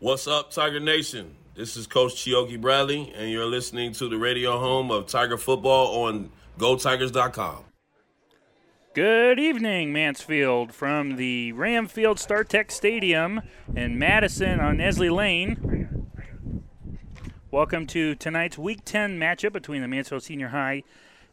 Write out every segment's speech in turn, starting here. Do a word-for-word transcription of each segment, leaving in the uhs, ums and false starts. What's up, Tiger Nation? This is Coach Chioke Bradley, and you're listening to the radio home of Tiger football on Go Tigers dot com. Good evening, Mansfield, from the Ramfield Star Tech Stadium in Madison on Nesle Lane. Welcome to tonight's Week ten matchup between the Mansfield Senior High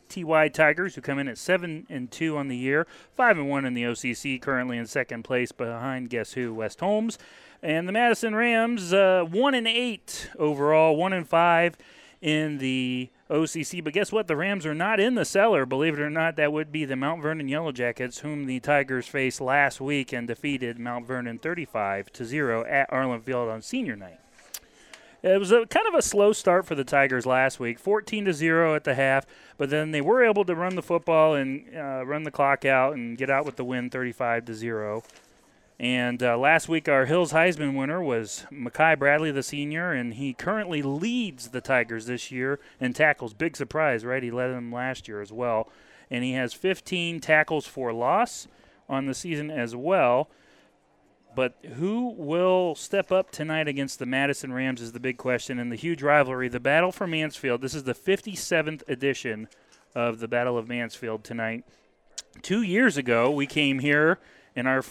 T Y Tigers, who come in at seven and two on the year, five and one in the O C C, currently in second place behind, guess who, West Holmes. And the Madison Rams, uh, one and eight overall, one and five in the O C C. But guess what? The Rams are not in the cellar, believe it or not. That would be the Mount Vernon Yellow Jackets, whom the Tigers faced last week and defeated Mount Vernon thirty-five to zero at Arlen Field on senior night. It was a, kind of a slow start for the Tigers last week, fourteen to zero at the half, but then they were able to run the football and uh, run the clock out and get out with the win thirty-five to zero. And uh, last week our Hills Heisman winner was Makai Bradley, the senior, and he currently leads the Tigers this year in tackles. Big surprise, right? He led them last year as well. And he has fifteen tackles for loss on the season as well. But who will step up tonight against the Madison Rams is the big question, and the huge rivalry, the Battle for Mansfield. This is the fifty-seventh edition of the Battle of Mansfield tonight. Two years ago, we came here in our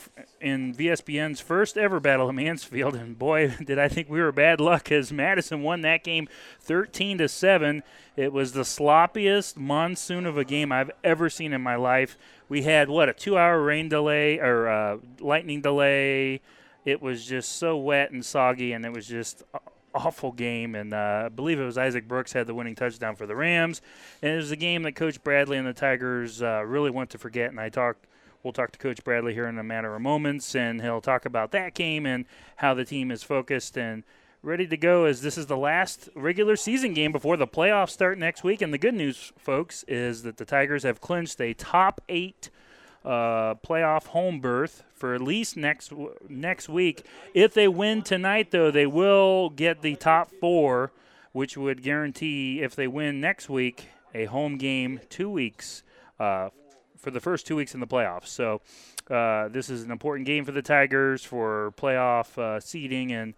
in V S B N's first ever Battle of Mansfield, and boy, did I think we were bad luck as Madison won that game thirteen to seven. It was the sloppiest monsoon of a game I've ever seen in my life. We had, what, a two-hour rain delay or uh, lightning delay. It was just so wet and soggy, and it was just an awful game. And uh, I believe it was Isaac Brooks had the winning touchdown for the Rams. And it was a game that Coach Bradley and the Tigers uh, really want to forget, and I talked. We'll talk to Coach Bradley here in a matter of moments, and he'll talk about that game and how the team is focused and ready to go, as this is the last regular season game before the playoffs start next week. And the good news, folks, is that the Tigers have clinched a top eight uh, playoff home berth for at least next next week. If they win tonight, though, they will get the top four, which would guarantee, if they win next week, a home game two weeks uh for the first two weeks in the playoffs. So uh, this is an important game for the Tigers for playoff uh, seeding. And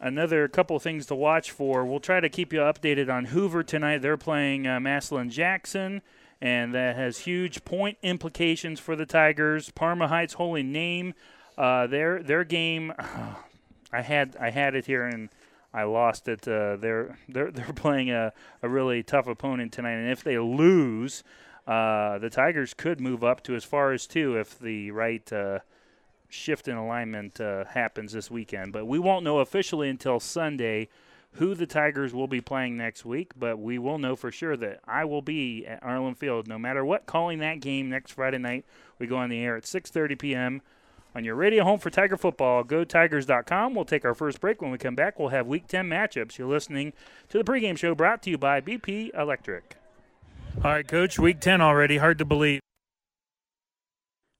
another couple of things to watch for. We'll try to keep you updated on Hoover tonight. They're playing uh, Massillon Jackson, and that has huge point implications for the Tigers. Parma Heights Holy Name, uh, their their game, uh, I had I had it here and I lost it. Uh, they're, they're, they're playing a, a really tough opponent tonight, and if they lose – Uh, the Tigers could move up to as far as two if the right uh, shift in alignment uh, happens this weekend. But we won't know officially until Sunday who the Tigers will be playing next week, but we will know for sure that I will be at Arlen Field no matter what, calling that game next Friday night. We go on the air at six thirty p.m. on your radio home for Tiger football, Go Tigers dot com. We'll take our first break. When we come back, we'll have Week ten matchups. You're listening to the pregame show brought to you by B P Electric. All right, Coach, Week ten already. Hard to believe.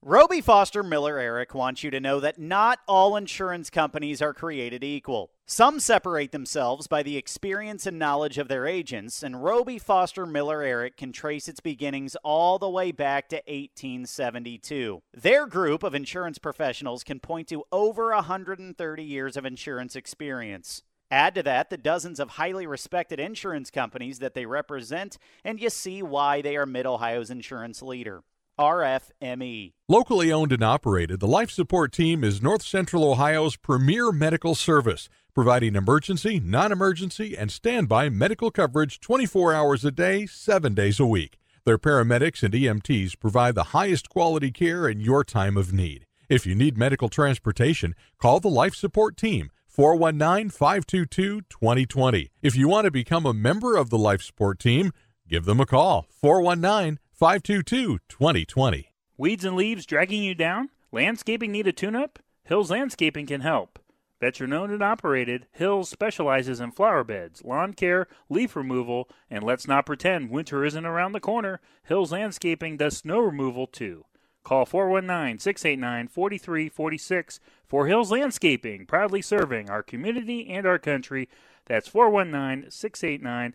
Roby Foster Miller Eric wants you to know that not all insurance companies are created equal. Some separate themselves by the experience and knowledge of their agents, and Roby Foster Miller Eric can trace its beginnings all the way back to eighteen seventy-two. Their group of insurance professionals can point to over one hundred thirty years of insurance experience. Add to that the dozens of highly respected insurance companies that they represent, and you see why they are Mid-Ohio's insurance leader. R F M E. Locally owned and operated, the Life Support Team is North Central Ohio's premier medical service, providing emergency, non-emergency, and standby medical coverage twenty-four hours a day, seven days a week. Their paramedics and E M Ts provide the highest quality care in your time of need. If you need medical transportation, call the Life Support Team, four one nine, five two two, two zero two zero. If you want to become a member of the Life Support Team, give them a call, four one nine, five two two, two zero two zero. Weeds and leaves dragging you down? Landscaping need a tune-up? Hills Landscaping can help. Veteran-owned and operated, Hills specializes in flower beds, lawn care, leaf removal, and let's not pretend winter isn't around the corner. Hills Landscaping does snow removal, too. Call four one nine, six eight nine, four three four six Four Hills Landscaping, proudly serving our community and our country. That's four one nine, six eight nine,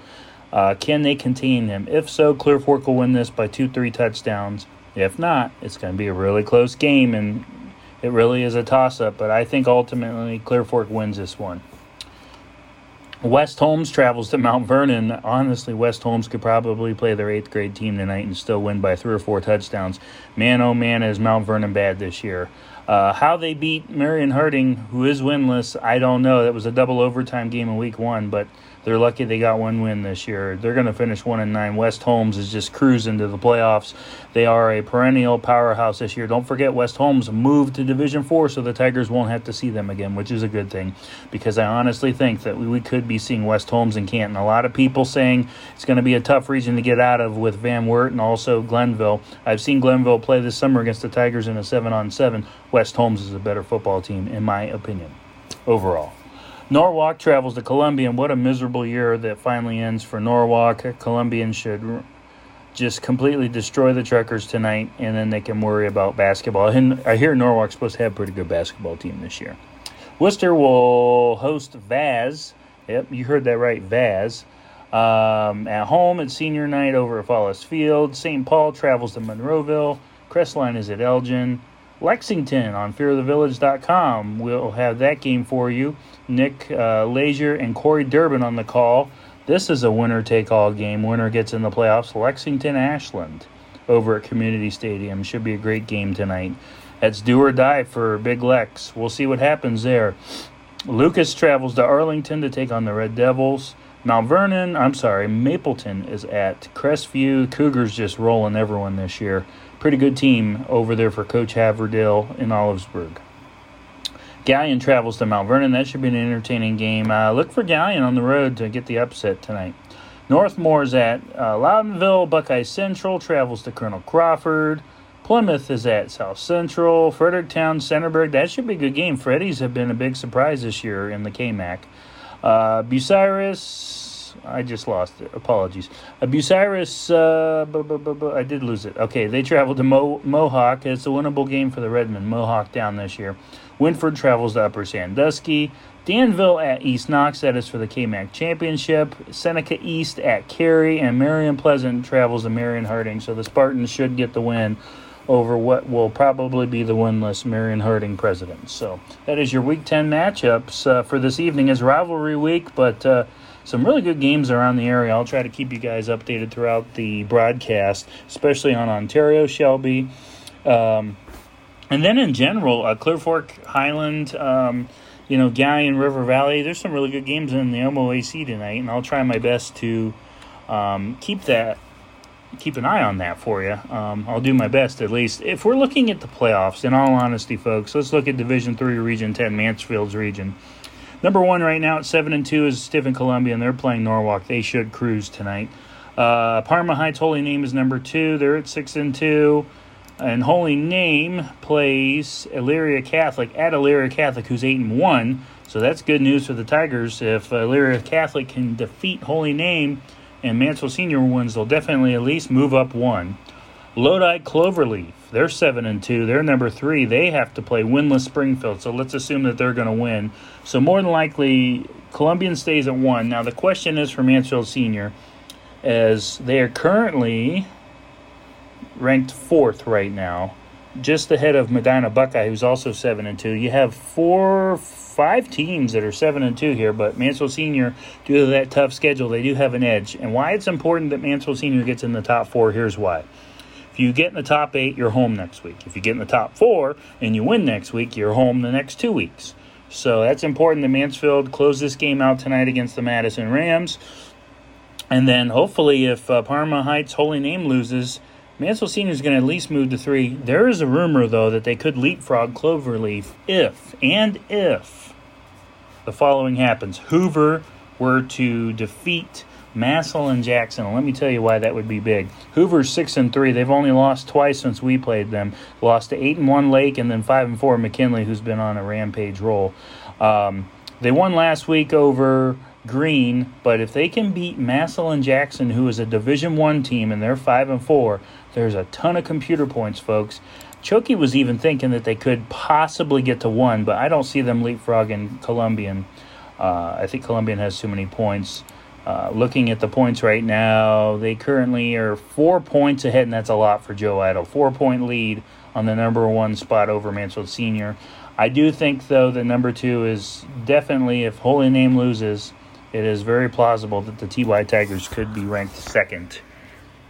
Uh, can they contain him? If so, Clearfork will win this by two, three touchdowns. If not, it's going to be a really close game, and it really is a toss-up, but I think ultimately Clearfork wins this one. West Holmes travels to Mount Vernon. Honestly, West Holmes could probably play their eighth grade team tonight and still win by three or four touchdowns. Man, oh man, is Mount Vernon bad this year. Uh, how they beat Marion Harding, who is winless, I don't know. That was a double overtime game in week one, but they're lucky they got one win this year. They're going to finish one and nine. West Holmes is just cruising to the playoffs. They are a perennial powerhouse this year. Don't forget, West Holmes moved to Division Four, so the Tigers won't have to see them again, which is a good thing, because I honestly think that we could be seeing West Holmes in Canton. A lot of people saying it's going to be a tough region to get out of with Van Wert and also Glenville. I've seen Glenville play this summer against the Tigers in a seven on seven. West Holmes is a better football team, in my opinion, overall. Norwalk travels to Columbian. What a miserable year that finally ends for Norwalk. Columbian should just completely destroy the Truckers tonight, and then they can worry about basketball. And I hear Norwalk's supposed to have a pretty good basketball team this year. Worcester will host Vaz. Yep, you heard that right, Vaz. Um, at home, it's senior night over at Fallis Field. Saint Paul travels to Monroeville. Crestline is at Elgin. Lexington on fear of the village dot com. We'll have that game for you. Nick uh, Lazier and Corey Durbin on the call. This is a winner-take-all game. Winner gets in the playoffs. Lexington-Ashland over at Community Stadium. Should be a great game tonight. That's do or die for Big Lex. We'll see what happens there. Lucas travels to Arlington to take on the Red Devils. Mount Vernon, I'm sorry, Mapleton is at Crestview. Cougars just rolling everyone this year. Pretty good team over there for Coach Haverdale in Olivesburg. Galleon travels to Mount Vernon. That should be an entertaining game. Uh, look for Galleon on the road to get the upset tonight. Northmore is at uh, Loudonville. Buckeye Central travels to Colonel Crawford. Plymouth is at South Central. Fredericktown, Centerburg. That should be a good game. Freddy's have been a big surprise this year in the K M A C. Uh, Bucyrus, I just lost it. Apologies. Uh, Bucyrus, uh, bu- bu- bu- bu- I did lose it. Okay, they traveled to Mo- Mohawk. It's a winnable game for the Redmond. Mohawk down this year. Winford travels to Upper Sandusky. Danville at East Knox. That is for the K M A C Championship. Seneca East at Cary. And Marion Pleasant travels to Marion Harding. So the Spartans should get the win over what will probably be the winless Marion Harding Presidents. So that is your Week ten matchups uh, for this evening. It's rivalry week, but uh, some really good games around the area. I'll try to keep you guys updated throughout the broadcast, especially on Ontario, Shelby. Um, and then in general, uh, Clear Fork, Highland, um, you know, Galleon, River Valley, there's some really good games in the M O A C tonight, and I'll try my best to um, keep that keep an eye on that for you. Um, I'll do my best, at least. If we're looking at the playoffs, in all honesty, folks, let's look at Division three Region ten, Mansfield's region. Number one right now at seven and two is Stephen Columbia, and they're playing Norwalk. They should cruise tonight. Uh, Parma Heights Holy Name is number two. They're at six and two, and Holy Name plays Elyria Catholic at Elyria Catholic, who's eight and one. So that's good news for the Tigers. If Elyria Catholic can defeat Holy Name and Mansfield Senior wins, they'll definitely at least move up one. Lodi Cloverleaf, they're seven and two. They're number three. They have to play winless Springfield, so let's assume that they're going to win. So more than likely, Columbian stays at one. Now, the question is for Mansfield Senior, as they are currently ranked fourth right now, just ahead of Medina Buckeye, who's also seven and two. You have four, five teams that are seven and two here, but Mansfield Senior, due to that tough schedule, they do have an edge. And why it's important that Mansfield Senior gets in the top four, here's why. If you get in the top eight, you're home next week. If you get in the top four and you win next week, you're home the next two weeks. So that's important that Mansfield close this game out tonight against the Madison Rams. And then hopefully if uh, Parma Heights Holy Name loses, Mansfield Senior is going to at least move to three. There is a rumor, though, that they could leapfrog Cloverleaf if, and if, the following happens. Hoover were to defeat Massillon and Jackson. Let me tell you why that would be big. Hoover's six and three. They've only lost twice since we played them. Lost to eight and one Lake and then five and four McKinley, who's been on a rampage roll. Um, they won last week over Green, but if they can beat Massillon and Jackson, who is a Division One team, and they're five and four, there's a ton of computer points, folks. Chioke was even thinking that they could possibly get to one, but I don't see them leapfrogging Columbian. Uh, I think Columbian has too many points. Uh, looking at the points right now, they currently are four points ahead, and that's a lot for Joe Idle. Four-point lead on the number one spot over Mansfield Senior. I do think, though, that number two is definitely, if Holy Name loses, it is very plausible that the T Y Tigers could be ranked second.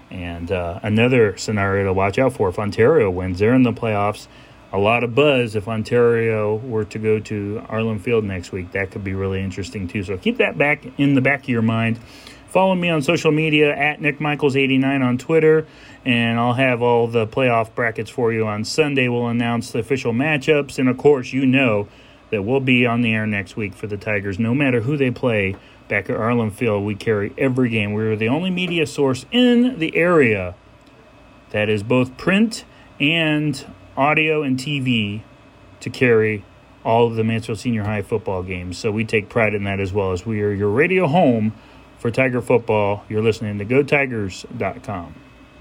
And uh, another scenario to watch out for, if Ontario wins, they're in the playoffs. A lot of buzz if Ontario were to go to Arlen Field next week. That could be really interesting, too. So keep that back in the back of your mind. Follow me on social media, at Nick Michaels eighty-nine on Twitter, and I'll have all the playoff brackets for you on Sunday. We'll announce the official matchups, and, of course, you know that we'll be on the air next week for the Tigers, no matter who they play. Back at Arlen Field, we carry every game. We are the only media source in the area that is both print and audio and T V to carry all of the Mansfield Senior High football games. So we take pride in that, as well as we are your radio home for Tiger football. You're listening to Go Tigers dot com.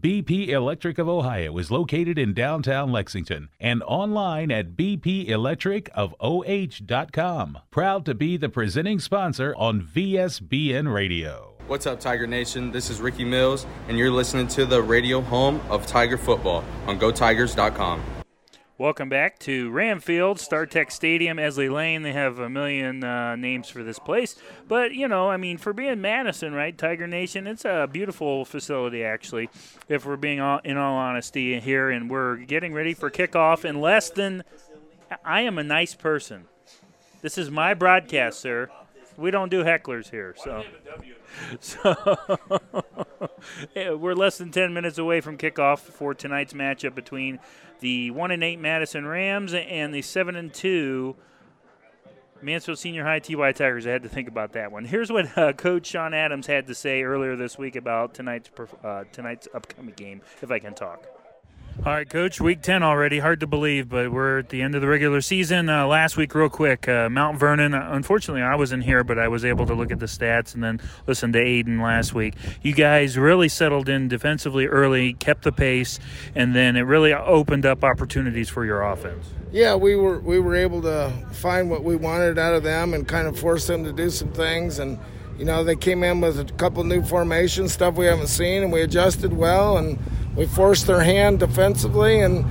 B P Electric of Ohio is located in downtown Lexington and online at B P Electric of O H S A A. N W H dot com. Proud to be the presenting sponsor on V S B N Radio. What's up, Tiger Nation? This is Ricky Mills, and you're listening to the radio home of Tiger football on Go Tigers dot com. Welcome back to Ramfield Star Tech Stadium, Esley Lane. They have a million uh, names for this place. But, you know, I mean, for being Madison, right, Tiger Nation, it's a beautiful facility, actually, if we're being all, in all honesty here. And we're getting ready for kickoff in less than – I am a nice person. This is my broadcast, sir. We don't do hecklers here. So, so we're less than ten minutes away from kickoff for tonight's matchup between the one and eight Madison Rams and the seven and two Mansfield Senior High T Y Tigers. I had to think about that one. Here's what uh, Coach Sean Adams had to say earlier this week about tonight's uh, tonight's upcoming game, if I can talk. All right, Coach, week ten already. Hard to believe, but we're at the end of the regular season. Uh, last week, real quick, uh, Mount Vernon, uh, unfortunately I wasn't here, but I was able to look at the stats and then listen to Aiden last week. You guys really settled in defensively early, kept the pace, and then it really opened up opportunities for your offense. Yeah, we were we were able to find what we wanted out of them and kind of force them to do some things. And, you know, they came in with a couple new formations, stuff we haven't seen, and we adjusted well, and we forced their hand defensively, and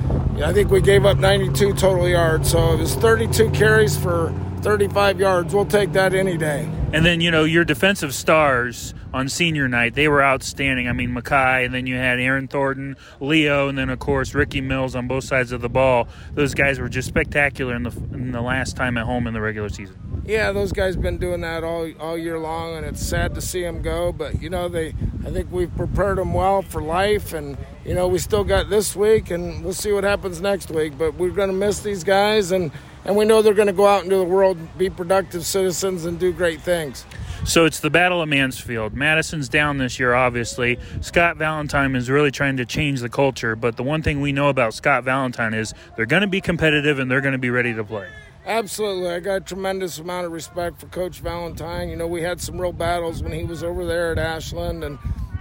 I think we gave up ninety-two total yards. So it was thirty-two carries for thirty-five yards. We'll take that any day. And then, you know, your defensive stars on senior night, they were outstanding. I mean, Makai, and then you had Aaron Thornton, Leo, and then, of course, Ricky Mills on both sides of the ball. Those guys were just spectacular in the in the last time at home in the regular season. Yeah, those guys been doing that all all year long, and it's sad to see them go. But, you know, they I think we've prepared them well for life, and, you know, we still got this week, and we'll see what happens next week. But we're going to miss these guys, and And we know they're going to go out into the world, be productive citizens, and do great things. So it's the Battle of Mansfield. Madison's down this year, obviously. Scott Valentine is really trying to change the culture. But the one thing we know about Scott Valentine is they're going to be competitive and they're going to be ready to play. Absolutely. I got a tremendous amount of respect for Coach Valentine. You know, we had some real battles when he was over there at Ashland, and,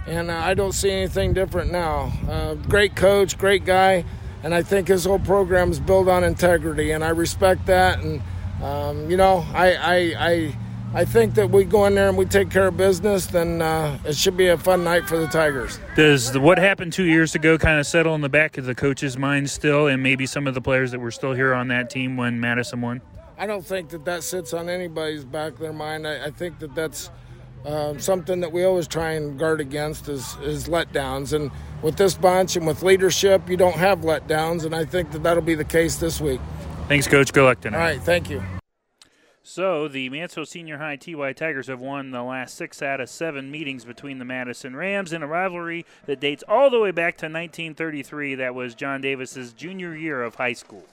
and uh, I don't see anything different now. Uh, great coach, great guy. And I think his whole program is built on integrity, and I respect that. And, um, you know, I, I I I think that we go in there and we take care of business, then uh, it should be a fun night for the Tigers. Does the, what happened two years ago kind of settle in the back of the coach's mind still, and maybe some of the players that were still here on that team when Madison won? I don't think that that sits on anybody's back of their mind. I, I think that that's uh, something that we always try and guard against is, is letdowns. And with this bunch and with leadership, you don't have letdowns, and I think that that'll be the case this week. Thanks, Coach. Good luck tonight. All right, thank you. So the Mansfield Senior High T Y Tigers have won the last six out of seven meetings between the Madison Rams in a rivalry that dates all the way back to nineteen thirty-three. That was John Davis's junior year of high school.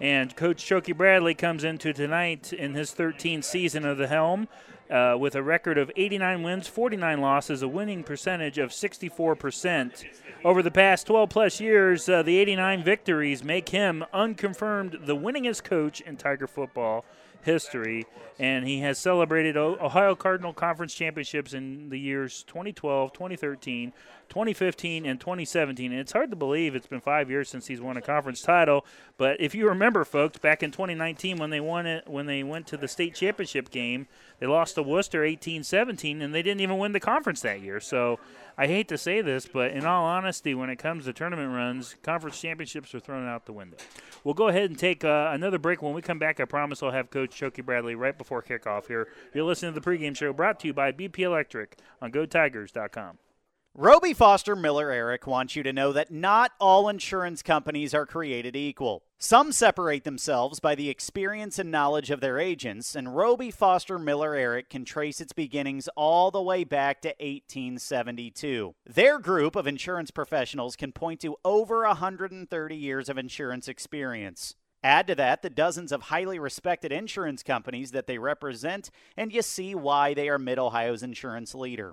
And Coach Chioke Bradley comes into tonight in his thirteenth season of the helm. Uh, with a record of eighty-nine wins, forty-nine losses, a winning percentage of sixty-four percent. Over the past twelve-plus years, uh, the eighty-nine victories make him, unconfirmed, the winningest coach in Tiger football history, and he has celebrated o- Ohio Cardinal Conference championships in the years twenty twelve, twenty thirteen, twenty fifteen, and twenty seventeen. And it's hard to believe it's been five years since he's won a conference title, but if you remember, folks, back in twenty nineteen when they won it, when they went to the state championship game, they lost to Wooster eighteen seventeen, and they didn't even win the conference that year. So I hate to say this, but in all honesty, when it comes to tournament runs, conference championships are thrown out the window. We'll go ahead and take uh, another break. When we come back, I promise I'll have Coach Chioke Bradley right before kickoff here. You're listening to the pregame show brought to you by B P Electric on Go Tigers dot com. Roby Foster Miller Eric wants you to know that not all insurance companies are created equal. Some separate themselves by the experience and knowledge of their agents, and Roby Foster Miller Eric can trace its beginnings all the way back to eighteen seventy-two. Their group of insurance professionals can point to over one hundred thirty years of insurance experience. Add to that the dozens of highly respected insurance companies that they represent, and you see why they are Mid-Ohio's insurance leader.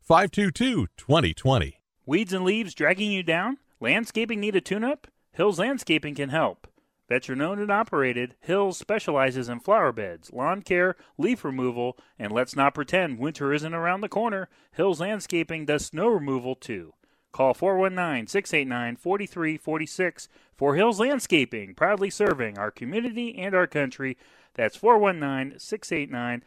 five two two, two zero two zero. Weeds and leaves dragging you down? Landscaping need a tune-up? Hills Landscaping can help. Veteran-owned and operated, Hills specializes in flower beds, lawn care, leaf removal, and let's not pretend winter isn't around the corner. Hills Landscaping does snow removal, too. Call four one nine, six eight nine, four three four six for Hills Landscaping, proudly serving our community and our country. That's four one nine, six eight nine, four three four six.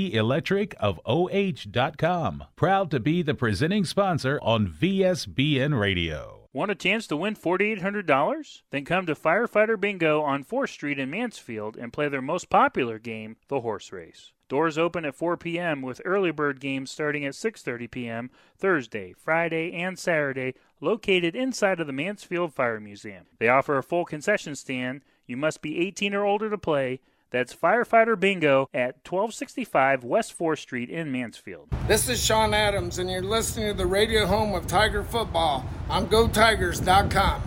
electric of O H dot com. Proud to be the presenting sponsor on V S B N Radio. Want a chance to win four thousand eight hundred dollars? Then come to Firefighter Bingo on fourth street in Mansfield and play their most popular game, the horse race. Doors open at four p.m. with early bird games starting at six thirty p.m. Thursday, Friday, and Saturday, located inside of the Mansfield Fire Museum. They offer a full concession stand. You must be eighteen or older to play. That's Firefighter Bingo at twelve sixty-five West fourth street in Mansfield. This is Sean Adams, and you're listening to the radio home of Tiger football on Go Tigers dot com.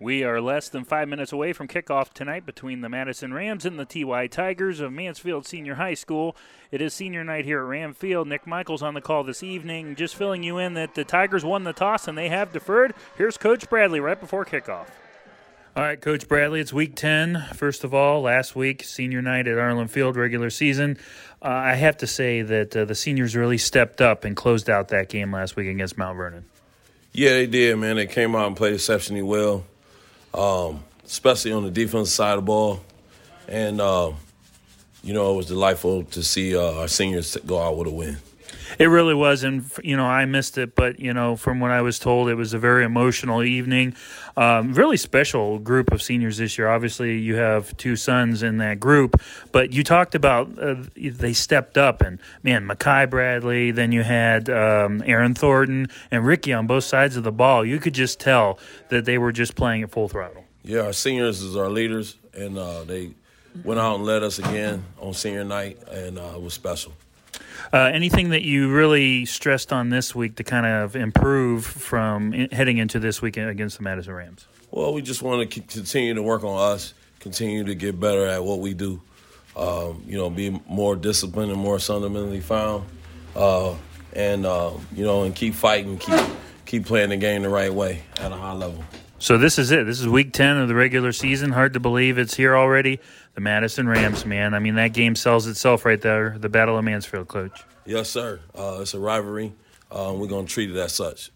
We are less than five minutes away from kickoff tonight between the Madison Rams and the T Y Tigers of Mansfield Senior High School. It is senior night here at Ramfield. Nick Michaels on the call this evening, just filling you in that the Tigers won the toss and they have deferred. Here's Coach Bradley right before kickoff. All right, Coach Bradley, it's week ten. First of all, last week, senior night at Arlen Field, regular season. Uh, I have to say that uh, the seniors really stepped up and closed out that game last week against Mount Vernon. Yeah, they did, man. They came out and played exceptionally well, um, especially on the defensive side of the ball. And, uh, you know, it was delightful to see uh, our seniors go out with a win. It really was, and, you know, I missed it, but, you know, from what I was told, it was a very emotional evening. Um, really special group of seniors this year. Obviously, you have two sons in that group, but you talked about uh, they stepped up, and, man, Makai Bradley, then you had um, Aaron Thornton and Ricky on both sides of the ball. You could just tell that they were just playing at full throttle. Yeah, our seniors is our leaders, and uh, they went out and led us again on senior night, and uh, it was special. Uh, anything that you really stressed on this week to kind of improve from in, heading into this weekend against the Madison Rams? Well, we just want to continue to work on us, continue to get better at what we do, um, you know, be more disciplined and more fundamentally found, uh, and, uh, you know, and keep fighting, keep keep playing the game the right way at a high level. So this is it. This is week ten of the regular season. Hard to believe it's here already. The Madison Rams, man. I mean, that game sells itself right there, the Battle of Mansfield, Coach. Yes, sir. Uh, it's a rivalry. Uh, we're going to treat it as such.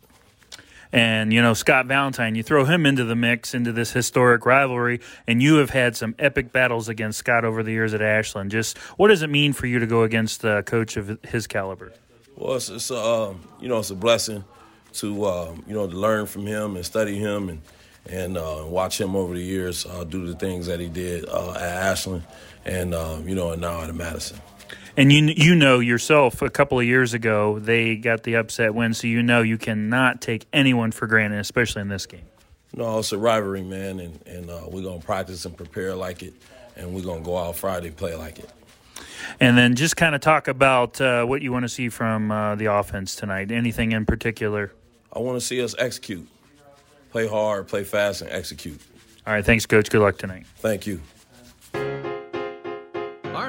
And, you know, Scott Valentine, you throw him into the mix, into this historic rivalry, and you have had some epic battles against Scott over the years at Ashland. Just what does it mean for you to go against a coach of his caliber? Well, it's, it's, uh, you know, it's a blessing to uh, you know to learn from him and study him and and uh, watch him over the years uh, do the things that he did uh, at Ashland and uh, you know and now at Madison. And you you know yourself, a couple of years ago they got the upset win, so you know you cannot take anyone for granted, especially in this game. No, it's a rivalry, man, and and uh, we're gonna practice and prepare like it, and we're gonna go out Friday and play like it. And then just kind of talk about uh, what you want to see from uh, the offense tonight. Anything in particular? I want to see us execute. Play hard, play fast, and execute. All right, thanks, Coach. Good luck tonight. Thank you. R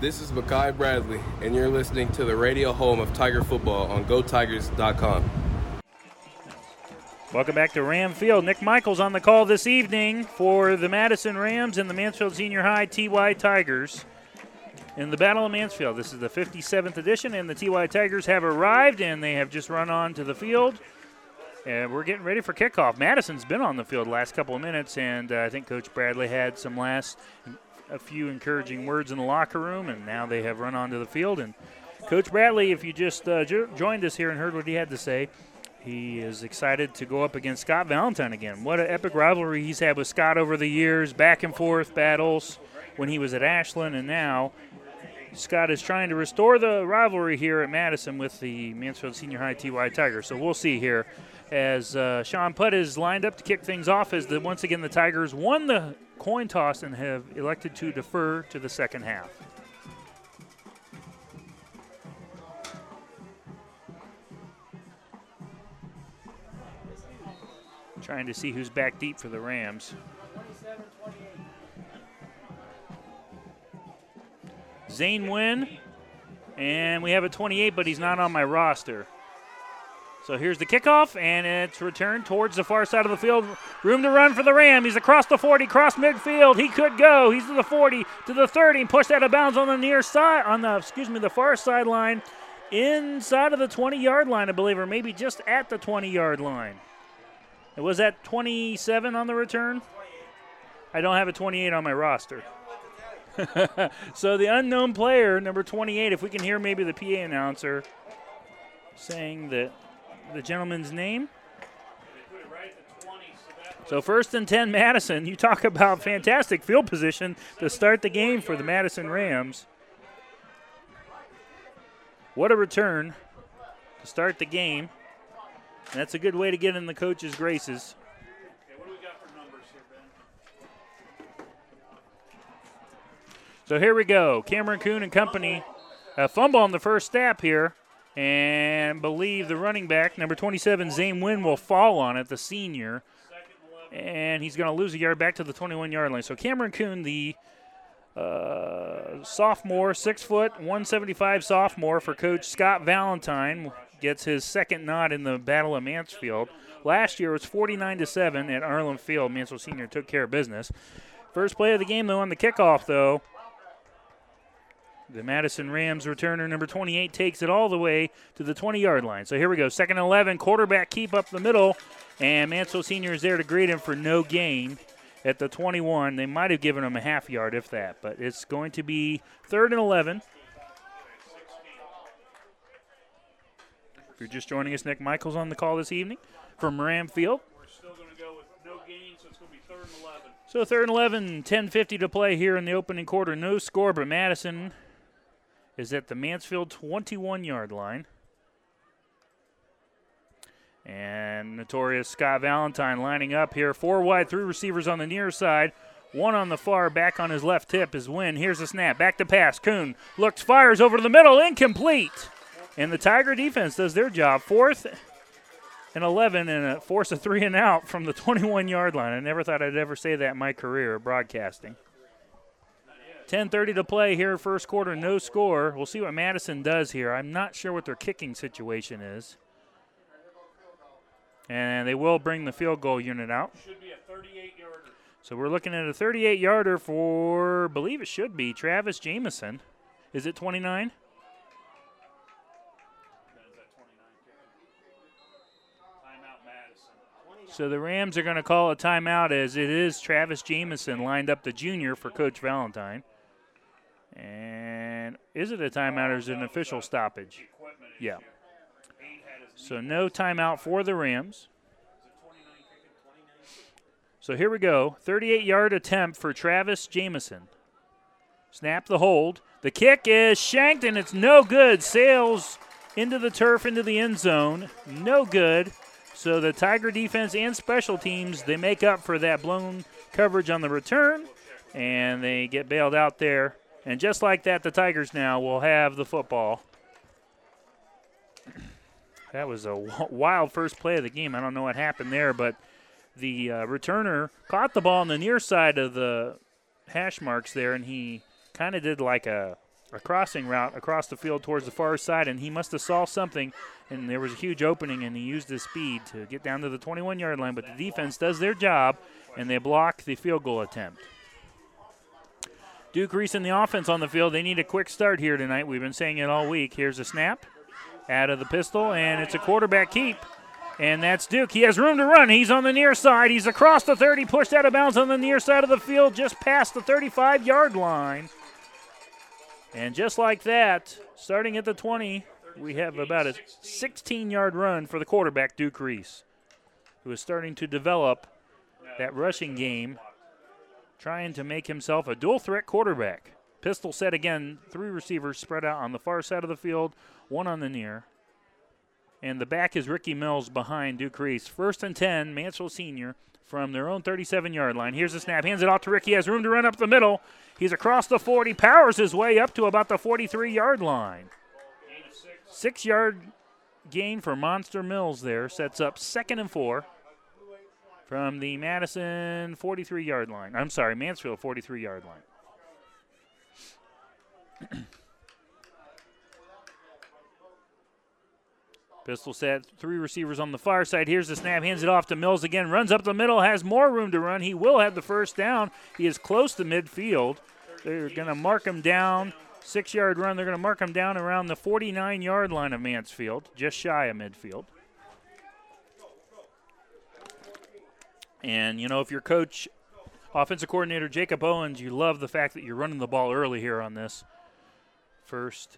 This is Makai Bradley, and you're listening to the radio home of Tiger football on Go Tigers dot com. Welcome back to Ram Field. Nick Michaels on the call this evening for the Madison Rams and the Mansfield Senior High T Y Tigers. in the Battle of Mansfield. This is the fifty-seventh edition, and the T Y Tigers have arrived, and they have just run on to the field. And we're getting ready for kickoff. Madison's been on the field the last couple of minutes, and uh, I think Coach Bradley had some last a few encouraging words in the locker room, and now they have run onto the field. And Coach Bradley, if you just uh, jo- joined us here and heard what he had to say, he is excited to go up against Scott Valentine again. What an epic rivalry he's had with Scott over the years, back and forth battles when he was at Ashland, and now Scott is trying to restore the rivalry here at Madison with the Mansfield Senior High T Y Tigers. So we'll see here as uh, Sean Putt is lined up to kick things off as the, once again the Tigers won the coin toss and have elected to defer to the second half. Trying to see who's back deep for the Rams. Zane Wynn, and we have a twenty-eight, but he's not on my roster. So here's the kickoff, and it's returned towards the far side of the field. Room to run for the Ram. He's across the forty, cross midfield. He could go. He's to the forty, to the thirty, pushed out of bounds on the near side, on the excuse me, the far sideline, inside of the twenty-yard line, I believe, or maybe just at the twenty-yard line. It was at twenty-seven on the return. I don't have a twenty-eight on my roster. So the unknown player, number twenty-eight, if we can hear maybe the P A announcer saying that the gentleman's name. So first and ten, Madison. You talk about fantastic field position to start the game for the Madison Rams. What a return to start the game. And that's a good way to get in the coach's graces. Okay, what do we got for numbers here, Ben? So here we go. Cameron Kuhn and company. A fumble on the first snap here. And I believe the running back, number twenty-seven, Zane Wynn, will fall on it, the senior. And he's going to lose a yard back to the twenty-one-yard line. So Cameron Kuhn, the uh, sophomore, six foot, one seventy-five sophomore for Coach Scott Valentine, gets his second nod in the Battle of Mansfield. Last year it was forty-nine to seven at Arlen Field. Mansfield Senior took care of business. First play of the game, though, on the kickoff, though. The Madison Rams returner, number twenty-eight, takes it all the way to the twenty-yard line. So here we go, second and eleven, quarterback keep up the middle, and Mansfield Senior is there to greet him for no gain at the twenty-one. They might have given him a half yard, if that, but it's going to be third and eleven. If you're just joining us, Nick Michaels on the call this evening from Ramfield. We're still going to go with no gain, so it's going to be third and eleven. So third and eleven, ten fifty to play here in the opening quarter. No score, but Madison is at the Mansfield twenty-one-yard line. And notorious Scott Valentine lining up here. Four wide, three receivers on the near side. One on the far, back on his left hip is Wynn. Here's the snap, back to pass. Kuhn looks, fires over to the middle, incomplete. And the Tiger defense does their job. Fourth and eleven, and a force a three and out from the twenty-one-yard line. I never thought I'd ever say that in my career broadcasting. ten thirty to play here, first quarter, no score. We'll see what Madison does here. I'm not sure what their kicking situation is. And they will bring the field goal unit out. Should be a thirty-eight-yarder. So we're looking at a thirty-eight-yarder for, I believe it should be, Travis Jameson. Is it twenty-nine? So the Rams are going to call a timeout as it is Travis Jameson lined up, the junior, for Coach Valentine. And is it a timeout or is it an official stoppage? Yeah. So no timeout for the Rams. So here we go. thirty-eight-yard attempt for Travis Jameson. Snap the hold. The kick is shanked and it's no good. Sails into the turf, into the end zone. No good. So the Tiger defense and special teams, they make up for that blown coverage on the return, and they get bailed out there. And just like that, the Tigers now will have the football. That was a wild first play of the game. I don't know what happened there, but the uh, returner caught the ball on the near side of the hash marks there, and he kind of did like a, a crossing route across the field towards the far side, and he must have saw something, and there was a huge opening, and he used his speed to get down to the twenty-one-yard line, but the defense does their job, and they block the field goal attempt. Duke Reese in the offense on the field. They need a quick start here tonight. We've been saying it all week. Here's a snap out of the pistol, and it's a quarterback keep. And that's Duke. He has room to run. He's on the near side. He's across the thirty, pushed out of bounds on the near side of the field, just past the thirty-five-yard line. And just like that, starting at the twenty, we have about a sixteen-yard run for the quarterback, Duke Reese, who is starting to develop that rushing game, trying to make himself a dual-threat quarterback. Pistol set again, three receivers spread out on the far side of the field, one on the near. And the back is Ricky Mills behind Duke Reese. First and ten, Mansell Senior from their own thirty-seven-yard line. Here's the snap. Hands it off to Ricky. Has room to run up the middle. He's across the forty. Powers his way up to about the forty-three-yard line. Six-yard gain for Monster Mills there. Sets up second and four from the Madison forty-three-yard line. I'm sorry, Mansfield forty-three-yard line. Pistol set, three receivers on the far side. Here's the snap, hands it off to Mills again. Runs up the middle, has more room to run. He will have the first down. He is close to midfield. They're going to mark him down. Six-yard run. They're going to mark him down around the forty-nine-yard line of Mansfield, just shy of midfield. And, you know, if your coach, offensive coordinator Jacob Owens, you love the fact that you're running the ball early here on this first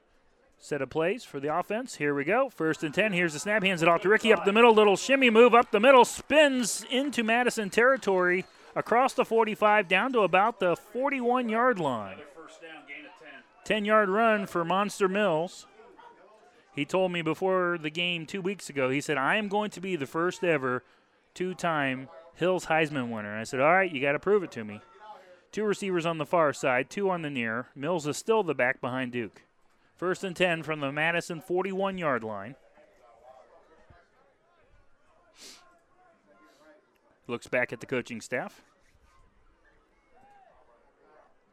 set of plays for the offense. Here we go. First and ten. Here's the snap. Hands it off to Ricky up the middle. Little shimmy move up the middle. Spins into Madison territory across the forty-five down to about the forty-one-yard line. ten-yard run for Monster Mills. He told me before the game two weeks ago, he said, I am going to be the first ever two-time Hills Heisman winner. And I said, all right, you got to prove it to me. Two receivers on the far side, two on the near. Mills is still the back behind Duke. First and ten from the Madison forty-one-yard line. Looks back at the coaching staff.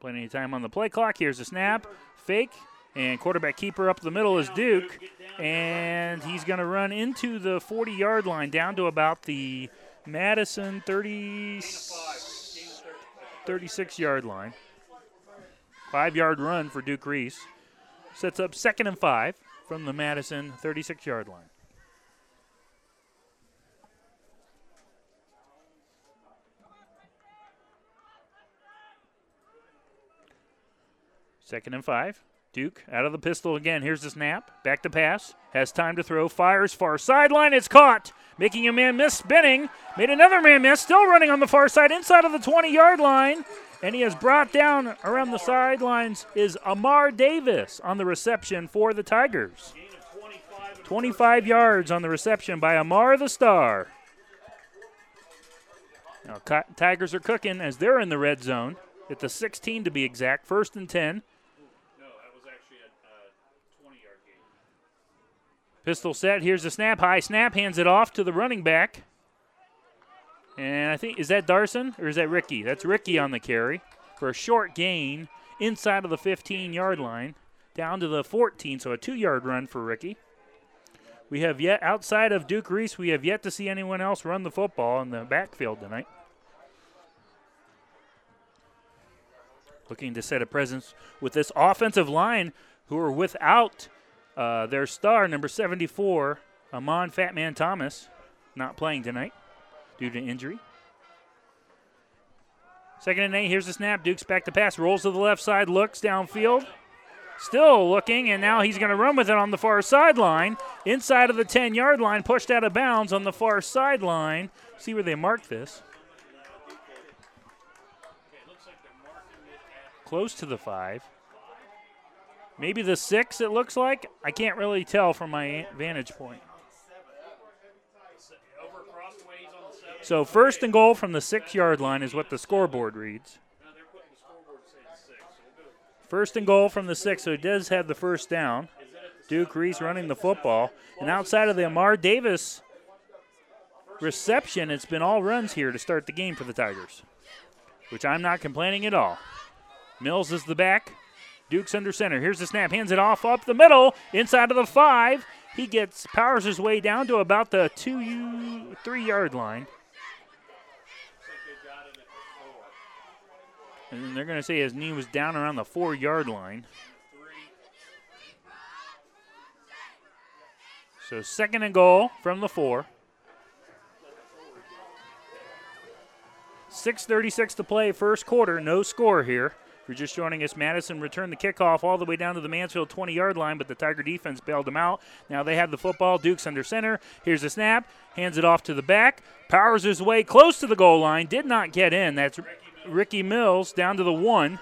Plenty of time on the play clock. Here's a snap, fake, and quarterback keeper up the middle is Duke. And he's going to run into the forty-yard line down to about the Madison thirty-six-yard line. Five-yard run for Duke Reese. Sets up second and five from the Madison thirty-six-yard line. Second and five. Duke out of the pistol again. Here's the snap. Back to pass. Has time to throw. Fires far sideline. It's caught. Making a man miss. Spinning. Made another man miss. Still running on the far side. Inside of the twenty-yard line. And he is brought down around the sidelines is Amar Davis on the reception for the Tigers. twenty-five yards on the reception by Amar the Star. Now, Tigers are cooking as they're in the red zone at the sixteen to be exact. First and ten. No, that was actually a twenty-yard game. Pistol set. Here's the snap. High snap. Hands it off to the running back. And I think, is that Darson or is that Ricky? That's Ricky on the carry for a short gain inside of the fifteen-yard line down to the fourteen, so a two-yard run for Ricky. We have yet, outside of Duke Reese, we have yet to see anyone else run the football in the backfield tonight. Looking to set a presence with this offensive line who are without uh, their star, number seventy-four, Amon Fatman Thomas, not playing tonight due to injury. Second and eight. Here's the snap. Duke's back to pass. Rolls to the left side. Looks downfield. Still looking, and now he's going to run with it on the far sideline. Inside of the ten-yard line. Pushed out of bounds on the far sideline. See where they marked this. Close to the five. Maybe the six, it looks like. I can't really tell from my vantage point. So first and goal from the six-yard line is what the scoreboard reads. First and goal from the six, so he does have the first down. Duke Reese running the football. And outside of the Amar Davis reception, it's been all runs here to start the game for the Tigers, which I'm not complaining at all. Mills is the back. Duke's under center. Here's the snap. Hands it off up the middle. Inside of the five. He gets powers his way down to about the two, three-yard line. And they're going to say his knee was down around the four-yard line. So second and goal from the four. six thirty-six to play, first quarter, no score here. If you're just joining us, Madison returned the kickoff all the way down to the Mansfield twenty-yard line, but the Tiger defense bailed them out. Now they have the football. Duke's under center. Here's the snap. Hands it off to the back. Powers his way close to the goal line. Did not get in. That's Ricky Mills down to the one.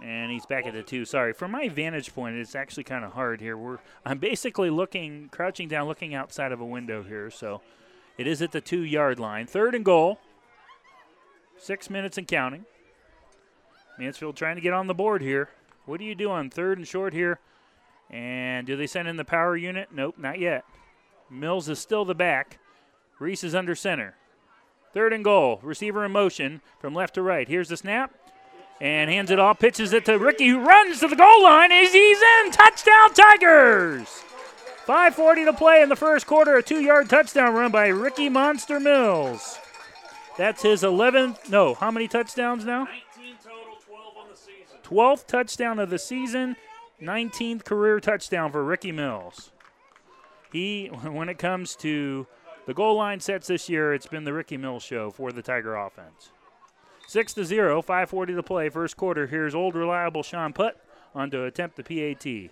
And he's back at the two. Sorry, from my vantage point, it's actually kind of hard here. We're I'm basically looking, crouching down, looking outside of a window here. So it is at the two-yard line. Third and goal. Six minutes and counting. Mansfield trying to get on the board here. What do you do on third and short here? And do they send in the power unit? Nope, not yet. Mills is still the back. Reese is under center. Third and goal. Receiver in motion from left to right. Here's the snap. And hands it off, pitches it to Ricky, who runs to the goal line as he's in. Touchdown, Tigers! five forty to play in the first quarter. A two-yard touchdown run by Ricky Monster Mills. That's his eleventh. No, how many touchdowns now? nineteen total, twelve on the season. twelfth touchdown of the season, nineteenth career touchdown for Ricky Mills. He, when it comes to the goal line sets this year, it's been the Ricky Mills show for the Tiger offense. Six to zero, five forty to play, first quarter. Here's old reliable Sean Putt on to attempt the P A T.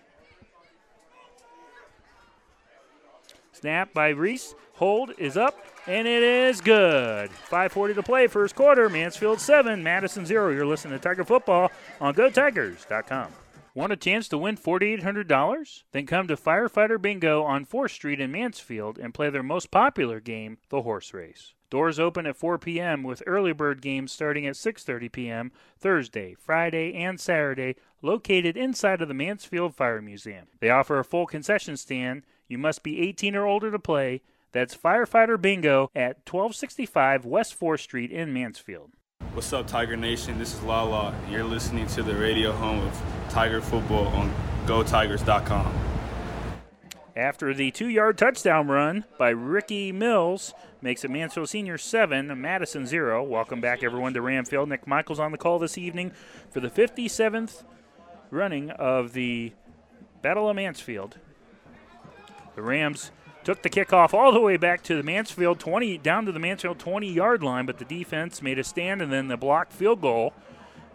Snap by Reese. Hold is up, and it is good. five forty to play, first quarter. Mansfield seven, Madison zero. You're listening to Tiger Football on Go Tigers dot com. Want a chance to win four thousand eight hundred dollars? Then come to Firefighter Bingo on fourth Street in Mansfield and play their most popular game, the horse race. Doors open at four p.m. with early bird games starting at six thirty p.m. Thursday, Friday, and Saturday, located inside of the Mansfield Fire Museum. They offer a full concession stand. You must be eighteen or older to play. That's Firefighter Bingo at twelve sixty-five West fourth Street in Mansfield. What's up, Tiger Nation? This is Lala, and you're listening to the radio home of Tiger Football on Go Tigers dot com. After the two-yard touchdown run by Ricky Mills, makes it Mansfield Senior seven, Madison zero. Welcome back, everyone, to Ramfield. Nick Michaels on the call this evening for the fifty-seventh running of the Battle of Mansfield. The Rams took the kickoff all the way back to the Mansfield twenty, down to the Mansfield twenty-yard line, but the defense made a stand, and then the blocked field goal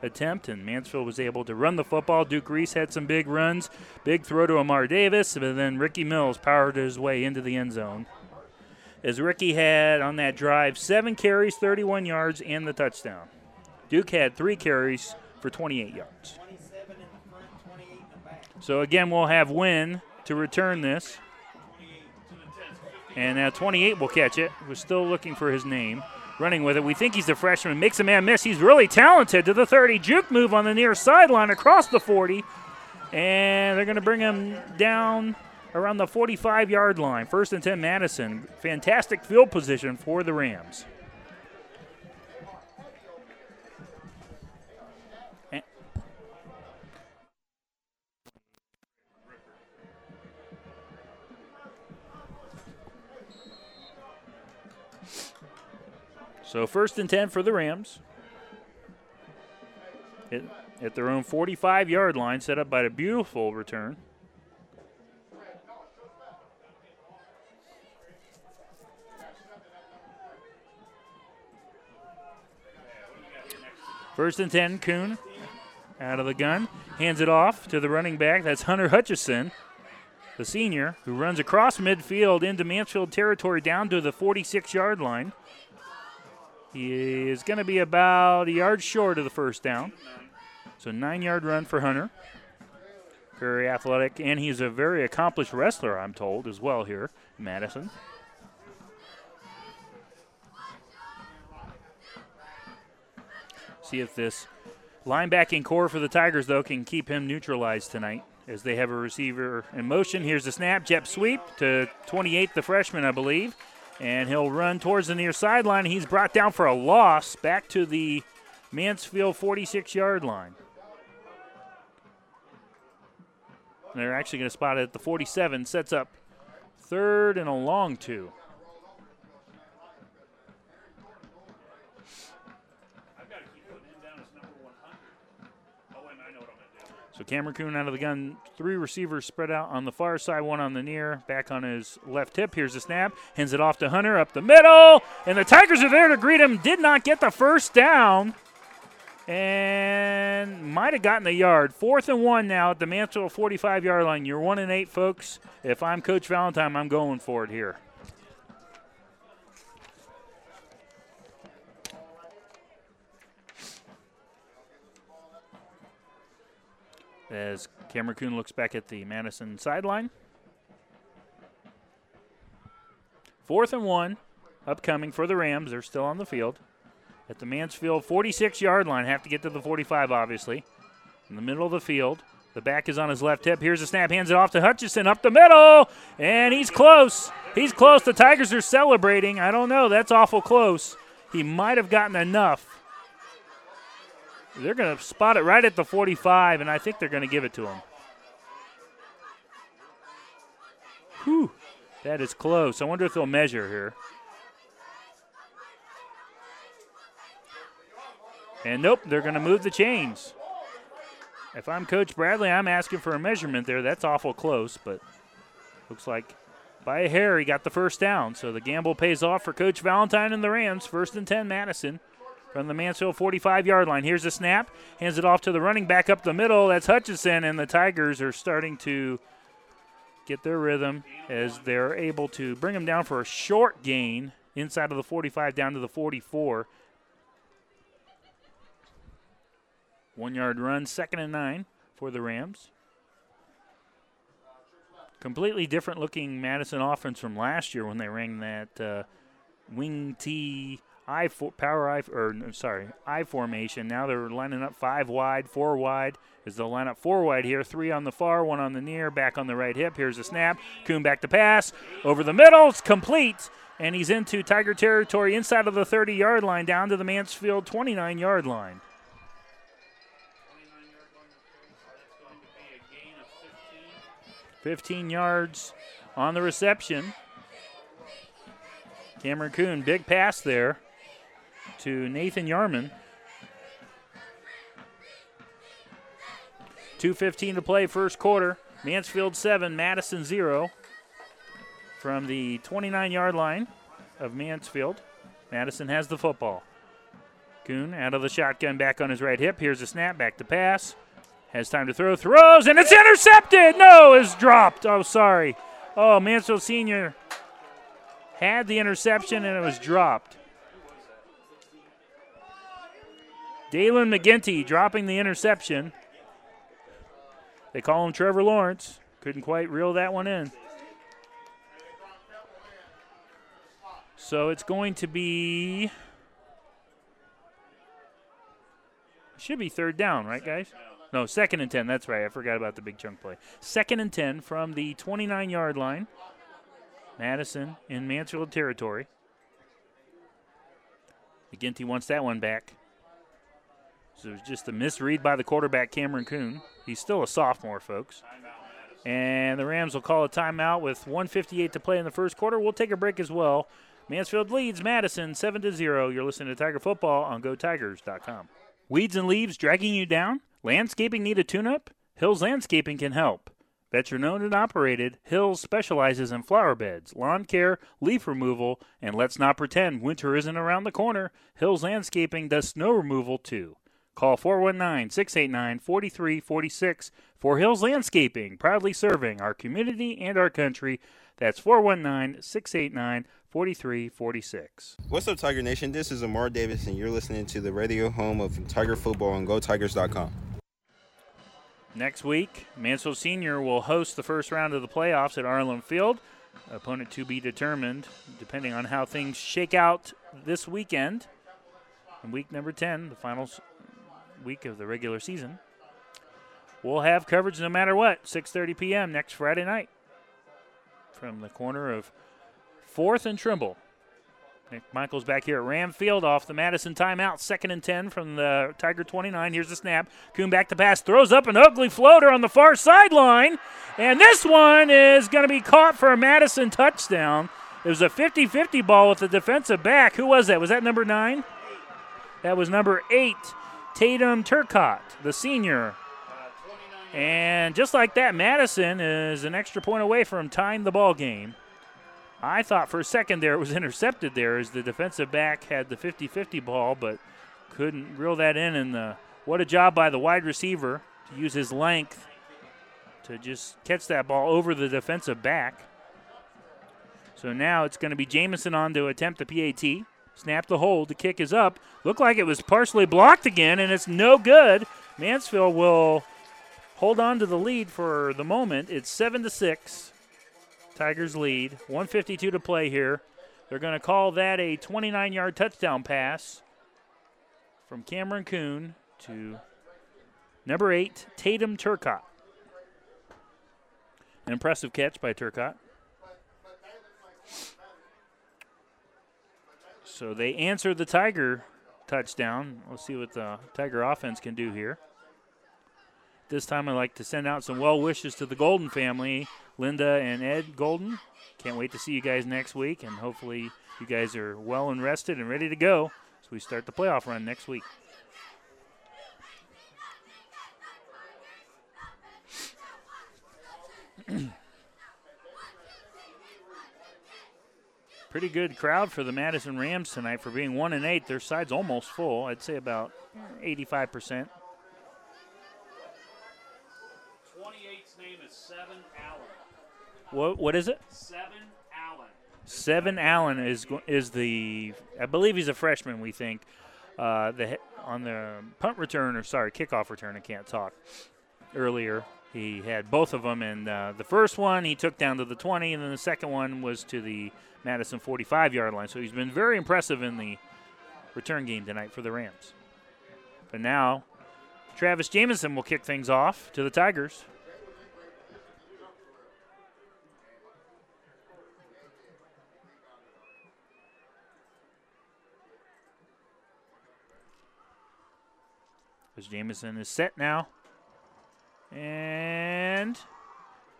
attempt, and Mansfield was able to run the football. Duke Reese had some big runs, big throw to Amar Davis, and then Ricky Mills powered his way into the end zone. As Ricky had on that drive, seven carries, thirty-one yards, and the touchdown. Duke had three carries for twenty-eight yards. twenty-seven in the front, twenty-eight in the back. So again, we'll have Wynn to return this. And now twenty-eight will catch it. We're still looking for his name. Running with it. We think he's a freshman. Makes a man miss. He's really talented. To the thirty. Juke move on the near sideline across the forty. And they're going to bring him down around the forty-five-yard line. First and ten, Madison. Fantastic field position for the Rams. So first and ten for the Rams. It, at their own forty-five-yard line, set up by a beautiful return. First and ten, Kuhn out of the gun. Hands it off to the running back. That's Hunter Hutchison, the senior, who runs across midfield into Mansfield territory down to the forty-six-yard line. He is going to be about a yard short of the first down. So nine-yard run for Hunter. Very athletic, and he's a very accomplished wrestler, I'm told, as well here in Madison. See if this linebacking core for the Tigers, though, can keep him neutralized tonight as they have a receiver in motion. Here's the snap, jet sweep to twenty-eight, the freshman, I believe. And he'll run towards the near sideline. He's brought down for a loss back to the Mansfield forty-six-yard line. And they're actually going to spot it at the forty-seven. Sets up third and a long two. So Cameron Kuhn out of the gun. Three receivers spread out on the far side, one on the near, back on his left hip. Here's the snap. Hands it off to Hunter up the middle. And the Tigers are there to greet him. Did not get the first down. And might have gotten the yard. Fourth and one now at the Mansfield forty-five-yard line. You're one and eight, folks. If I'm Coach Valentine, I'm going for it here. As Cameron Kuhn looks back at the Madison sideline. Fourth and one upcoming for the Rams. They're still on the field. At the Mansfield forty-six-yard line. Have to get to the forty-five, obviously. In the middle of the field. The back is on his left hip. Here's a snap. Hands it off to Hutchison up the middle. And he's close. He's close. The Tigers are celebrating. I don't know. That's awful close. He might have gotten enough. They're going to spot it right at the forty-five, and I think they're going to give it to him. Whew, that is close. I wonder if they'll measure here. And nope, they're going to move the chains. If I'm Coach Bradley, I'm asking for a measurement there. That's awful close, but looks like by a hair he got the first down. So the gamble pays off for Coach Valentine and the Rams. First and ten, Madison. From the Mansfield forty-five-yard line. Here's a snap. Hands it off to the running back up the middle. That's Hutchison, and the Tigers are starting to get their rhythm as they're able to bring him down for a short gain inside of the forty-five down to the forty-four. One-yard run, second and nine for the Rams. Completely different-looking Madison offense from last year when they rang that uh, wing tee. I for, power I or no, sorry I formation. Now they're lining up five wide, four wide. Is they'll line up four wide here. Three on the far, one on the near. Back on the right hip. Here's a snap. Kuhn back to pass over the middle. It's complete, and he's into Tiger territory inside of the thirty-yard line, down to the Mansfield twenty-nine-yard line. Fifteen yards on the reception. Cameron Kuhn, big pass there to Nathan Yarman. two fifteen to play first quarter. Mansfield seven, Madison zero. From the twenty-nine-yard line of Mansfield, Madison has the football. Kuhn out of the shotgun, back on his right hip. Here's a snap, back to pass. Has time to throw, throws, and it's intercepted! No, it's dropped. Oh, sorry. Oh, Mansfield Senior had the interception, and it was dropped. Dalen McGinty dropping the interception. They call him Trevor Lawrence. Couldn't quite reel that one in. So it's going to be, should be third down, right, guys? No, second and ten. That's right. I forgot about the big chunk play. Second and ten from the twenty-nine-yard line. Madison in Mansfield territory. McGinty wants that one back. So it was just a misread by the quarterback, Cameron Kuhn. He's still a sophomore, folks. And the Rams will call a timeout with one fifty-eight to play in the first quarter. We'll take a break as well. Mansfield leads Madison seven to zero. You're listening to Tiger Football on Go Tigers dot com. Weeds and leaves dragging you down? Landscaping need a tune-up? Hills Landscaping can help. Veteran-owned and operated, Hills specializes in flower beds, lawn care, leaf removal, and let's not pretend winter isn't around the corner. Hills Landscaping does snow removal, too. Call four one nine, six eight nine, four three four six for Hills Landscaping, proudly serving our community and our country. That's four one nine, six eight nine, four three four six. What's up, Tiger Nation? This is Amar Davis, and you're listening to the radio home of Tiger Football on Go Tigers dot com. Next week, Mansfield Senior will host the first round of the playoffs at Arlen Field. Opponent to be determined, depending on how things shake out this weekend. In week number ten, the final week of the regular season. We'll have coverage no matter what, six thirty p.m. next Friday night. From the corner of fourth and Trimble. Nick Michaels back here at Ramfield off the Madison timeout. Second and ten from the Tiger twenty-nine. Here's the snap. Kuhn back to pass. Throws up an ugly floater on the far sideline. And this one is going to be caught for a Madison touchdown. It was a fifty-fifty ball with the defensive back. Who was that? Was that number nine? That was number eight, Tatum Turcotte, the senior And just like that, Madison is an extra point away from tying the ball game. I thought for a second there it was intercepted there as the defensive back had the fifty-fifty ball, but couldn't reel that in. And the, what a job by the wide receiver to use his length to just catch that ball over the defensive back. So now it's going to be Jameson on to attempt the P A T. Snap the hold. The kick is up. Looked like it was partially blocked again, and it's no good. Mansfield will hold on to the lead for the moment. It's seven to six. Tigers lead. one fifty-two to play here. They're going to call that a twenty-nine-yard touchdown pass from Cameron Kuhn to number eight, Tatum Turcotte. An impressive catch by Turcotte. So they answer the Tiger touchdown. We'll see what the Tiger offense can do here. This time I'd like to send out some well wishes to the Golden family, Linda and Ed Golden. Can't wait to see you guys next week, and hopefully you guys are well and rested and ready to go as we start the playoff run next week. Pretty good crowd for the Madison Rams tonight for being one and eight. Their side's almost full. I'd say about eighty-five percent. twenty-eight's name is Seven Allen. What? What is it? Seven Allen. Seven Allen is is the. I believe he's a freshman. We think uh, the on the punt return or sorry kickoff return. I can't talk. Earlier he had both of them, and uh, the first one he took down to the twenty, and then the second one was to the Madison forty-five-yard line. So he's been very impressive in the return game tonight for the Rams. But now Travis Jameson will kick things off to the Tigers. As Jameson is set now. And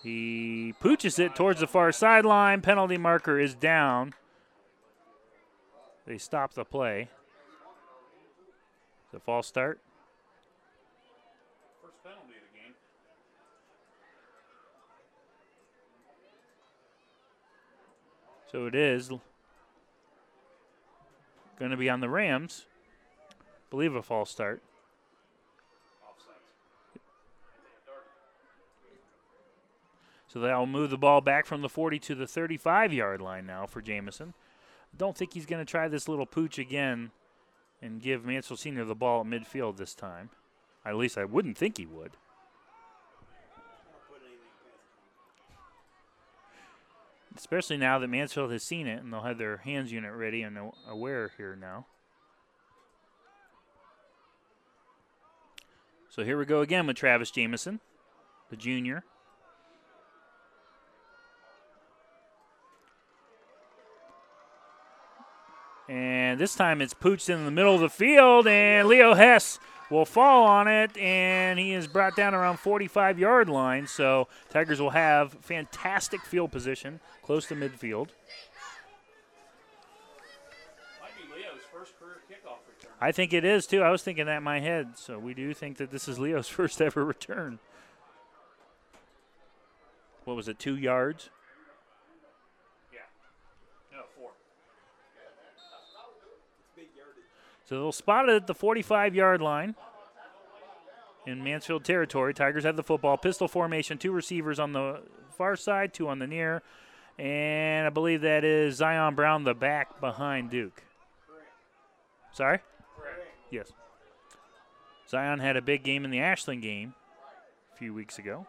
he pooches it towards the far sideline. Penalty marker is down. They stop the play. It's a false start. First penalty of the game. So it is going to be on the Rams. I believe a false start. So that'll move the ball back from the forty to the thirty-five-yard line now for Jameson. I don't think he's going to try this little pooch again and give Mansell Senior the ball at midfield this time. At least I wouldn't think he would. Especially now that Mansfield has seen it, and they'll have their hands unit ready and aware here now. So here we go again with Travis Jameson, the junior. And this time it's pooched in the middle of the field, and Leo Hess will fall on it, and he is brought down around forty-five-yard line. So Tigers will have fantastic field position close to midfield. Might be Leo's first career kickoff return. I think it is, too. I was thinking that in my head. So we do think that this is Leo's first ever return. What was it, two yards? So they'll spot it at the forty-five-yard line in Mansfield territory. Tigers have the football. Pistol formation, two receivers on the far side, two on the near. And I believe that is Zion Brown, the back behind Duke. Sorry? Yes. Zion had a big game in the Ashland game a few weeks ago.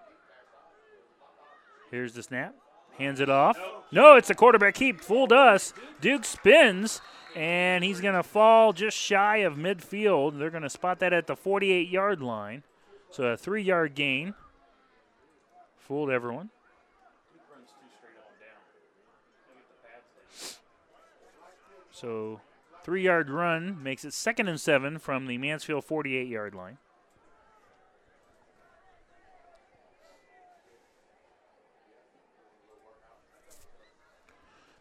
Here's the snap. Hands it off. No, it's a quarterback keep. Fooled us. Duke spins. And he's going to fall just shy of midfield. They're going to spot that at the forty-eight-yard line. So a three-yard gain. Fooled everyone. So three-yard run makes it second and seven from the Mansfield forty-eight-yard line.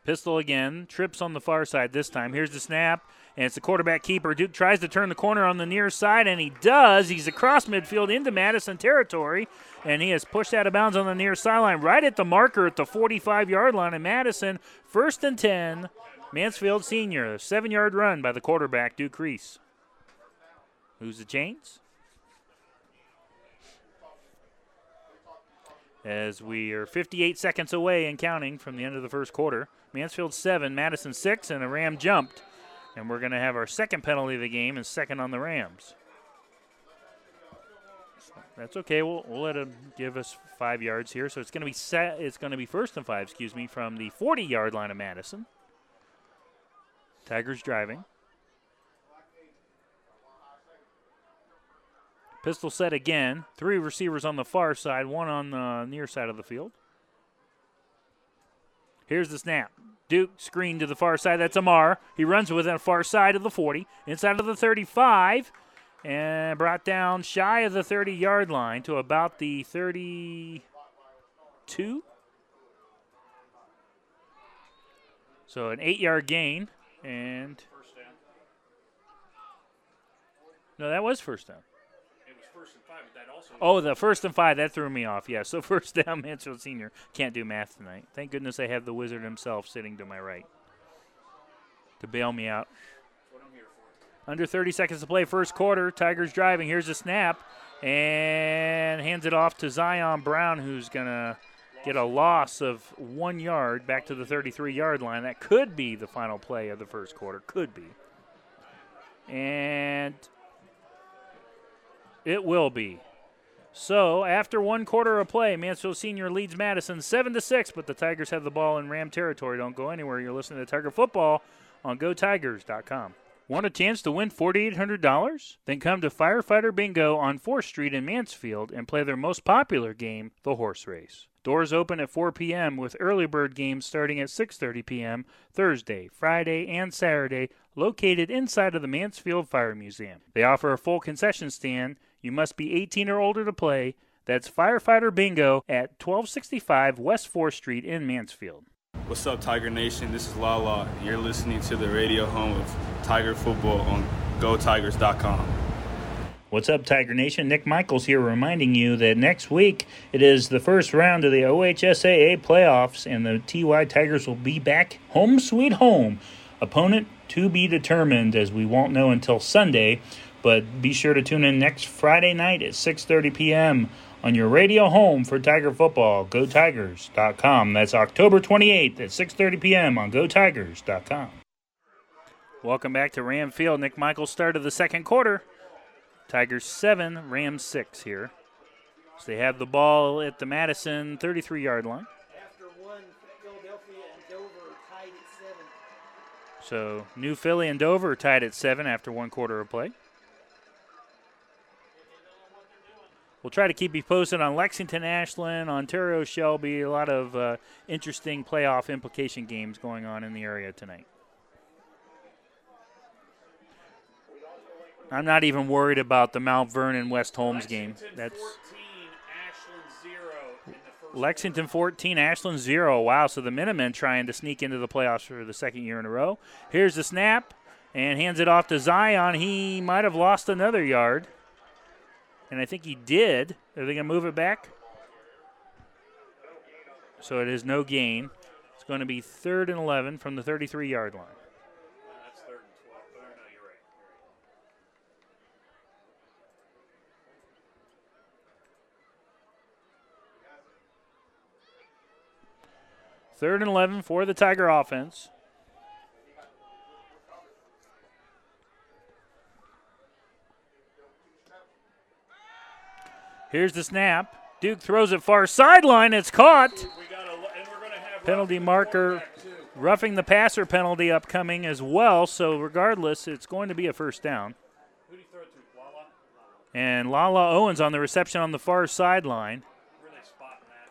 Pistol again, trips on the far side this time. Here's the snap, And it's the quarterback keeper. Duke tries to turn the corner on the near side, and he does. He's across midfield into Madison territory, and he is pushed out of bounds on the near sideline right at the marker at the forty-five-yard line. And Madison, first and ten, Mansfield Senior. A seven-yard run by the quarterback, Duke Reese. Who's the chains? As we are fifty-eight seconds away and counting from the end of the first quarter. Mansfield seven, Madison six, and a Ram jumped. And we're going to have our second penalty of the game and second on the Rams. So that's okay. We'll, we'll let them give us five yards here. So it's going to be set. It's going to be first and five, excuse me, from the forty-yard line of Madison. Tigers driving. Pistol set again. Three receivers on the far side, one on the near side of the field. Here's the snap. Duke screen to the far side. That's Amar. He runs within the far side of the forty, inside of the thirty-five, and brought down shy of the thirty-yard line to about the thirty-two. So an eight-yard gain. And first down. No, that was first down. First and five, but that also oh, the first and five, that threw me off. Yeah, so first down, Mansfield Senior. Can't do math tonight. Thank goodness I have the wizard himself sitting to my right to bail me out. That's what I'm here for. Under thirty seconds to play, first quarter. Tigers driving. Here's a snap and hands it off to Zion Brown, who's going to get a loss of one yard back to the thirty-three-yard line. That could be the final play of the first quarter. Could be. And it will be. So, after one quarter of play, Mansfield Senior leads Madison seven to six, but the Tigers have the ball in Ram territory. Don't go anywhere. You're listening to Tiger Football on go tigers dot com. Want a chance to win four thousand eight hundred dollars? Then come to Firefighter Bingo on fourth Street in Mansfield and play their most popular game, the horse race. Doors open at four p.m. with early bird games starting at six thirty p.m. Thursday, Friday, and Saturday, located inside of the Mansfield Fire Museum. They offer a full concession stand. You must be eighteen or older to play. That's Firefighter Bingo at twelve sixty-five West fourth Street in Mansfield. What's up, Tiger Nation? This is Lala. You're listening to the radio home of Tiger Football on go tigers dot com. What's up, Tiger Nation? Nick Michaels here reminding you that next week it is the first round of the O H S A A playoffs, and the T Y Tigers will be back home sweet home. Opponent to be determined, as we won't know until Sunday. But be sure to tune in next Friday night at six thirty p.m. on your radio home for Tiger Football, go tigers dot com. That's October twenty-eighth at six thirty p.m. on go tigers dot com. Welcome back to Ram Field. Nick Michaels started the second quarter. Tigers seven, Rams six here. So they have the ball at the Madison thirty-three-yard line. After one, Philadelphia and Dover tied at seven. So New Philly and Dover tied at seven after one quarter of play. We'll try to keep you posted on Lexington, Ashland, Ontario, Shelby. A lot of uh, interesting playoff implication games going on in the area tonight. I'm not even worried about the Mount Vernon West Holmes game. That's Lexington fourteen, Ashland zero. Wow, so the Minutemen trying to sneak into the playoffs for the second year in a row. Here's the snap and hands it off to Zion. He might have lost another yard. And I think he did. Are they going to move it back? So it is no gain. It's going to be third and eleven from the thirty-three-yard line. That's third and twelve. No, you're right. Third and eleven for the Tiger offense. Here's the snap. Duke throws it far sideline. It's caught. We gotta, and we're gonna have penalty marker, roughing the passer penalty upcoming as well. So regardless, it's going to be a first down. Who do you throw it to? Lala? And Lala Owens on the reception on the far sideline. Really spotting that.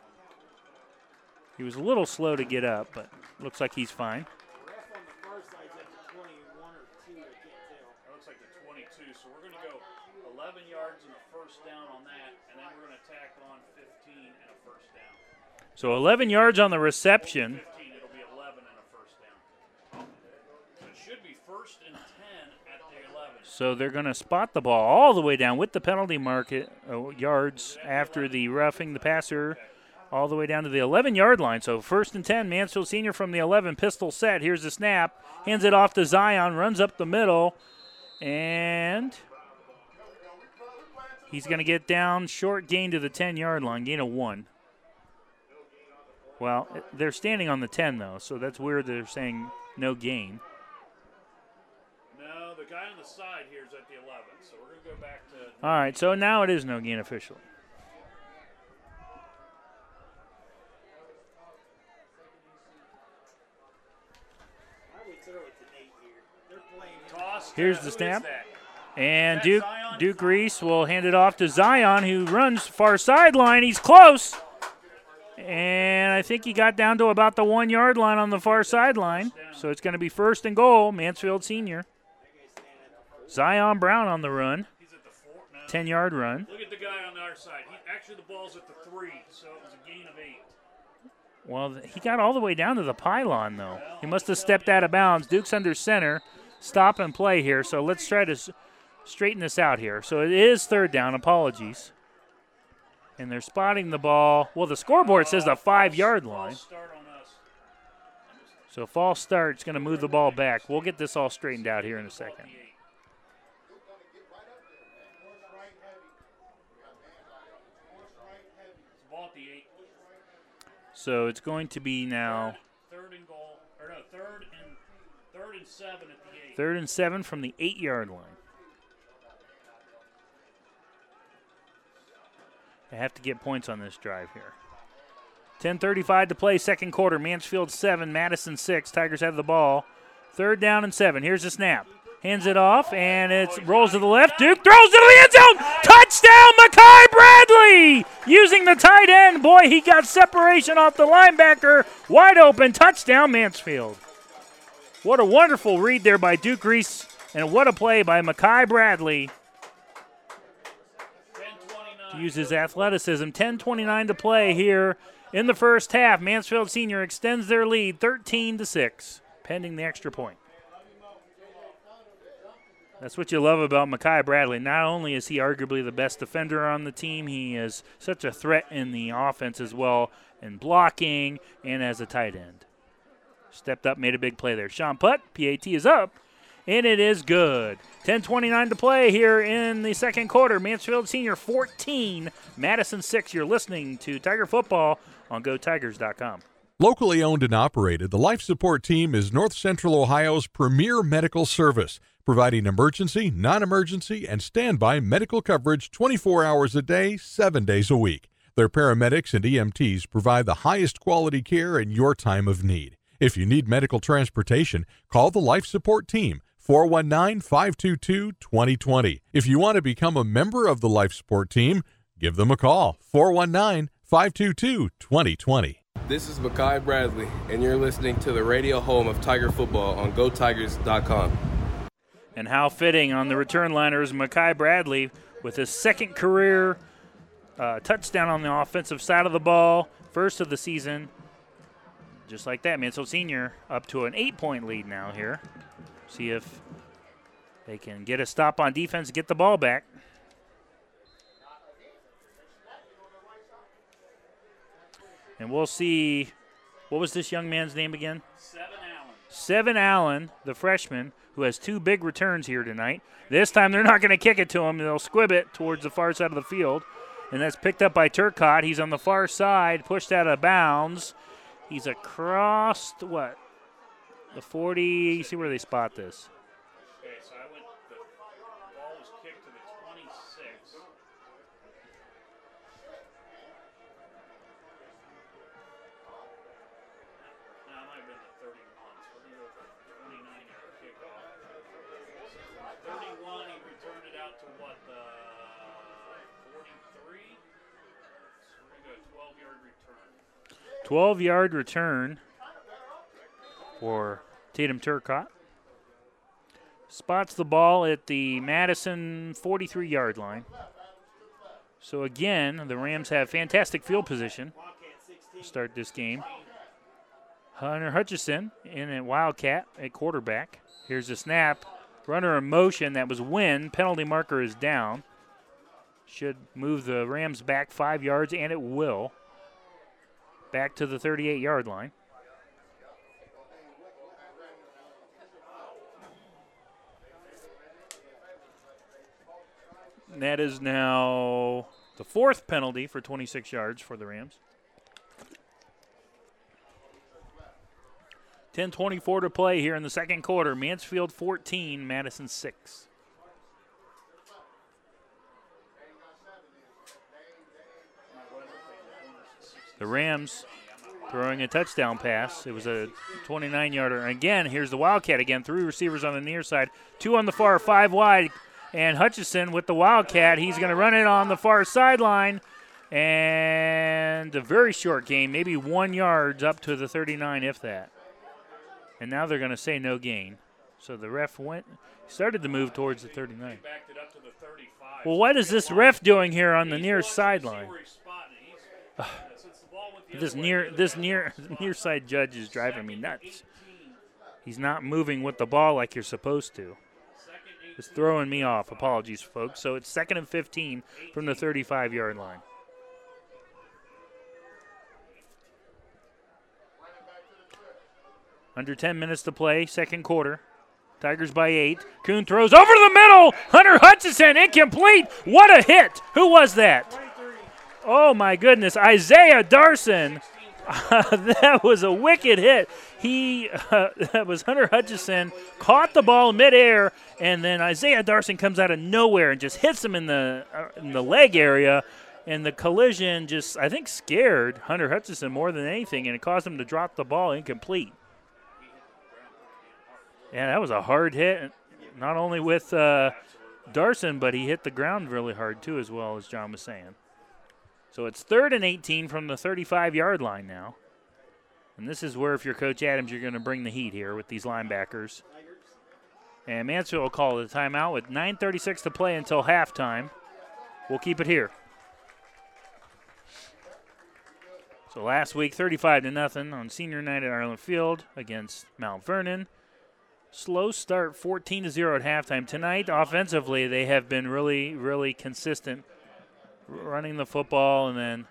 He was a little slow to get up, but looks like he's fine. The ref on the far side's at the twenty-one or two. I can't tell. It looks like the twenty-two. So we're gonna go eleven yards and a first down on that. So eleven yards on the reception. fifteen, it'll be eleven and a first down. So it should be first and ten So they're going to spot the ball all the way down with the penalty mark uh, yards after the roughing the passer all the way down to the eleven-yard line. So first and ten, Mansfield Senior from the eleven, pistol set. Here's the snap, hands it off to Zion, runs up the middle, and he's going to get down. Short gain to the ten-yard line, gain of one. Well, they're standing on the ten, though, so that's weird they're saying no gain. No, the guy on the side here is at the eleven, so we're going to go back to... All right, so now it is no gain officially. Here's the snap. And Duke Duke Reese will hand it off to Zion, who runs far sideline. He's close. And I think he got down to about the one-yard line on the far sideline. So it's going to be first and goal, Mansfield Senior. Zion Brown on the run. ten-yard run. Look at the guy on our side. Actually, the ball's at the three, so it was a gain of eight. Well, he got all the way down to the pylon, though. He must have stepped out of bounds. Duke's under center. Stop and play here, so let's try to s- straighten this out here. So it is third down, apologies. And they're spotting the ball. Well, the scoreboard says the five-yard line. So false start's going to move the ball back. We'll get this all straightened out here in a second. So it's going to be now third and goal, or no, third and Third and seven at the eight. Third and seven from the eight-yard line. They have to get points on this drive here. ten thirty-five to play, second quarter. Mansfield seven, Madison six. Tigers have the ball. Third down and seven. Here's the snap. Hands it off, and it rolls to the left. Duke throws it to the end zone. Touchdown, Makai Bradley. Using the tight end. Boy, he got separation off the linebacker. Wide open. Touchdown, Mansfield. What a wonderful read there by Duke Reese, and what a play by Makai Bradley to use his athleticism. ten twenty-nine to play here in the first half. Mansfield Senior extends their lead thirteen to six, pending the extra point. That's what you love about Makai Bradley. Not only is he arguably the best defender on the team, he is such a threat in the offense as well, in blocking and as a tight end. Stepped up, made a big play there. Sean Putt, P A T is up, and it is good. ten twenty-nine to play here in the second quarter. Mansfield Senior fourteen, Madison six. You're listening to Tiger Football on Go Tigers dot com. Locally owned and operated, the Life Support Team is North Central Ohio's premier medical service, providing emergency, non-emergency, and standby medical coverage twenty-four hours a day, seven days a week. Their paramedics and E M Ts provide the highest quality care in your time of need. If you need medical transportation, call the Life Support Team, four one nine, five two two, two zero two zero. If you want to become a member of the Life Support Team, give them a call, four one nine, five two two, two zero two zero. This is Makai Bradley, and you're listening to the radio home of Tiger Football on Go Tigers dot com. And how fitting on the return liner is Makai Bradley with his second career uh, touchdown on the offensive side of the ball, first of the season. Just like that, Mansfield Senior up to an eight-point lead now here. See if they can get a stop on defense and get the ball back. And we'll see, what was this young man's name again? Seven Allen. Seven Allen, the freshman, who has two big returns here tonight. This time they're not going to kick it to him. They'll squib it towards the far side of the field. And that's picked up by Turcotte. He's on the far side, pushed out of bounds. He's across, the, what, the forty. You see where they spot this. Okay, so I went, the ball was kicked to the twenty-six. No, it might have been the thirty-one. So we're going to go for the twenty-nine-yard kickoff. thirty-one, he returned it out to, what, the forty-three? So we're going to go twelve-yard return. twelve-yard return for Tatum Turcotte. Spots the ball at the Madison forty-three-yard line. So again, the Rams have fantastic field position to start this game. Hunter Hutchison in at Wildcat, a quarterback. Here's the snap. Runner in motion, that was Wynn. Penalty marker is down. Should move the Rams back five yards, and it will. Back to the thirty-eight-yard line. And that is now the fourth penalty for twenty-six yards for the Rams. ten twenty-four to play here in the second quarter. Mansfield fourteen, Madison six. The Rams throwing a touchdown pass. It was a twenty-nine-yarder. And again, here's the Wildcat again. Three receivers on the near side, two on the far, five wide. And Hutchison with the Wildcat. He's going to run it on the far sideline. And a very short gain, maybe one yard up to the thirty-nine, if that. And now they're going to say no gain. So the ref went, started to move towards the thirty-nine. Well, what is this ref doing here on the near sideline? Uh, this near, this near, near side judge is driving me nuts. He's not moving with the ball like you're supposed to. It's throwing me off. Apologies, folks. So it's second and fifteen from the thirty-five-yard line. Under ten minutes to play, second quarter. Tigers by eight. Kuhn throws over the middle. Hunter Hutchison, incomplete. What a hit. Who was that? Oh, my goodness. Isaiah Darson. Uh, that was a wicked hit. He, uh, that was Hunter Hutchison, caught the ball midair, and then Isaiah Darson comes out of nowhere and just hits him in the uh, in the leg area, and the collision just, I think, scared Hunter Hutchison more than anything, and it caused him to drop the ball incomplete. Yeah, that was a hard hit, not only with uh, Darson, but he hit the ground really hard too, as well, as John was saying. So it's third and eighteen from the thirty-five-yard line now. And this is where, if you're Coach Adams, you're going to bring the heat here with these linebackers. And Mansfield will call it a timeout with nine thirty-six to play until halftime. We'll keep it here. So last week, thirty-five to nothing on senior night at Arlen Field against Mount Vernon. Slow start, fourteen to nothing at halftime. Tonight, offensively, they have been really, really consistent running the football, and then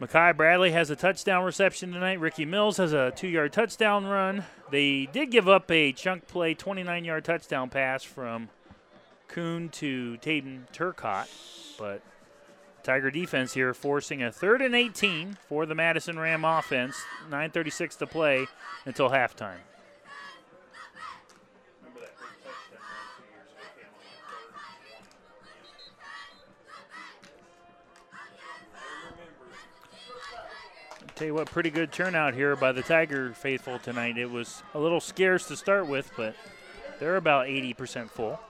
Makai Bradley has a touchdown reception tonight. Ricky Mills has a two-yard touchdown run. They did give up a chunk play, twenty-nine-yard touchdown pass from Kuhn to Tatum Turcotte, but Tiger defense here forcing a third and eighteen for the Madison Ram offense, nine thirty-six to play until halftime. Tell you what, pretty good turnout here by the Tiger faithful tonight. It was a little scarce to start with, but they're about eighty percent full.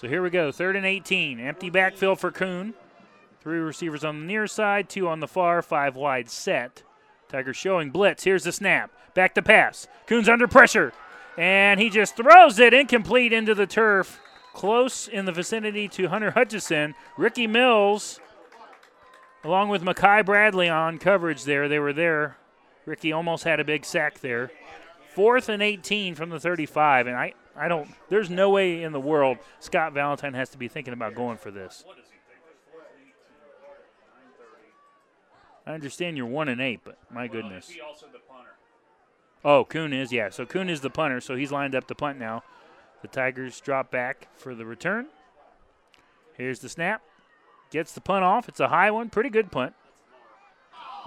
So here we go, third and eighteen. Empty backfield for Kuhn. Three receivers on the near side, two on the far, five wide set. Tiger showing blitz. Here's the snap. Back to pass. Kuhn's under pressure, and he just throws it incomplete into the turf. Close in the vicinity to Hunter Hutchison. Ricky Mills, along with Makai Bradley on coverage there. They were there. Ricky almost had a big sack there. Fourth and eighteen from the thirty-five, and I, I don't – there's no way in the world Scott Valentine has to be thinking about going for this. I understand you're one and eight, but my goodness. Oh, Kuhn is, yeah. So Kuhn is the punter, so he's lined up to punt now. The Tigers drop back for the return. Here's the snap. Gets the punt off. It's a high one. Pretty good punt.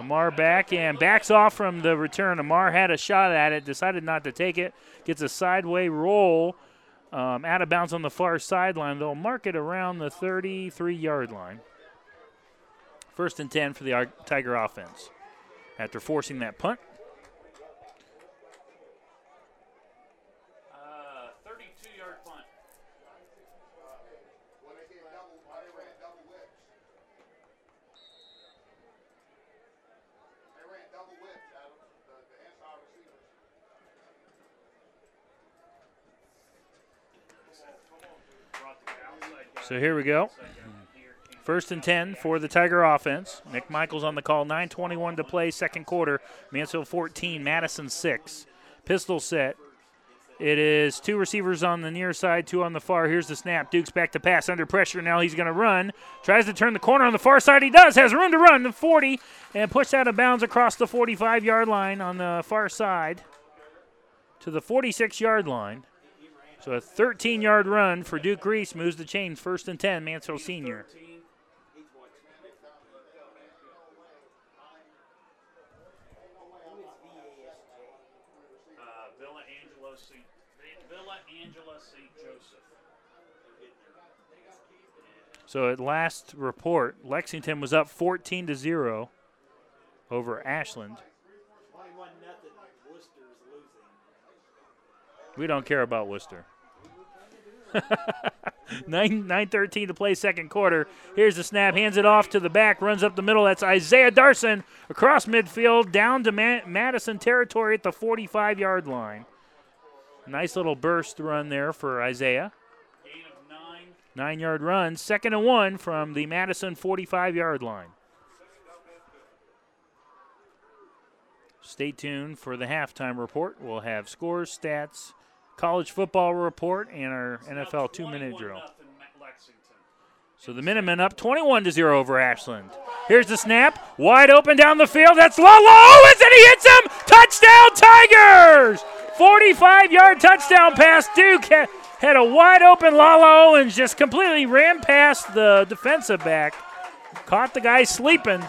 Amar back and backs off from the return. Amar had a shot at it, decided not to take it. Gets a sideway roll um, out of bounds on the far sideline. They'll mark it around the thirty-three-yard line. First and ten for the Tiger offense after forcing that punt. So here we go. First and ten for the Tiger offense. Nick Michaels on the call. nine twenty-one to play, second quarter. Mansfield fourteen, Madison six. Pistol set. It is two receivers on the near side, two on the far. Here's the snap. Duke's back to pass under pressure. Now he's going to run. Tries to turn the corner on the far side. He does. Has room to run. The forty. And pushed out of bounds across the forty-five-yard line on the far side to the forty-six-yard line. So a thirteen-yard run for Duke Reese moves the chains. First and ten, Mansell Senior. So at last report, Lexington was up fourteen to zero over Ashland. We don't care about Worcester. nine thirteen to play second quarter. Here's the snap. Hands it off to the back. Runs up the middle. That's Isaiah Darson across midfield down to Madison territory at the forty-five-yard line. Nice little burst run there for Isaiah. Nine-yard run, second and one from the Madison forty-five-yard line. Stay tuned for the halftime report. We'll have scores, stats, college football report, and our N F L two-minute drill. So the Minutemen up twenty-one to zero over Ashland. Here's the snap, wide open down the field. That's Lala Owens, and he hits him! Touchdown, Tigers! forty-five-yard touchdown pass. Duke ha- had a wide-open Lala Owens, just completely ran past the defensive back, caught the guy sleeping,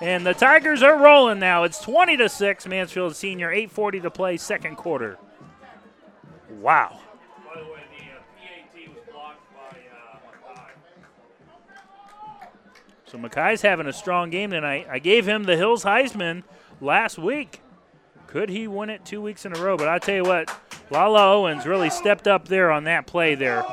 and the Tigers are rolling now. It's twenty to six, Mansfield Senior, eight forty to play, second quarter. Wow. By the way, the uh, P A T was blocked by uh, Makai. So Makai's having a strong game tonight. I gave him the Hills Heisman last week. Could he win it two weeks in a row? But I'll tell you what, Lala Owens really stepped up there on that play there.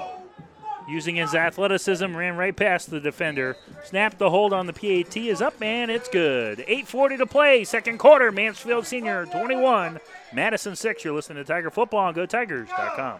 Using his athleticism, ran right past the defender. Snapped the hold on the P A T. Is up, man. It's good. eight forty to play. Second quarter, Mansfield Senior twenty-one. Madison six. You're listening to Tiger Football on Go Tigers dot com.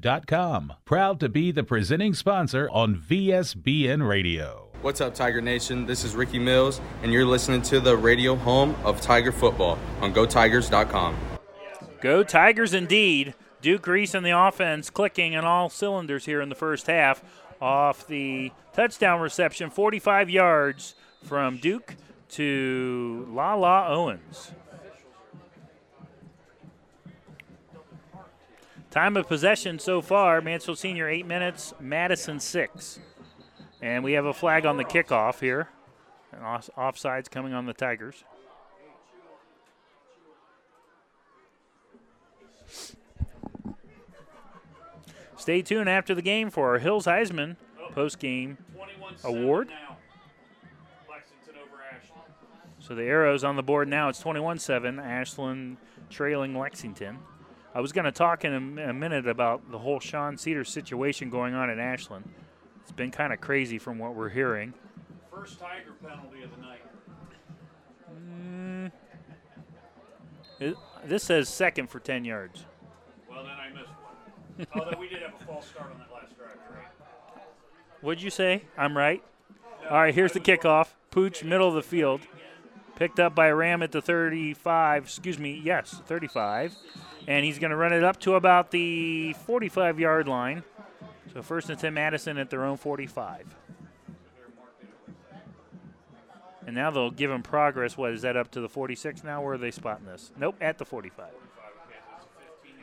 dot com. Proud to be the presenting sponsor on V S B N Radio. What's up, Tiger Nation? This is Ricky Mills, and you're listening to the radio home of Tiger football on Go Tigers dot com. Go Tigers indeed. Duke Reese and the offense clicking on all cylinders here in the first half off the touchdown reception, forty-five yards from Duke to Lala Owens. Time of possession so far, Mansfield Senior eight minutes, Madison six. And we have a flag on the kickoff here. And off- offsides coming on the Tigers. Stay tuned after the game for our Hills Heisman post-game award. So the arrow's on the board now. It's twenty-one seven, Ashland trailing Lexington. I was going to talk in a, a minute about the whole Sean Cedar situation going on in Ashland. It's been kind of crazy from what we're hearing. First Tiger penalty of the night. Mm. It, this says second for ten yards. Well, then I missed one. Although we did have a false start on that last drive, right? What'd you say? I'm right. No, all right, here's the kickoff. Pooch, okay, middle of the field. Picked up by Ram at the thirty-five, excuse me, yes, thirty-five. And he's going to run it up to about the forty-five-yard line. So first and ten, Madison at their own forty-five. And now they'll give him progress. What, is that up to the forty-six now? Where are they spotting this? Nope, at the forty-five.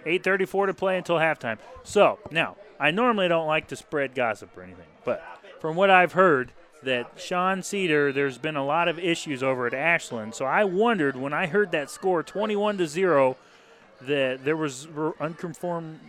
eight thirty-four to play until halftime. So, now, I normally don't like to spread gossip or anything, but from what I've heard, that Sean Cedar, there's been a lot of issues over at Ashland. So I wondered when I heard that score, twenty-one to zero, that there was unconfirmed,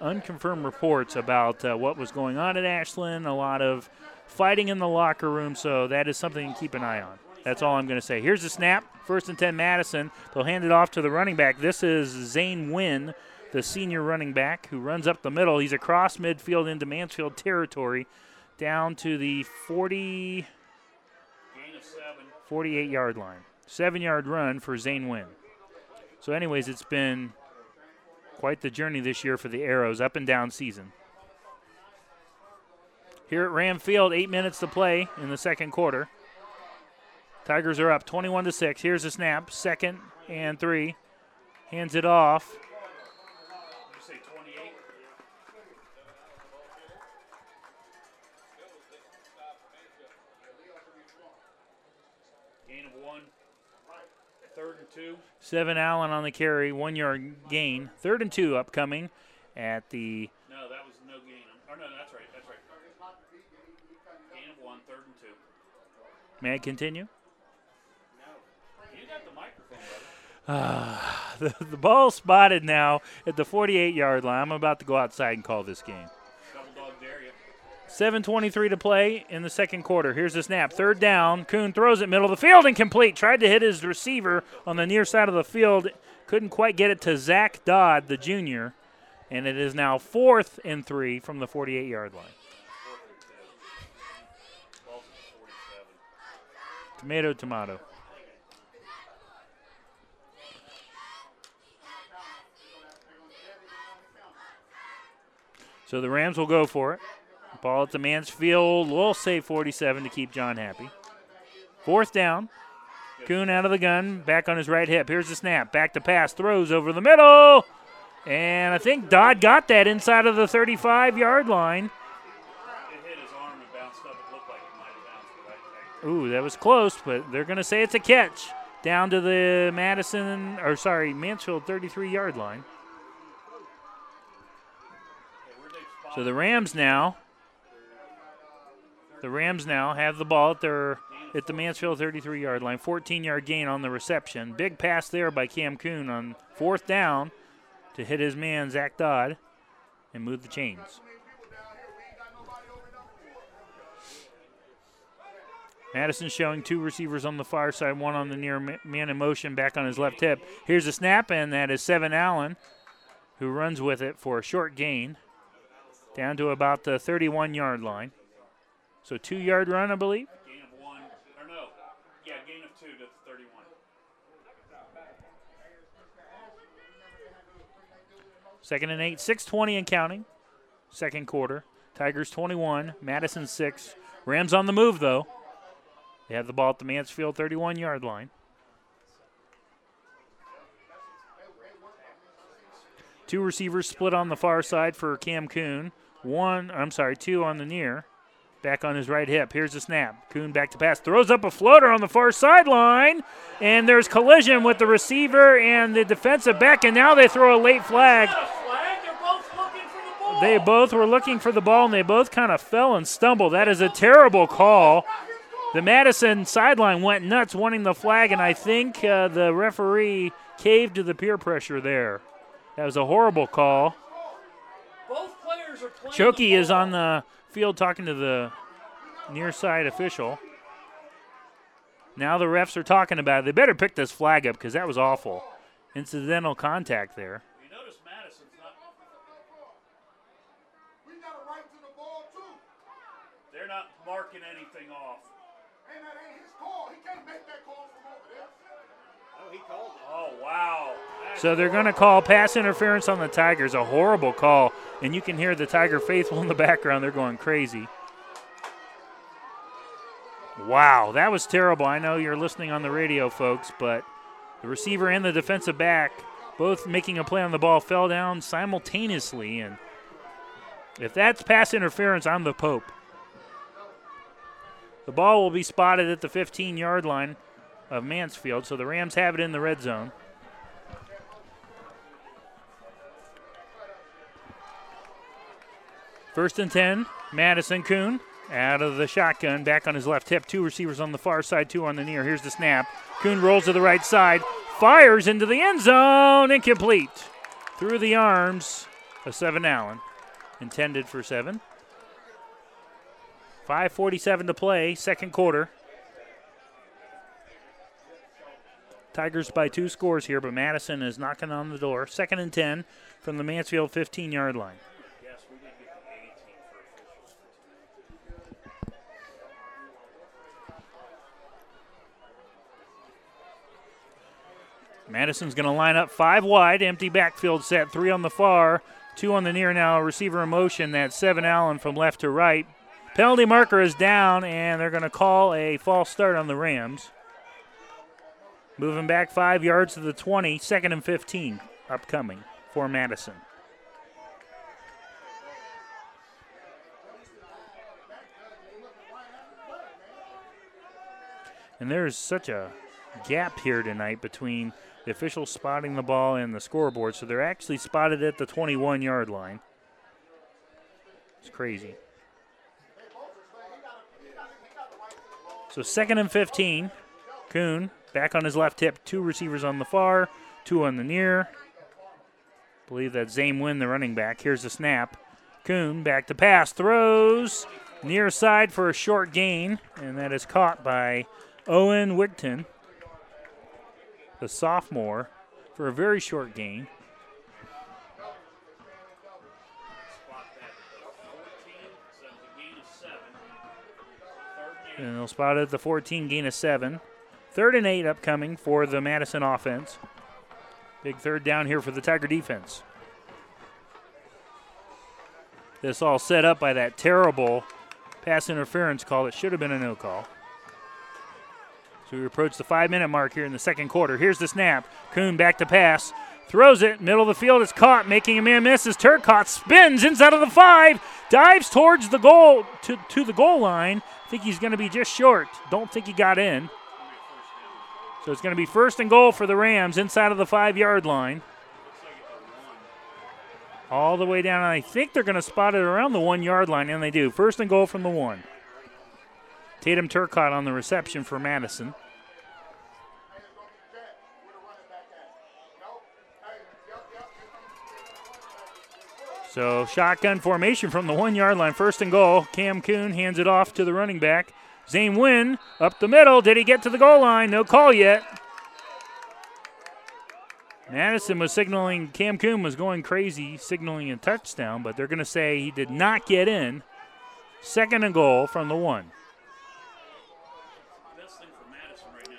unconfirmed reports about uh, what was going on at Ashland, a lot of fighting in the locker room. So that is something to keep an eye on. That's all I'm going to say. Here's the snap. First and ten, Madison. They'll hand it off to the running back. This is Zane Wynn, the senior running back, who runs up the middle. He's across midfield into Mansfield territory, down to the forty, forty-eight-yard line. Seven-yard run for Zane Wynn. So anyways, it's been quite the journey this year for the Arrows, up and down season. Here at Ramfield, eight minutes to play in the second quarter. Tigers are up twenty-one to six. Here's the snap, second and three. Hands it off. Seven Allen on the carry, one-yard gain. Third and two upcoming at the... No, that was no gain. Oh, no, that's right, that's right. Gain of one, third and two. May I continue? No. You got the microphone, brother. Uh, the, the ball spotted now at the forty-eight-yard line. I'm about to go outside and call this game. Double dog dare you. seven twenty-three to play in the second quarter. Here's the snap. Third down. Kuhn throws it middle of the field, incomplete. Tried to hit his receiver on the near side of the field. Couldn't quite get it to Zach Dodd, the junior. And it is now fourth and three from the forty-eight-yard line. Tomato, tomato. So the Rams will go for it. Ball at the Mansfield. We'll save forty-seven to keep John happy. Fourth down. Kuhn out of the gun. Back on his right hip. Here's the snap. Back to pass. Throws over the middle. And I think Dodd got that inside of the thirty-five-yard line. It hit his arm and bounced up. It looked like it might have bounced the right back. Ooh, that was close, but they're going to say it's a catch. Down to the Madison, or sorry, Mansfield thirty-three-yard line. So the Rams now. The Rams now have the ball at their at the Mansfield thirty-three-yard line. fourteen-yard gain on the reception. Big pass there by Cam Kuhn on fourth down to hit his man, Zach Dodd, and move the chains. Madison showing two receivers on the far side, one on the near man in motion back on his left hip. Here's a snap, and that is Seven Allen, who runs with it for a short gain down to about the thirty-one-yard line. So two-yard run, I believe. Gain of one, or no, yeah, gain of two to thirty-one. Second and eight, six twenty and counting. Second quarter, Tigers twenty-one, Madison six. Rams on the move, though. They have the ball at the Mansfield thirty-one-yard line. Two receivers split on the far side for Cam Kuhn. One, I'm sorry, two on the near. Back on his right hip. Here's the snap. Kuhn back to pass. Throws up a floater on the far sideline. And there's collision with the receiver and the defensive back. And now they throw a late flag. Not a flag. They're both looking for the ball. They both were looking for the ball, and they both kind of fell and stumbled. That is a terrible call. The Madison sideline went nuts wanting the flag, and I think uh, the referee caved to the peer pressure there. That was a horrible call. Both players are playing. Chioke is on the field talking to the near side official. Now the refs are talking about it. They better pick this flag up because that was awful. Incidental contact there. You notice Madison's not. We got a right to the ball too. They're not marking anything off. And that ain't his call. He can't make that call from over there. Oh, he called it. Oh, wow. So they're going to call pass interference on the Tigers, a horrible call. And you can hear the Tiger faithful in the background. They're going crazy. Wow, that was terrible. I know you're listening on the radio, folks, but the receiver and the defensive back, both making a play on the ball, fell down simultaneously. And if that's pass interference, I'm the Pope. The ball will be spotted at the fifteen-yard line of Mansfield, so the Rams have it in the red zone. First and ten, Madison. Kuhn out of the shotgun, back on his left hip. Two receivers on the far side, two on the near. Here's the snap. Kuhn rolls to the right side, fires into the end zone, incomplete. Through the arms of Seven Allen, intended for seven. five forty-seven to play, second quarter. Tigers by two scores here, but Madison is knocking on the door. Second and ten from the Mansfield fifteen-yard line. Madison's going to line up five wide, empty backfield set, three on the far, two on the near now, receiver in motion, that's Seven Allen from left to right. Penalty marker is down, and they're going to call a false start on the Rams. Moving back five yards to the twenty, second and fifteen upcoming for Madison. And there's such a gap here tonight between the officials spotting the ball and the scoreboard, so they're actually spotted at the twenty-one-yard line. It's crazy. So second and fifteen. Kuhn back on his left hip. Two receivers on the far, two on the near. I believe that's Zane Wynn, the running back. Here's the snap. Kuhn back to pass. Throws near side for a short gain, and that is caught by Owen Wigton, the sophomore, for a very short gain. And they'll spot it at the fourteen, gain of seven. Third and eight upcoming for the Madison offense. Big third down here for the Tiger defense. This all set up by that terrible pass interference call that should have been a no call. So we approach the five-minute mark here in the second quarter. Here's the snap. Kuhn back to pass. Throws it. Middle of the field. It's caught. Making a man miss is Turcotte. Spins inside of the five. Dives towards the goal, to, to the goal line. I think he's going to be just short. Don't think he got in. So it's going to be first and goal for the Rams inside of the five-yard line. All the way down. I think they're going to spot it around the one-yard line, and they do. First and goal from the one. Tatum Turcotte on the reception for Madison. So shotgun formation from the one-yard line. First and goal. Cam Kuhn hands it off to the running back. Zane Wynn up the middle. Did he get to the goal line? No call yet. Madison was signaling, Cam Kuhn was going crazy, signaling a touchdown, but they're going to say he did not get in. Second and goal from the one.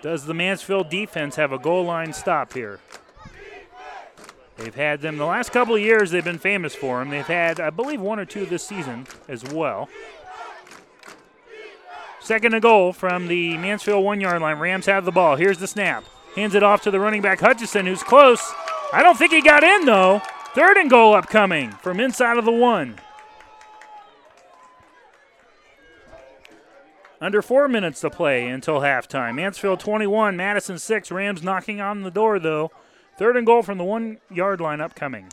Does the Mansfield defense have a goal line stop here? They've had them the last couple of years. They've been famous for them. They've had, I believe, one or two this season as well. Second and goal from the Mansfield one-yard line. Rams have the ball. Here's the snap. Hands it off to the running back, Hutchison, who's close. I don't think he got in, though. Third and goal upcoming from inside of the one. Under four minutes to play until halftime. Mansfield twenty-one, Madison six. Rams knocking on the door, though. Third and goal from the one-yard line upcoming.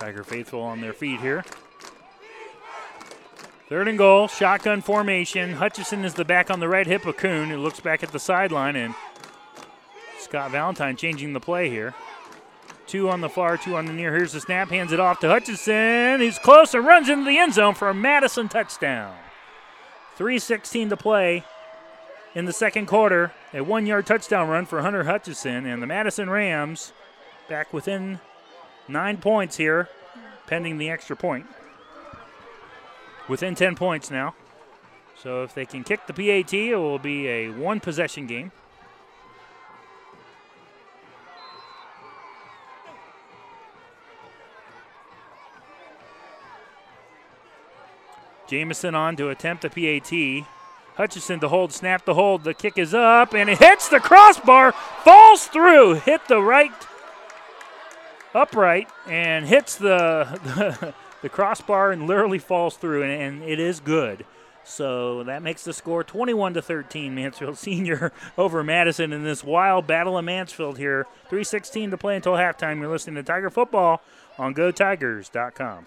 Tiger faithful on their feet here. Third and goal, shotgun formation. Hutchison is the back on the right hip of Kuhn, who looks back at the sideline, and Scott Valentine changing the play here. Two on the far, two on the near. Here's the snap. Hands it off to Hutchison. He's close and runs into the end zone for a Madison touchdown. three sixteen to play in the second quarter. A one-yard touchdown run for Hunter Hutchison. And the Madison Rams back within nine points here, pending the extra point. Within ten points now. So if they can kick the P A T, it will be a one-possession game. Jameson on to attempt a P A T. Hutchison to hold, snap to hold. The kick is up, and it hits the crossbar, falls through, hit the right upright, and hits the the, the crossbar and literally falls through, and, and it is good. So that makes the score twenty-one to thirteen, Mansfield Senior over Madison in this wild battle of Mansfield here. three sixteen to play until halftime. You're listening to Tiger Football on Go Tigers dot com.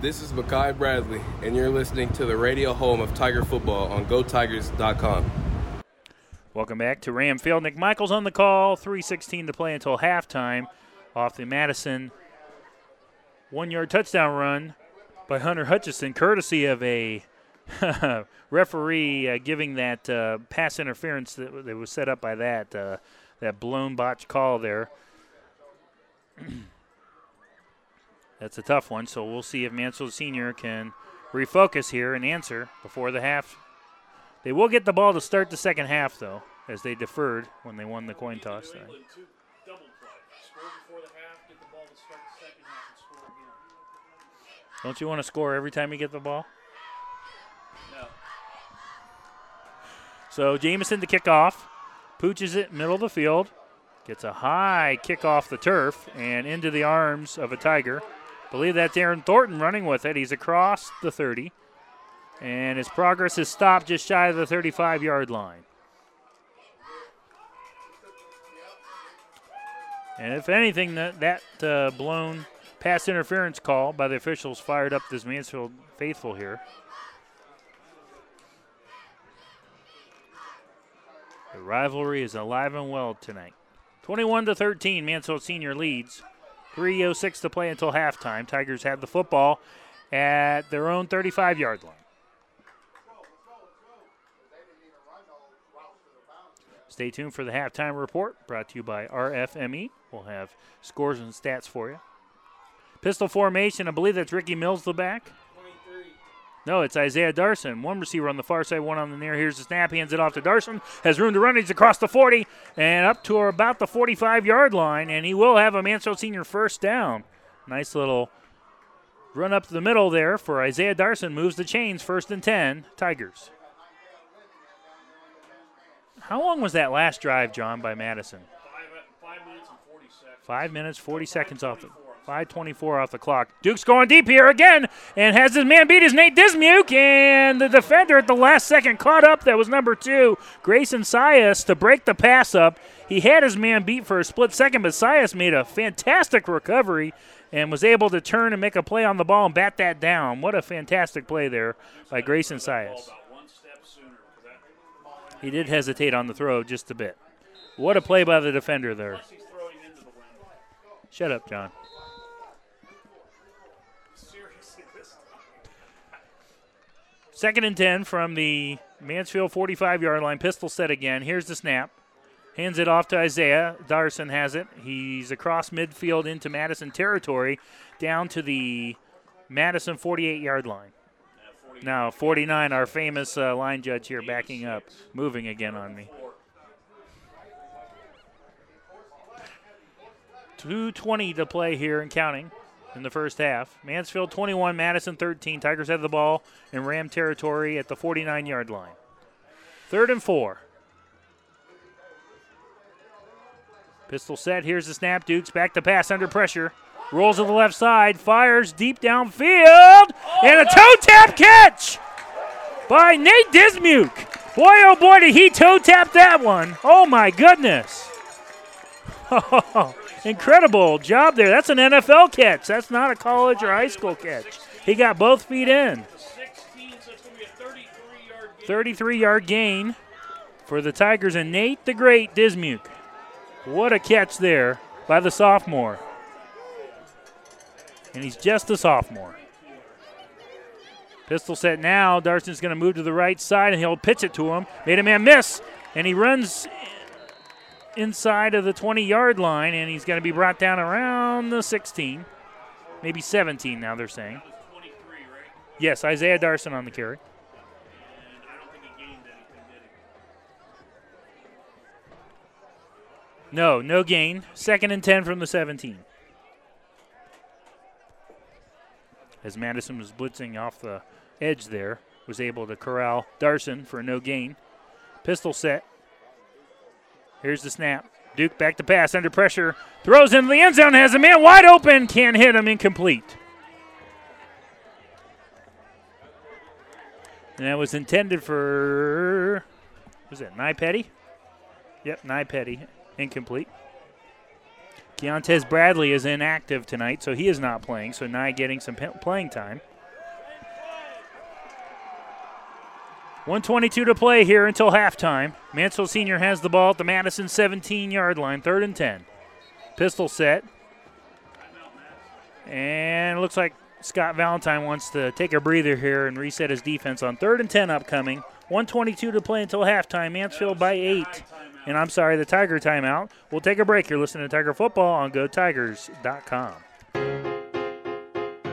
This is Makai Bradley, and you're listening to the radio home of Tiger football on Go Tigers dot com. Welcome back to Ramfield. Nick Michaels on the call, three sixteen to play until halftime off the Madison one-yard touchdown run by Hunter Hutchison, courtesy of a referee uh, giving that uh, pass interference that, that was set up by that, uh, that blown botch call there. That's a tough one, so we'll see if Mansell Senior can refocus here and answer before the half. They will get the ball to start the second half, though, as they deferred when they won the coin toss. There. Don't you want to score every time you get the ball? No. So Jameson to kick off. Pooches it middle of the field. Gets a high kick off the turf and into the arms of a Tiger. I believe that's Aaron Thornton running with it. He's across the thirty. And his progress is stopped just shy of the thirty-five-yard line. And if anything, that, that uh, blown pass interference call by the officials fired up this Mansfield faithful here. The rivalry is alive and well tonight. twenty-one to thirteen, Mansfield Senior leads. three oh six to play until halftime. Tigers have the football at their own thirty-five-yard line. Stay tuned for the halftime report brought to you by R F M E. We'll have scores and stats for you. Pistol formation, I believe that's Ricky Mills the back. No, it's Isaiah Darson. One receiver on the far side, one on the near. Here's the snap. Hands it off to Darson. Has room to run. He's across the forty and up to about the forty-five-yard line, and he will have a Mansfield Senior first down. Nice little run up the middle there for Isaiah Darson. Moves the chains. First and ten, Tigers. How long was that last drive, John, by Madison? Five, five minutes and forty seconds. Five minutes, forty seconds off the five twenty-four off the clock. Duke's going deep here again and has his man beat, is Nate Dismuke, and the defender at the last second caught up. That was number two, Grayson Sias, to break the pass up. He had his man beat for a split second, but Sias made a fantastic recovery and was able to turn and make a play on the ball and bat that down. What a fantastic play there by Grayson Sias. He did hesitate on the throw just a bit. What a play by the defender there. Shut up, John. Second and ten from the Mansfield forty-five-yard line. Pistol set again. Here's the snap. Hands it off to Isaiah. Darson has it. He's across midfield into Madison territory, down to the Madison forty-eight-yard line. Now forty-nine, our famous uh, line judge here backing up, moving again on me. two twenty to play here and counting. In the first half, Mansfield twenty-one, Madison thirteen. Tigers have the ball in Ram territory at the forty-nine-yard line. Third and four. Pistol set. Here's the snap. Dukes back to pass under pressure. Rolls to the left side. Fires deep downfield. And a toe-tap catch by Nate Dismuke. Boy, oh boy, did he toe-tap that one. Oh, my goodness. Oh. Incredible job there. That's an N F L catch. That's not a college or high school catch. He got both feet in. thirty-three-yard gain for the Tigers and Nate the Great Dismuke. What a catch there by the sophomore. And he's just a sophomore. Pistol set now. Darson's going to move to the right side, and he'll pitch it to him. Made a man miss, and he runs inside of the twenty-yard line, and he's going to be brought down around the sixteen, maybe seventeen now they're saying. twenty-three, right? Yes, Isaiah Darson on the carry. And I don't think he gained anything, did he? No, no gain. Second and ten from the seventeen. As Madison was blitzing off the edge there, was able to corral Darson for a no gain. Pistol set. Here's the snap. Duke back to pass, under pressure, throws into the end zone, has a man wide open, can't hit him, incomplete. And that was intended for, was that Nye Petty? Yep, Nye Petty, incomplete. Keontes Bradley is inactive tonight, so he is not playing, so Nye getting some pe- playing time. one twenty-two to play here until halftime. Mansell Senior has the ball at the Madison seventeen-yard line, third and ten. Pistol set. And it looks like Scott Valentine wants to take a breather here and reset his defense on third and ten upcoming. one twenty-two to play until halftime. Mansfield by eight. And I'm sorry, the Tiger timeout. We'll take a break. You're listening to Tiger Football on Go Tigers dot com.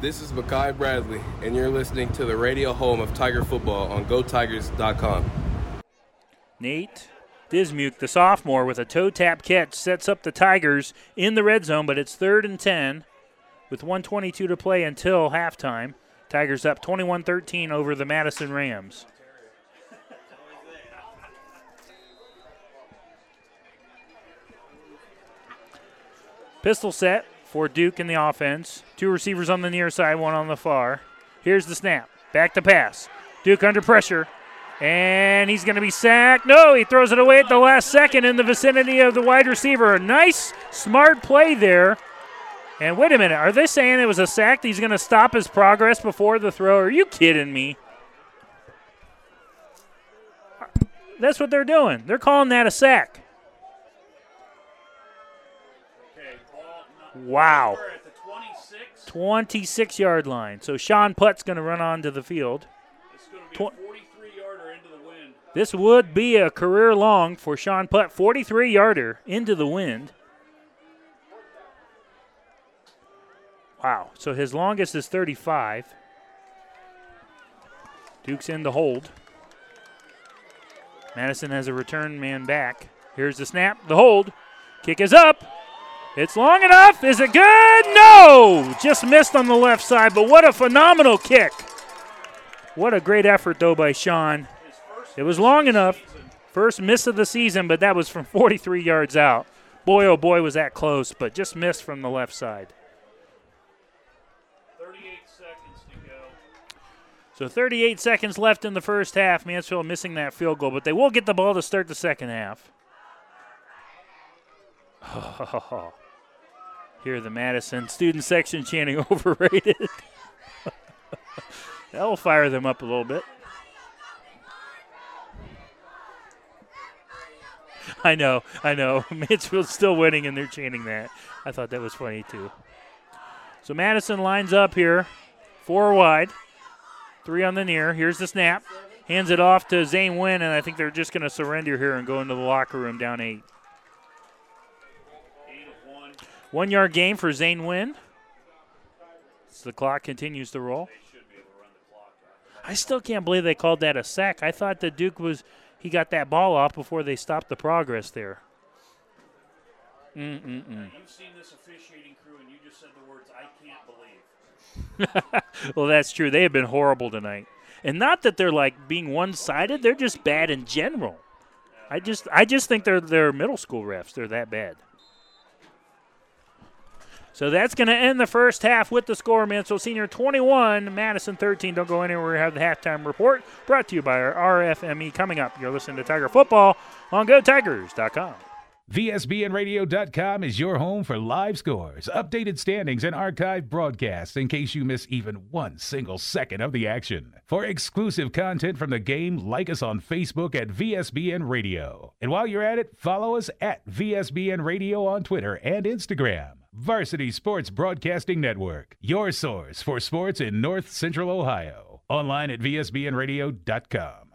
This is Makai Bradley, and you're listening to the radio home of Tiger Football on Go Tigers dot com. Nate Dismuke, the sophomore, with a toe-tap catch, sets up the Tigers in the red zone, but it's third and ten with one twenty-two to play until halftime. Tigers up twenty-one thirteen over the Madison Rams. Pistol set for Duke in the offense. Two receivers on the near side, one on the far. Here's the snap. Back to pass. Duke under pressure. And he's going to be sacked. No, he throws it away at the last second in the vicinity of the wide receiver. A nice, smart play there. And wait a minute. Are they saying it was a sack? He's going to stop his progress before the throw? Are you kidding me? That's what they're doing. They're calling that a sack. Wow. twenty-six-yard line. So Sean Putt's going to run onto the field. It's going to be a forty-three-yarder into the wind. This would be a career-long for Sean Putt. forty-three-yarder into the wind. Wow. So his longest is thirty-five. Duke's in the hold. Madison has a return man back. Here's the snap. The hold. Kick is up. It's long enough. Is it good? No! Just missed on the left side, but what a phenomenal kick. What a great effort, though, by Sean. It was long enough. First miss of the season, but that was from forty-three yards out. Boy, oh boy, was that close, but just missed from the left side. thirty-eight seconds to go. So thirty-eight seconds left in the first half. Mansfield missing that field goal, but they will get the ball to start the second half. Oh, here the Madison student section chanting overrated. That'll fire them up a little bit. I know, I know. Mansfield's still winning and they're chanting that. I thought that was funny too. So Madison lines up here. Four wide. Three on the near. Here's the snap. Hands it off to Zane Wynn, and I think they're just going to surrender here and go into the locker room down eight. One-yard gain for Zane Wynn. So the clock continues to roll. I still can't believe they called that a sack. I thought that Duke was, he got that ball off before they stopped the progress there. Mm-mm-mm. Now you've seen this officiating crew, and you just said the words, I can't believe. Well, that's true. They have been horrible tonight. And not that they're, like, being one-sided. They're just bad in general. I just I just think they're, they're middle school refs. They're that bad. So that's going to end the first half with the score. Mansfield Senior twenty-one, Madison thirteen. Don't go anywhere. We have the halftime report brought to you by our R F M E. Coming up, you're listening to Tiger Football on Go Tigers dot com. V S B N radio dot com is your home for live scores, updated standings, and archived broadcasts in case you miss even one single second of the action. For exclusive content from the game, like us on Facebook at V S B N Radio. And while you're at it, follow us at V S B N Radio on Twitter and Instagram. Varsity Sports Broadcasting Network, your source for sports in North Central Ohio. Online at V S B N radio dot com.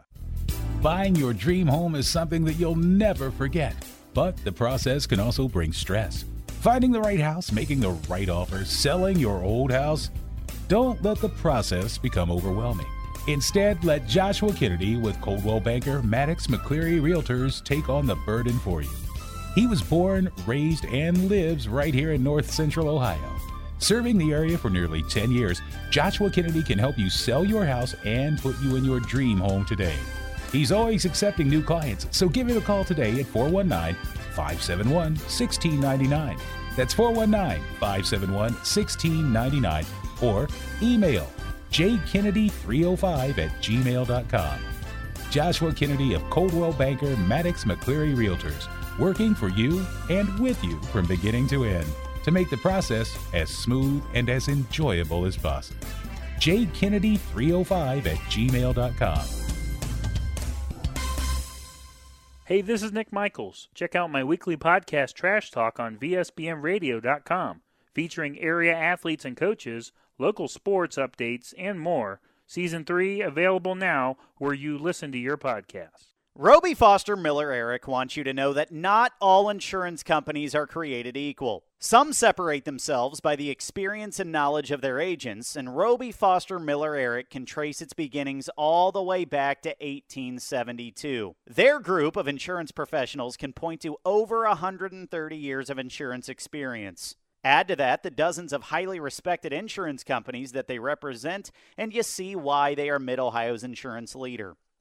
Buying your dream home is something that you'll never forget. But the process can also bring stress. Finding the right house, making the right offer, selling your old house. Don't let the process become overwhelming. Instead, let Joshua Kennedy with Coldwell Banker Maddox McCleary Realtors take on the burden for you. He was born, raised, and lives right here in North Central Ohio. Serving the area for nearly ten years, Joshua Kennedy can help you sell your house and put you in your dream home today. He's always accepting new clients, so give him a call today at four one nine, five seven one, one six nine nine. That's four one nine, five seven one, one six nine nine, or email j kennedy three oh five at gmail dot com. Joshua Kennedy of Coldwell Banker Maddox McCleary Realtors, working for you and with you from beginning to end to make the process as smooth and as enjoyable as possible. j kennedy three oh five at gmail dot com. Hey, this is Nick Michaels. Check out my weekly podcast, Trash Talk, on v s b m radio dot com, featuring area athletes and coaches, local sports updates, and more. Season three, available now where you listen to your podcast. Roby Foster Miller Eric wants you to know that not all insurance companies are created equal. Some separate themselves by the experience and knowledge of their agents, and Roby Foster Miller Eric can trace its beginnings all the way back to eighteen seventy-two. Their group of insurance professionals can point to over one hundred thirty years of insurance experience. Add to that the dozens of highly respected insurance companies that they represent, and you see why they are Mid-Ohio's insurance leader.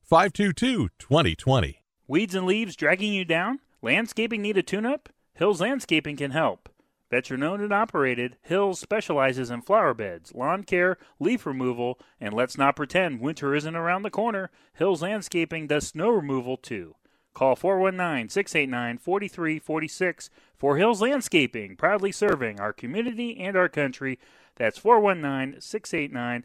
five two two, two oh two oh. Weeds and leaves dragging you down? Landscaping need a tune-up? Hills Landscaping can help. Veteran-owned and operated, Hills specializes in flower beds, lawn care, leaf removal, and let's not pretend winter isn't around the corner. Hills Landscaping does snow removal, too. Call four one nine, six eight nine, four three four six for Hills Landscaping, proudly serving our community and our country. That's four one nine, six eight nine,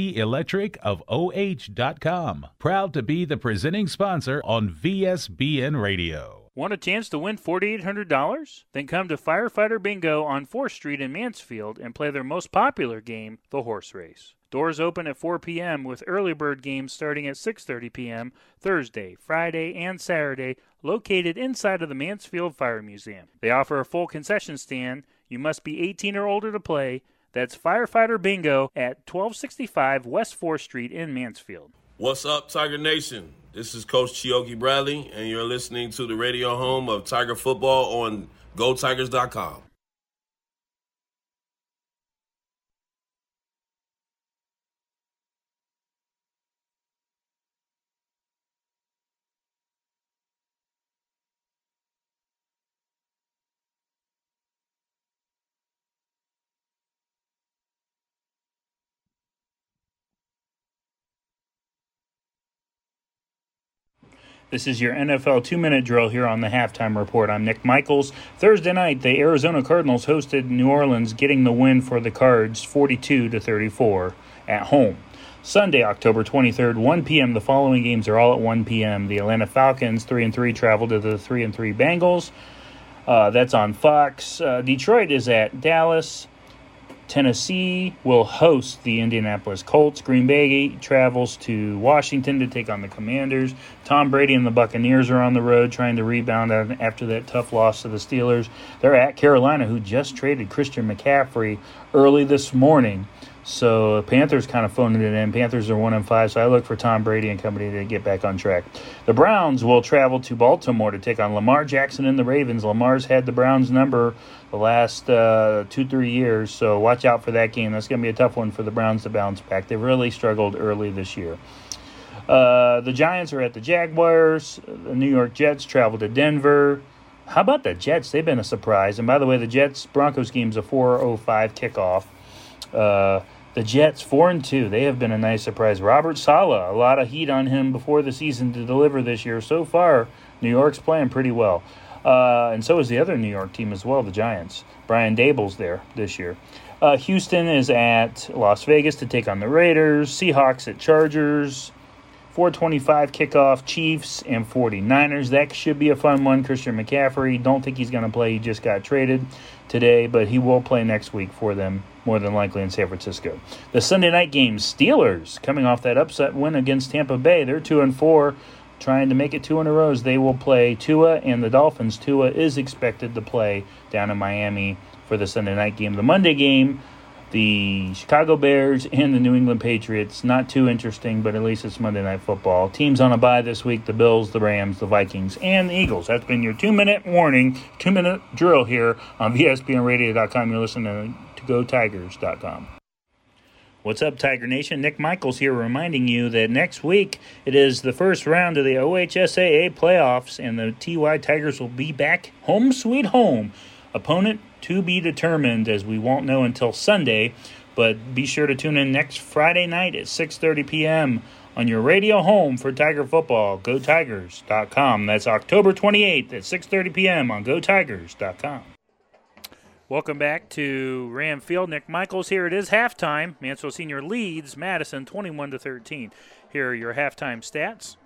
electric of o h dot com. Proud to be the presenting sponsor on V S B N Radio. Want a chance to win four thousand eight hundred dollars? Then come to Firefighter Bingo on fourth street in Mansfield and play their most popular game, the horse race. Doors open at four p.m. with early bird games starting at six thirty p.m. Thursday, Friday, and Saturday, located inside of the Mansfield Fire Museum. They offer a full concession stand. You must be eighteen or older to play. That's Firefighter Bingo at twelve sixty-five West fourth street in Mansfield. What's up, Tiger Nation? This is Coach Chioke Bradley, and you're listening to the radio home of Tiger Football on go tigers dot com. This is your N F L two-minute drill here on the Halftime Report. I'm Nick Michaels. Thursday night, the Arizona Cardinals hosted New Orleans, getting the win for the Cards forty-two to thirty-four at home. Sunday, October twenty-third, one p.m. The following games are all at one p.m. The Atlanta Falcons, three and three, travel to the three and three Bengals. Uh, that's on Fox. Uh, Detroit is at Dallas. Tennessee will host the Indianapolis Colts. Green Bay travels to Washington to take on the Commanders. Tom Brady and the Buccaneers are on the road trying to rebound after that tough loss to the Steelers. They're at Carolina, who just traded Christian McCaffrey early this morning So Panthers kind of phoning it in. Panthers are one and five, so I look for Tom Brady and company to get back on track. The Browns will travel to Baltimore to take on Lamar Jackson and the Ravens. Lamar's had the Browns number the last uh, two, three years, so watch out for that game. That's going to be a tough one for the Browns to bounce back. They really struggled early this year. Uh, the Giants are at the Jaguars. The New York Jets travel to Denver. How about the Jets? They've been a surprise. And by the way, the Jets-Broncos game's a four oh five kickoff. Uh, the Jets, four and two, they have been a nice surprise. Robert Saleh, a lot of heat on him before the season to deliver this year. So far, New York's playing pretty well. Uh, and so is the other New York team as well, the Giants. Brian Dable's there this year. Uh, Houston is at Las Vegas to take on the Raiders. Seahawks at Chargers. four twenty-five kickoff, Chiefs and 49ers. That should be a fun one. Christian McCaffrey, don't think he's going to play. He just got traded today, but he will play next week for them, more than likely in San Francisco. The Sunday night game, Steelers, coming off that upset win against Tampa Bay. They're two and four, trying to make it two in a row. They will play Tua and the Dolphins. Tua is expected to play down in Miami for the Sunday night game. The Monday game, the Chicago Bears and the New England Patriots. Not too interesting, but at least it's Monday Night Football. Teams on a bye this week, the Bills, the Rams, the Vikings, and the Eagles. That's been your two-minute warning, two-minute drill here on V S P N radio dot com. You're listening to Go Tigers dot com. What's up, Tiger Nation? Nick Michaels here reminding you that next week it is the first round of the O H S A A playoffs, and the T Y Tigers will be back home sweet home. Opponent to be determined, as we won't know until Sunday, but be sure to tune in next Friday night at six thirty p.m. on your radio home for Tiger football, Go Tigers dot com. That's October twenty-eighth at six thirty p.m. on Go Tigers dot com. Welcome back to Ram Field. Nick Michaels here. It is halftime. Mansfield Senior leads Madison twenty-one to thirteen. Here are your halftime stats.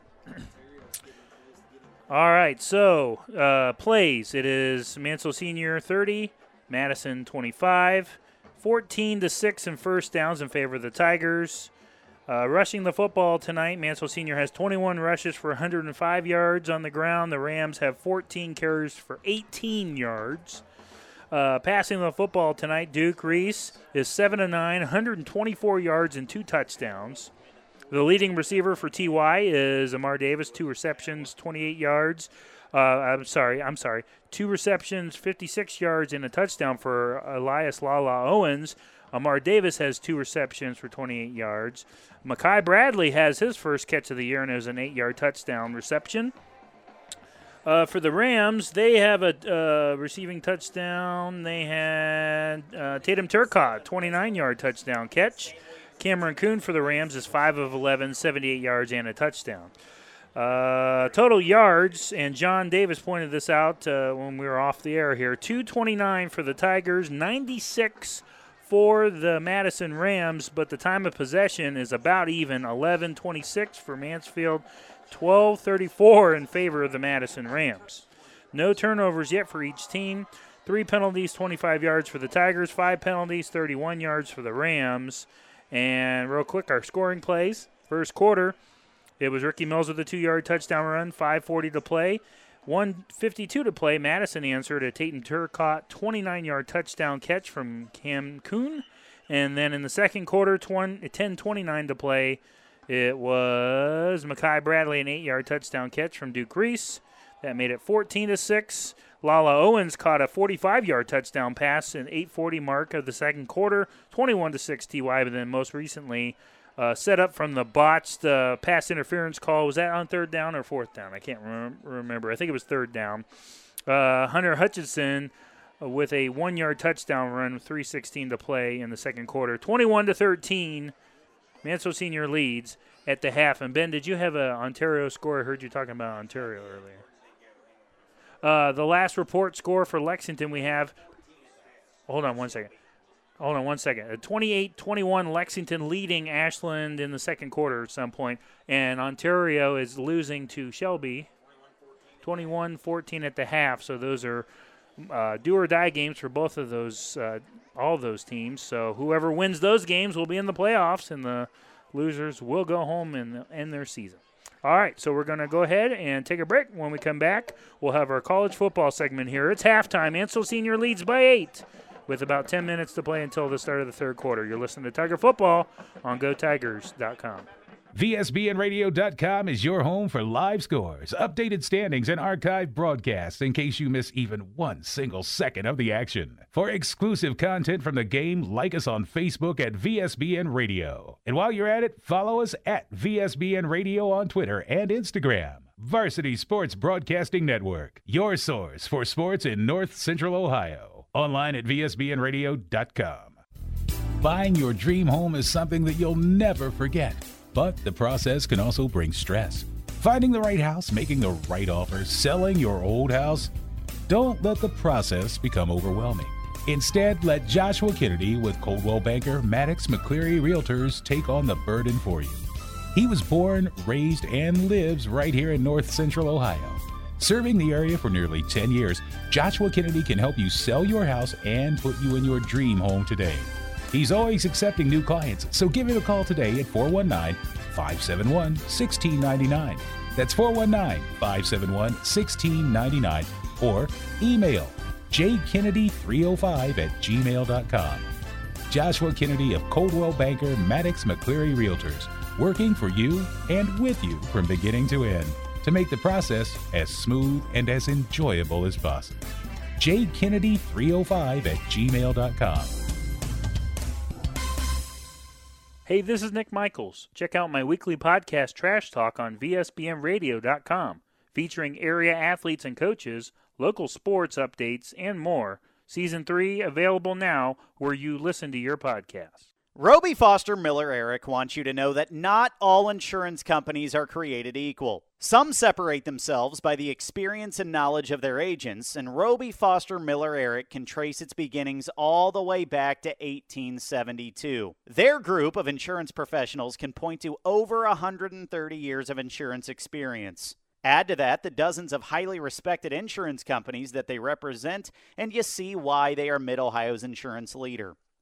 All right, so uh, plays. It is Mansfield Senior thirty, Madison twenty-five, fourteen to six in first downs in favor of the Tigers. Uh, rushing the football tonight, Mansfield Senior has twenty-one rushes for one hundred five yards on the ground. The Rams have fourteen carries for eighteen yards. Uh, passing the football tonight, Duke Reese is seven of nine, one hundred twenty-four yards and two touchdowns. The leading receiver for T Y is Amar Davis, two receptions, twenty-eight yards. Uh, I'm sorry, I'm sorry. Two receptions, fifty-six yards, and a touchdown for Elias Lala Owens. Amar Davis has two receptions for twenty-eight yards. Makai Bradley has his first catch of the year, and it was an eight-yard touchdown reception. Uh, for the Rams, they have a uh, receiving touchdown. They had uh, Tatum Turcotte, twenty-nine-yard touchdown catch. Cameron Kuhn for the Rams is five of eleven, seventy-eight yards, and a touchdown. Uh, total yards, and John Davis pointed this out uh, when we were off the air here, two twenty-nine for the Tigers, ninety-six for the Madison Rams, but the time of possession is about even, eleven twenty-six for Mansfield, twelve thirty-four in favor of the Madison Rams. No turnovers yet for each team. Three penalties, twenty-five yards for the Tigers, five penalties, thirty-one yards for the Rams. And real quick, our scoring plays. First quarter, it was Ricky Mills with a two-yard touchdown run, five forty to play. one fifty-two to play. Madison answered a Tatum Turcotte twenty-nine-yard touchdown catch from Cam Kuhn. And then in the second quarter, ten twenty-nine to play, it was Makai Bradley, an eight-yard touchdown catch from Duke Reese. That made it fourteen to six. Lala Owens caught a forty-five-yard touchdown pass in eight forty mark of the second quarter, twenty-one to six T Y, but then most recently uh, set up from the botched uh, pass interference call. Was that on third down or fourth down? I can't rem- remember. I think it was third down. Uh, Hunter Hutchison with a one-yard touchdown run with three sixteen to play in the second quarter. twenty-one to thirteen, Mansfield Senior leads at the half. And, Ben, did you have an Ontario score? I heard you talking about Ontario earlier. Uh, the last report score for Lexington we have – hold on one second. Hold on one second. A twenty-eight twenty-one Lexington leading Ashland in the second quarter at some point, and Ontario is losing to Shelby twenty-one fourteen at the half. So those are uh, do-or-die games for both of those uh, – all those teams. So whoever wins those games will be in the playoffs, and the losers will go home and end their season. All right, so we're going to go ahead and take a break. When we come back, we'll have our college football segment here. It's halftime. Mansfield Senior leads by eight. with about ten minutes to play until the start of the third quarter. You're listening to Tiger Football on Go Tigers dot com. V S B N radio dot com is your home for live scores, updated standings, and archived broadcasts in case you miss even one single second of the action. For exclusive content from the game, like us on Facebook at V S B N Radio. And while you're at it, follow us at V S B N Radio on Twitter and Instagram. Varsity Sports Broadcasting Network, your source for sports in North Central Ohio. Online at V S B N radio dot com. Buying your dream home is something that you'll never forget. But the process can also bring stress. Finding the right house, making the right offer, selling your old house. Don't let the process become overwhelming. Instead, let Joshua Kennedy with Coldwell Banker Maddox McCleary Realtors take on the burden for you. He was born, raised, and lives right here in North Central Ohio. Serving the area for nearly ten years, Joshua Kennedy can help you sell your house and put you in your dream home today. He's always accepting new clients, so give him a call today at four one nine, five seven one, one six nine nine. That's four one nine, five seven one, one six nine nine. Or email j kennedy three oh five at gmail dot com. Joshua Kennedy of Coldwell Banker Maddox McCleary Realtors, working for you and with you from beginning to end to make the process as smooth and as enjoyable as possible. j kennedy three oh five at gmail dot com. Hey, this is Nick Michaels. Check out my weekly podcast, Trash Talk, on V S B M radio dot com, featuring area athletes and coaches, local sports updates, and more. Season three, available now where you listen to your podcasts. Roby Foster Miller Eric wants you to know that not all insurance companies are created equal. Some separate themselves by the experience and knowledge of their agents, and Roby Foster Miller Eric can trace its beginnings all the way back to eighteen seventy-two. Their group of insurance professionals can point to over one hundred thirty years of insurance experience. Add to that the dozens of highly respected insurance companies that they represent, and you see why they are Mid-Ohio's insurance leader.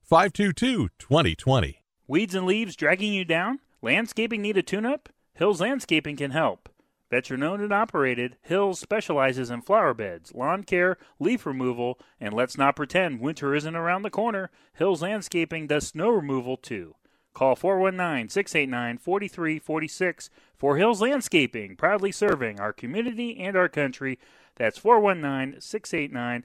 five two two, two oh two oh. Weeds and leaves dragging you down? Landscaping need a tune-up? Hills Landscaping can help. Veteran owned and operated, Hills specializes in flower beds, lawn care, leaf removal, and let's not pretend winter isn't around the corner. Hills Landscaping does snow removal too. Call four one nine, six eight nine, four three four six for Hills Landscaping, proudly serving our community and our country. That's four one nine, six eight nine,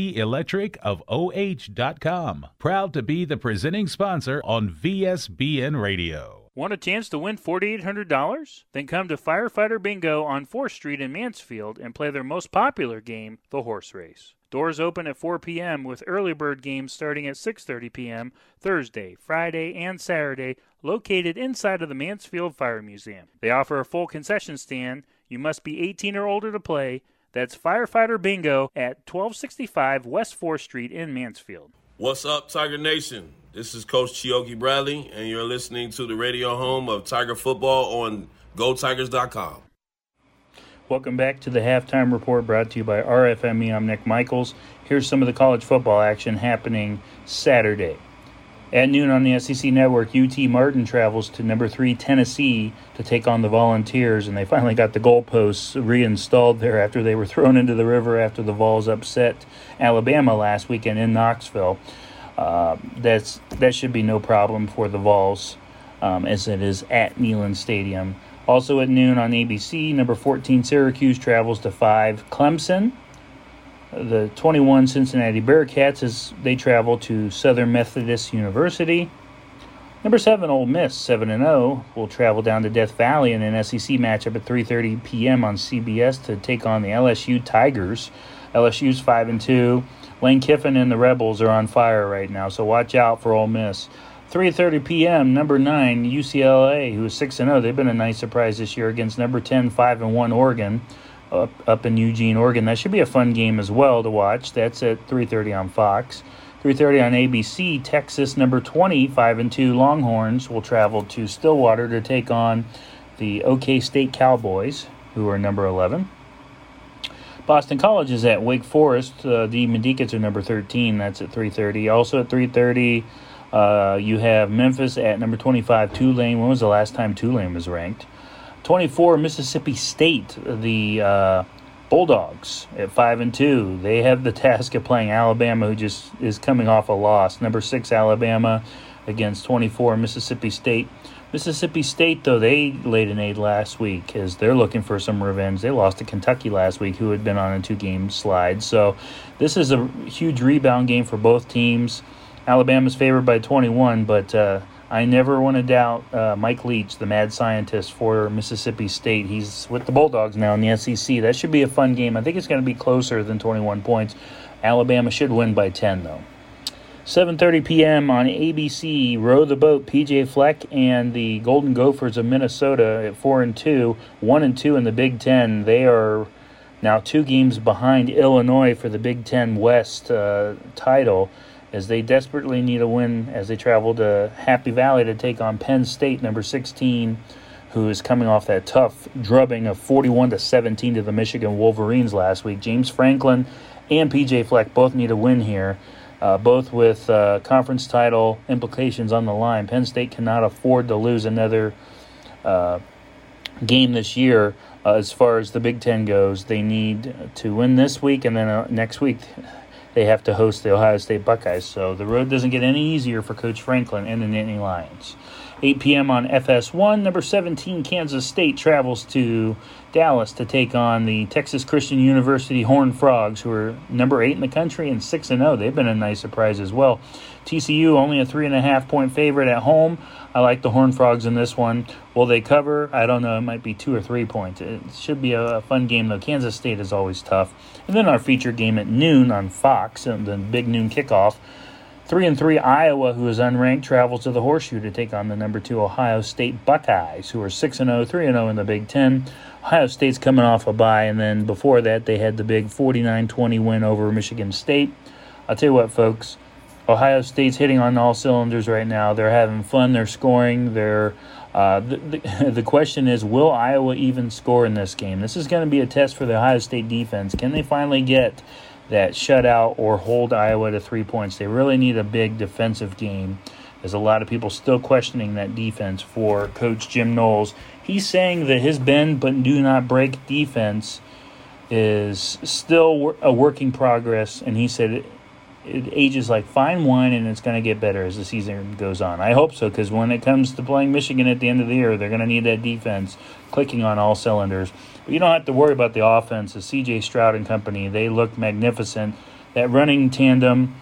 electric of o h dot com. Proud to be the presenting sponsor on V S B N Radio. Want a chance to win four thousand eight hundred dollars? Then come to Firefighter Bingo on fourth street in Mansfield and play their most popular game, the horse race. Doors open at four p.m. with early bird games starting at six thirty p.m. Thursday, Friday, and Saturday, located inside of the Mansfield Fire Museum. They offer a full concession stand. You must be eighteen or older to play. That's Firefighter Bingo at twelve sixty-five West fourth street in Mansfield. What's up, Tiger Nation? This is Coach Chioke Bradley, and you're listening to the radio home of Tiger Football on Go Tigers dot com. Welcome back to the Halftime Report, brought to you by R F M E. I'm Nick Michaels. Here's some of the college football action happening Saturday. At noon on the S E C Network, U T Martin travels to number three Tennessee to take on the Volunteers, and they finally got the goalposts reinstalled there after they were thrown into the river after the Vols upset Alabama last weekend in Knoxville. Uh, that's that should be no problem for the Vols, um, as it is at Neyland Stadium. Also at noon on A B C, number fourteen Syracuse travels to five Clemson. the twenty-one Cincinnati Bearcats as they travel to Southern Methodist University. Number seven, Ole Miss, seven and oh, will travel down to Death Valley in an S E C matchup at three thirty p.m. on C B S to take on the L S U Tigers. L S U's five and two. Lane Kiffin and the Rebels are on fire right now, so watch out for Ole Miss. three thirty p.m., number nine, U C L A, who is six and oh. They've been a nice surprise this year against number ten, five and one, Oregon, up, up in Eugene, Oregon. That should be a fun game as well to watch. That's at three thirty on Fox. three thirty on A B C, Texas, number twenty, five and two Longhorns will travel to Stillwater to take on the OK State Cowboys, who are number eleven. Boston College is at Wake Forest. Uh, the Mendicants are number thirteen. That's at three thirty. Also at three thirty, uh, you have Memphis at number twenty-five, Tulane. When was the last time Tulane was ranked? twenty-four, Mississippi State, the uh, Bulldogs at five and two. They have the task of playing Alabama, who just is coming off a loss. Number six, Alabama against twenty-four, Mississippi State. Mississippi State, though, they laid an egg last week as they're looking for some revenge. They lost to Kentucky last week, who had been on a two-game slide. So this is a huge rebound game for both teams. Alabama's favored by twenty-one, but uh, I never want to doubt uh, Mike Leach, the mad scientist for Mississippi State. He's with the Bulldogs now in the S E C. That should be a fun game. I think it's going to be closer than twenty-one points. Alabama should win by ten, though. seven thirty p.m. on A B C, row the boat, P J Fleck and the Golden Gophers of Minnesota at four and two, one and two in the Big Ten. They are now two games behind Illinois for the Big Ten West uh, title, as they desperately need a win as they travel to Happy Valley to take on Penn State, number sixteen, who is coming off that tough drubbing of forty-one to seventeen to the Michigan Wolverines last week. James Franklin and P J Fleck both need a win here, uh, both with uh, conference title implications on the line. Penn State cannot afford to lose another uh, game this year. Uh, as far as the Big Ten goes, they need to win this week, and then uh, next week they have to host the Ohio State Buckeyes, so the road doesn't get any easier for Coach Franklin and the Nittany Lions. eight p.m. on F S one, number seventeen, Kansas State travels to Dallas to take on the Texas Christian University Horned Frogs, who are number eight in the country and six and oh. They've been a nice surprise as well. T C U, only a three and a half point favorite at home. I like the Horned Frogs in this one. Will they cover? I don't know. It might be two or three points. It should be a fun game, though. Kansas State is always tough. And then our feature game at noon on Fox, the big noon kickoff. Three and three Iowa, who is unranked, travels to the Horseshoe to take on the number two Ohio State Buckeyes, who are six and zero, three and zero in the Big Ten. Ohio State's coming off a bye, and then before that, they had the big forty-nine twenty win over Michigan State. I'll tell you what, folks, Ohio State's hitting on all cylinders right now. They're having fun. They're scoring. They're uh, the, the the question is, will Iowa even score in this game? This is going to be a test for the Ohio State defense. Can they finally get that shutout or hold Iowa to three points? They really need a big defensive game. There's a lot of people still questioning that defense for Coach Jim Knowles. He's saying that his bend but do not break defense is still a work in progress, and he said it, it ages like fine wine and it's going to get better as the season goes on. I hope so, because when it comes to playing Michigan at the end of the year, they're going to need that defense clicking on all cylinders. But you don't have to worry about the offense. It's C J Stroud and company. They look magnificent. That running tandem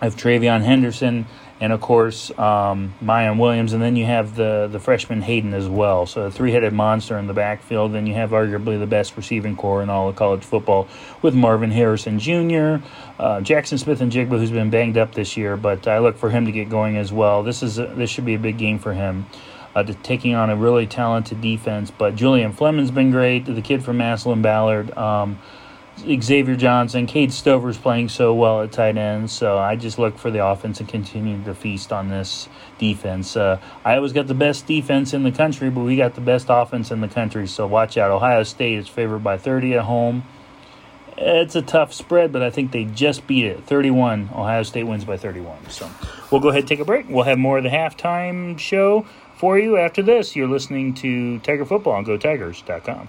of Travion Henderson and, of course, um, Mayan Williams. And then you have the, the freshman Hayden as well. So a three-headed monster in the backfield. Then you have arguably the best receiving corps in all of college football with Marvin Harrison Junior, uh, Jackson Smith and Jigba, who's been banged up this year. But I look for him to get going as well. This is a, this should be a big game for him. Uh, to taking on a really talented defense. But Julian Fleming's been great. The kid from Massillon Ballard, um, Xavier Johnson, Cade Stover's playing so well at tight end. So I just look for the offense to continue to feast on this defense. Uh, Iowa's got the best defense in the country, but we got the best offense in the country. So watch out. Ohio State is favored by thirty at home. It's a tough spread, but I think they just beat it. thirty-one. Ohio State wins by thirty-one. So we'll go ahead and take a break. We'll have more of the halftime show for you after this. You're listening to Tiger Football on Go Tigers dot com.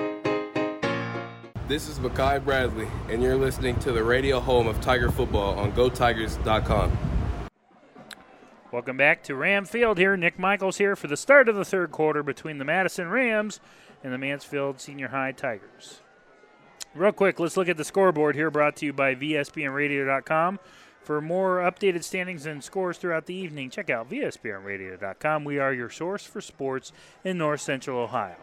This is Makai Bradley, and you're listening to the radio home of Tiger football on Go Tigers dot com. Welcome back to Ram Field here. Nick Michaels here for the start of the third quarter between the Madison Rams and the Mansfield Senior High Tigers. Real quick, let's look at the scoreboard here, brought to you by V S B N radio dot com. For more updated standings and scores throughout the evening, check out V S B N radio dot com. We are your source for sports in north central Ohio.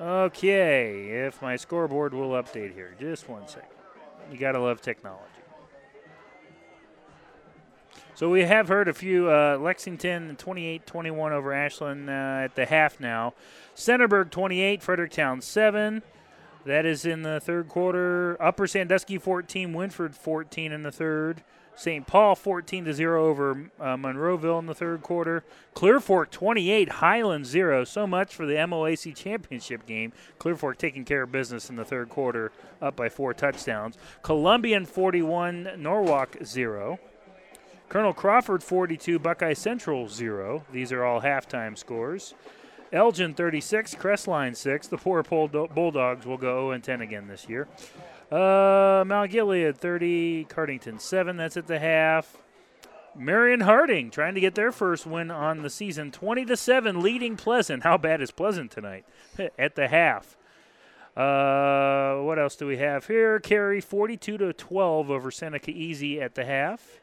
Okay, if my scoreboard will update here. Just one second. You got to love technology. So we have heard a few. Uh, Lexington twenty-eight twenty-one over Ashland uh, at the half now. Centerburg twenty-eight, Fredericktown seven. That is in the third quarter. Upper Sandusky fourteen, Winford fourteen in the third. Saint Paul fourteen to zero over uh, Monroeville in the third quarter. Clear Fork twenty-eight, Highland zero. So much for the M O A C championship game. Clear Fork taking care of business in the third quarter, up by four touchdowns. Columbian forty-one, Norwalk zero. Colonel Crawford forty-two, Buckeye Central zero. These are all halftime scores. Elgin thirty-six, Crestline six. The poor Bulldogs will go zero and ten again this year. Uh, Mount Gilead thirty, Cardington seven. That's at the half. Marion Harding trying to get their first win on the season, twenty to seven, leading Pleasant. How bad is Pleasant tonight? At the half. Uh, what else do we have here? Cary forty-two to twelve over Seneca Easy at the half.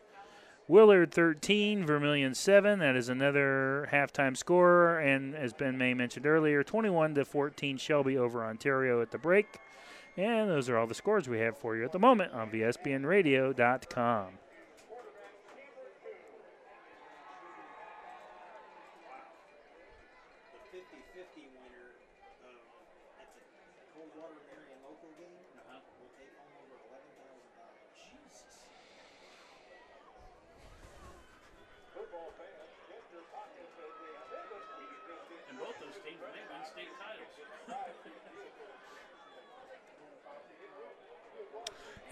Willard thirteen, Vermilion seven. That is another halftime scorer. And as Ben May mentioned earlier, twenty-one to fourteen Shelby over Ontario at the break. And those are all the scores we have for you at the moment on V S B N radio dot com.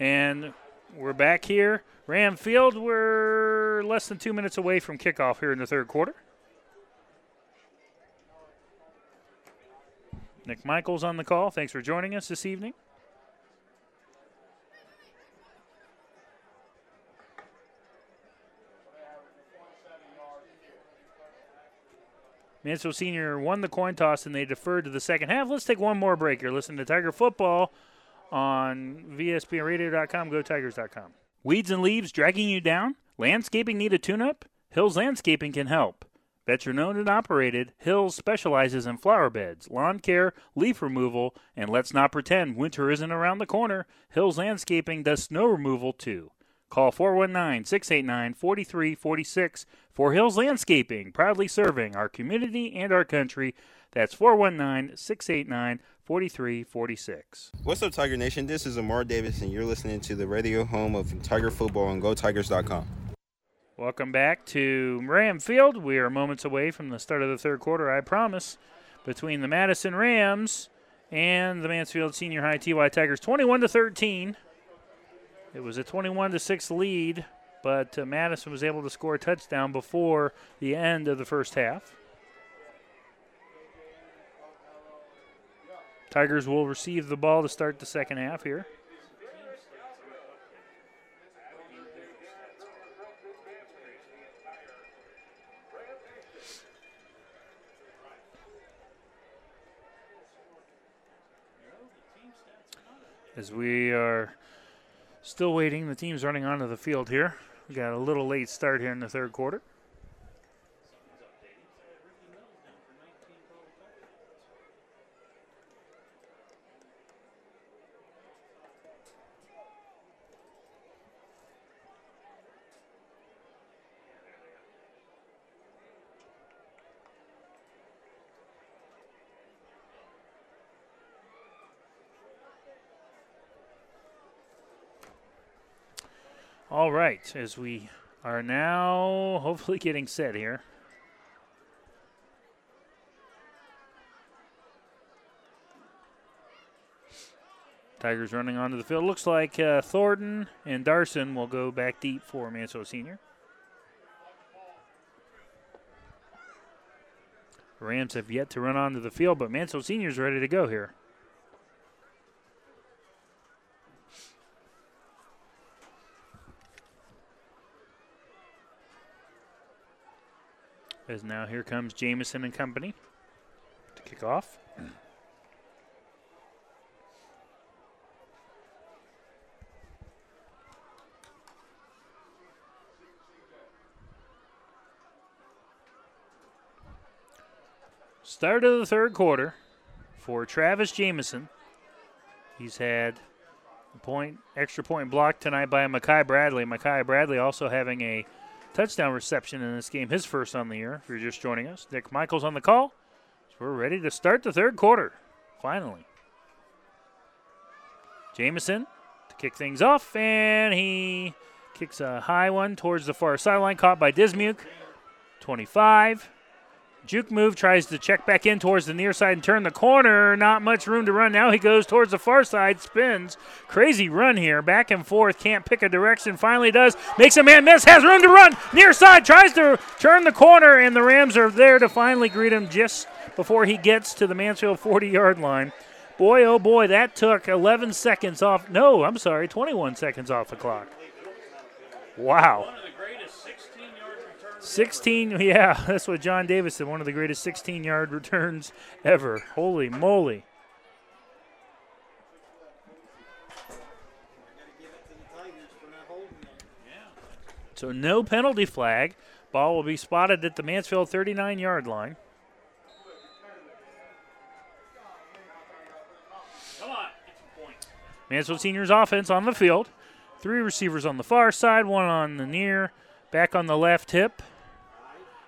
And we're back here. Ram Field, we're less than two minutes away from kickoff here in the third quarter. Nick Michaels on the call. Thanks for joining us this evening. Mansfield Senior won the coin toss, and they deferred to the second half. Let's take one more break here. Listen to Tiger football on V S B N radio dot com, Go Tigers dot com. Weeds and leaves dragging you down? Landscaping need a tune-up? Hills Landscaping can help. Veteran-owned and operated, Hills specializes in flower beds, lawn care, leaf removal, and let's not pretend winter isn't around the corner. Hills Landscaping does snow removal, too. Call four one nine, six eight nine, four three four six for Hills Landscaping, proudly serving our community and our country. That's four one nine, six eight nine, four three four six. What's up, Tiger Nation? This is Amar Davis, and you're listening to the radio home of Tiger football on Go Tigers dot com. Welcome back to Ram Field. We are moments away from the start of the third quarter, I promise, between the Madison Rams and the Mansfield Senior High T Y Tigers, twenty-one to thirteen. It was a twenty-one to six lead, but uh, Madison was able to score a touchdown before the end of the first half. Tigers will receive the ball to start the second half here. As we are still waiting. The team's running onto the field here. We got a little late start here in the third quarter. All right, as we are now hopefully getting set here. Tigers running onto the field. Looks like uh, Thornton and Darson will go back deep for Manso Senior. Rams have yet to run onto the field, but Manso Senior's ready to go here. As now here comes Jameson and company to kick off. Start of the third quarter for Travis Jameson. He's had a point, extra point blocked tonight by Makai Bradley. Makai Bradley also having a touchdown reception in this game, his first on the year, if you're just joining us. Nick Michaels on the call. So we're ready to start the third quarter, finally. Jameson to kick things off, and he kicks a high one towards the far sideline, caught by Dismuke, twenty-five. Juke move, tries to check back in towards the near side and turn the corner. Not much room to run. Now he goes towards the far side, spins. Crazy run here. Back and forth, can't pick a direction. Finally does. Makes a man miss, has room to run. Near side, tries to turn the corner, and the Rams are there to finally greet him just before he gets to the Mansfield forty-yard line. Boy, oh boy, that took eleven seconds off. No, I'm sorry, twenty-one seconds off the clock. Wow. sixteen, yeah, that's what John Davis said, one of the greatest sixteen-yard returns ever. Holy moly. So no penalty flag. Ball will be spotted at the Mansfield thirty-nine-yard line. Come on, get some points. Mansfield Senior's offense on the field. Three receivers on the far side, one on the near, back on the left hip.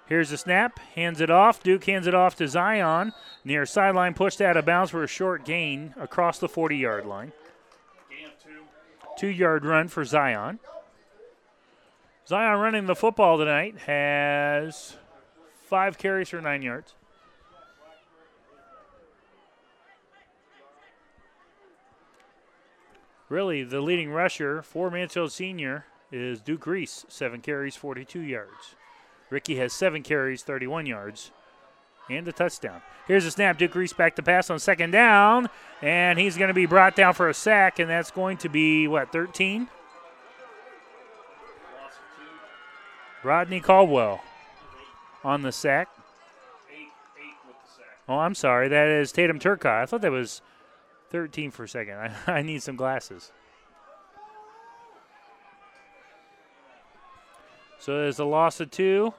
Here's the snap, hands it off. Duke hands it off to Zion. Near sideline, pushed out of bounds for a short gain across the forty-yard line. Two-yard run for Zion. Zion running the football tonight has five carries for nine yards. Really, the leading rusher for Mansfield Senior is Duke Reese, seven carries, forty-two yards. Ricky has seven carries, thirty-one yards, and a touchdown. Here's a snap. Duke Reese back to pass on second down, and he's going to be brought down for a sack, and that's going to be, what, thirteen? Rodney Caldwell on the sack. Oh, I'm sorry. That is Tatum Turcotte. I thought that was thirteen for a second. I, I need some glasses. So there's a loss of two,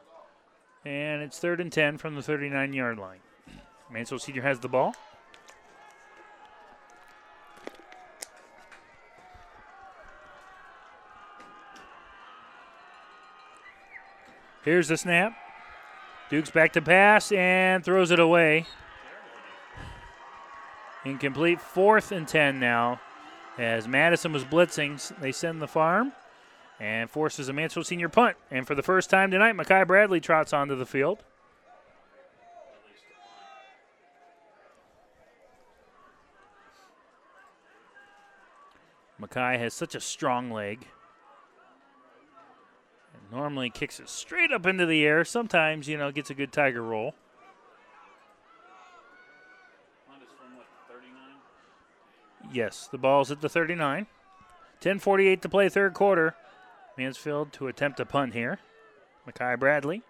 and it's third and ten from the thirty-nine-yard line. Mansell Senior has the ball. Here's the snap. Duke's back to pass and throws it away. Incomplete. Fourth and ten now. As Madison was blitzing, they send the farm. And forces a Mansfield Senior punt. And for the first time tonight, Makai Bradley trots onto the field. Makai has such a strong leg. And normally kicks it straight up into the air. Sometimes, you know, gets a good Tiger roll. Yes, the ball's at the thirty-nine. ten forty-eight to play third quarter. Mansfield to attempt a punt here. Makai Bradley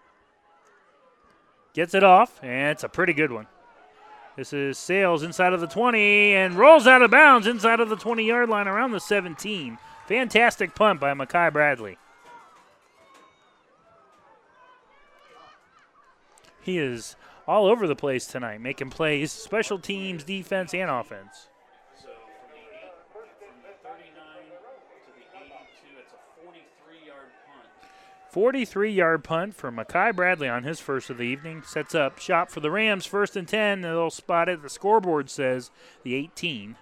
gets it off, and it's a pretty good one. This is Sales inside of the twenty and rolls out of bounds inside of the twenty-yard line around the seventeen. Fantastic punt by Makai Bradley. He is all over the place tonight, making plays, special teams, defense, and offense. forty-three-yard punt for Makai Bradley on his first of the evening. Sets up shop for the Rams. First and ten. They'll spot it. The scoreboard says the eighteen.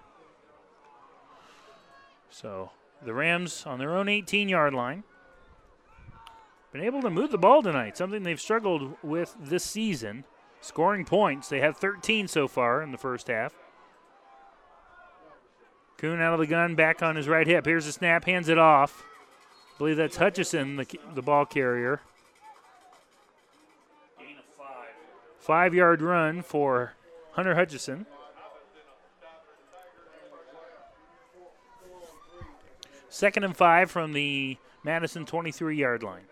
So The Rams on their own eighteen-yard line. Been able to move the ball tonight, something they've struggled with this season. Scoring points, they have thirteen so far in the first half. Kuhn out of the gun, back on his right hip. Here's the snap, hands it off. I believe that's Hutchison, the, the ball carrier. Five-yard run for Hunter Hutchison. Second and five from the Madison twenty-three-yard line.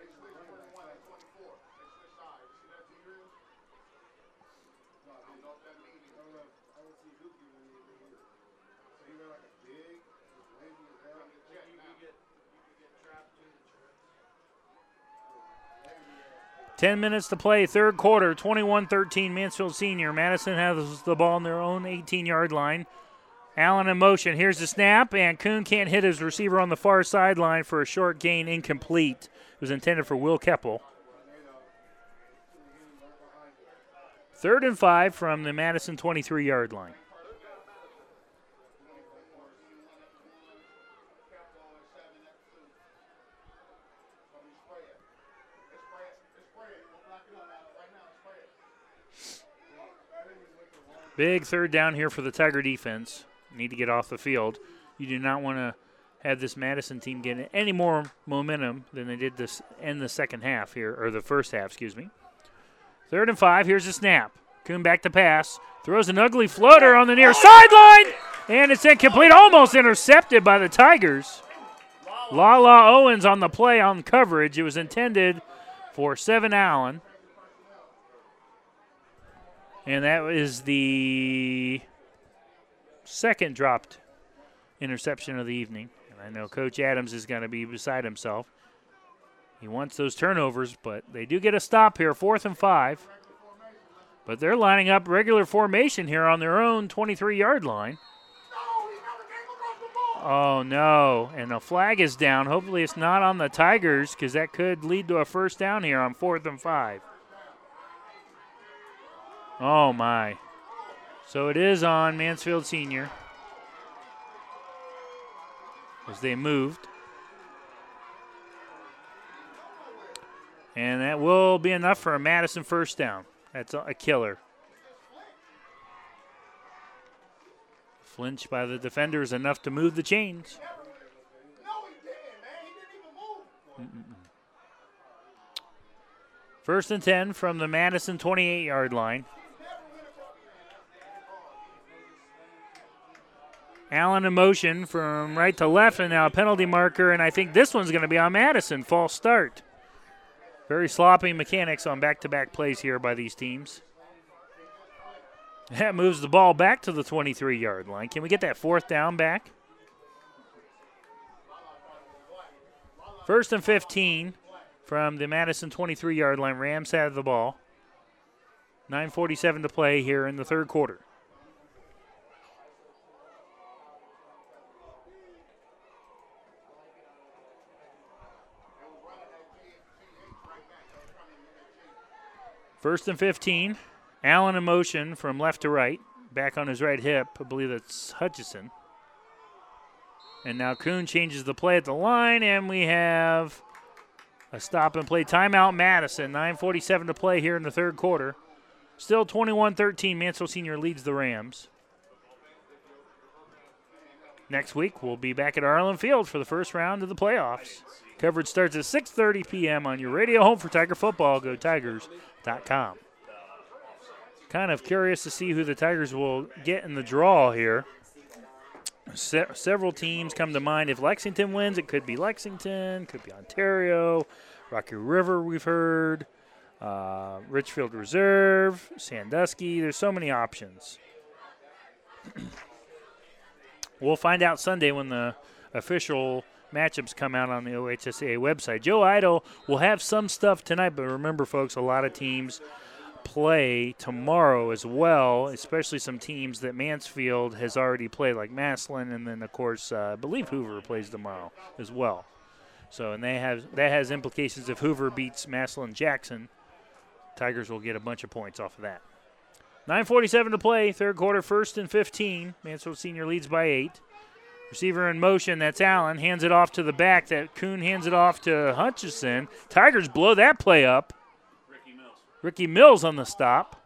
Ten minutes to play, third quarter, twenty-one thirteen, Mansfield Senior. Madison has the ball on their own eighteen-yard line. Allen in motion. Here's the snap, and Kuhn can't hit his receiver on the far sideline for a short gain, incomplete. It was intended for Will Keppel. Third and five from the Madison twenty-three-yard line. Big third down here for the Tiger defense. Need to get off the field. You do not want to have this Madison team get any more momentum than they did this in the second half here, or the first half, excuse me. Third and five, here's the snap. Kuhn back to pass. Throws an ugly floater on the near sideline, and it's incomplete, almost intercepted by the Tigers. Lala Owens on the play on coverage. It was intended for Seven Allen. And that is the second dropped interception of the evening. And I know Coach Adams is going to be beside himself. He wants those turnovers, but they do get a stop here, fourth and five. But they're lining up regular formation here on their own twenty-three-yard line. Oh, no, and a flag is down. Hopefully it's not on the Tigers, because that could lead to a first down here on fourth and five. Oh, my. So it is on Mansfield Senior as they moved. And that will be enough for a Madison first down. That's a killer. Flinch by the defenders, enough to move the chains. Mm-mm. First and ten from the Madison twenty-eight-yard line. Allen in motion from right to left, and now a penalty marker, and I think this one's going to be on Madison. False start. Very sloppy mechanics on back-to-back plays here by these teams. That moves the ball back to the twenty-three-yard line. Can we get that fourth down back? First and fifteen from the Madison twenty-three-yard line. Rams have the ball. nine forty-seven to play here in the third quarter. First and fifteen. Allen in motion from left to right. Back on his right hip. I believe that's Hutchison. And now Kuhn changes the play at the line, and we have a stop and play timeout, Madison. nine forty-seven to play here in the third quarter. Still twenty-one thirteen, Mansell Senior leads the Rams. Next week, we'll be back at Arlen Field for the first round of the playoffs. Coverage starts at six thirty p.m. on your radio home for Tiger football. Go Tigers dot com. Kind of curious to see who the Tigers will get in the draw here. Se- several teams come to mind. If Lexington wins, it could be Lexington, could be Ontario, Rocky River we've heard, uh, Richfield Reserve, Sandusky. There's so many options. We'll find out Sunday when the official matchups come out on the O H S A A website. Joe Idle will have some stuff tonight, but remember, folks, a lot of teams play tomorrow as well, especially some teams that Mansfield has already played, like Maslin, and then, of course, uh, I believe Hoover plays tomorrow as well. So, and they have that has implications. If Hoover beats Maslin-Jackson, Tigers will get a bunch of points off of that. nine forty-seven to play, third quarter, first and fifteen. Mansfield Senior leads by eight. Receiver in motion, that's Allen. Hands it off to the back. That Kuhn hands it off to Hutchison. Tigers blow that play up. Ricky Mills. Ricky Mills on the stop.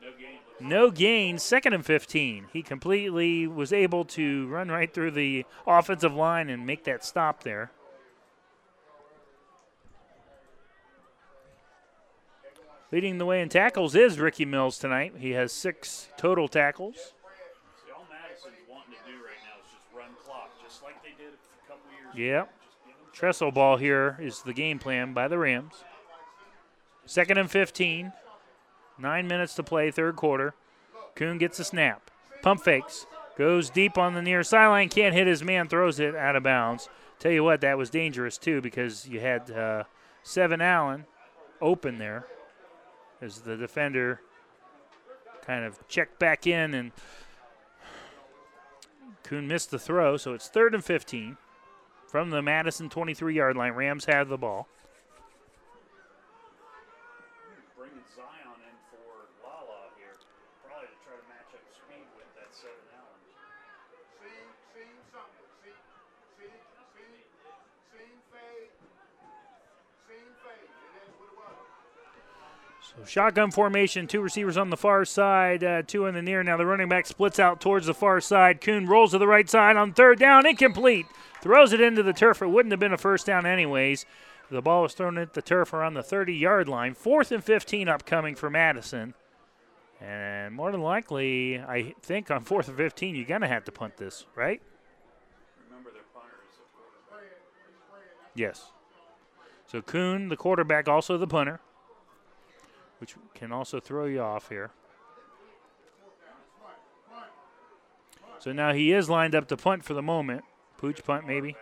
No gain. No gain. Second and fifteen. He completely was able to run right through the offensive line and make that stop there. Leading the way in tackles is Ricky Mills tonight. He has six total tackles. See, all Madison's wanting to do right now is just run clock, just like they did a couple years yep. ago. Yep. Trestle ball here is the game plan by the Rams. Second and fifteen. Nine minutes to play, third quarter. Kuhn gets a snap. Pump fakes. Goes deep on the near sideline. Can't hit his man. Throws it out of bounds. Tell you what, that was dangerous, too, because you had uh, Seven Allen open there, as the defender kind of checked back in, and Kuhn missed the throw, so it's third and fifteen from the Madison twenty-three-yard line. Rams have the ball. Bringing Zion in for Lala here, probably to try to match up speed with that Seven Allen. See, see something. See, see, see, see fade. See fade. It is what it was. So shotgun formation, two receivers on the far side, uh, two in the near. Now the running back splits out towards the far side. Kuhn rolls to the right side on third down, incomplete. Throws it into the turf. It wouldn't have been a first down anyways. The ball was thrown at the turf around the thirty-yard line. Fourth and fifteen upcoming for Madison. And more than likely, I think on fourth and fifteen, you're going to have to punt this, right? Remember their punter is the quarterback. Yes. So Kuhn, the quarterback, also the punter, which can also throw you off here. So now he is lined up to punt for the moment. Pooch punt maybe.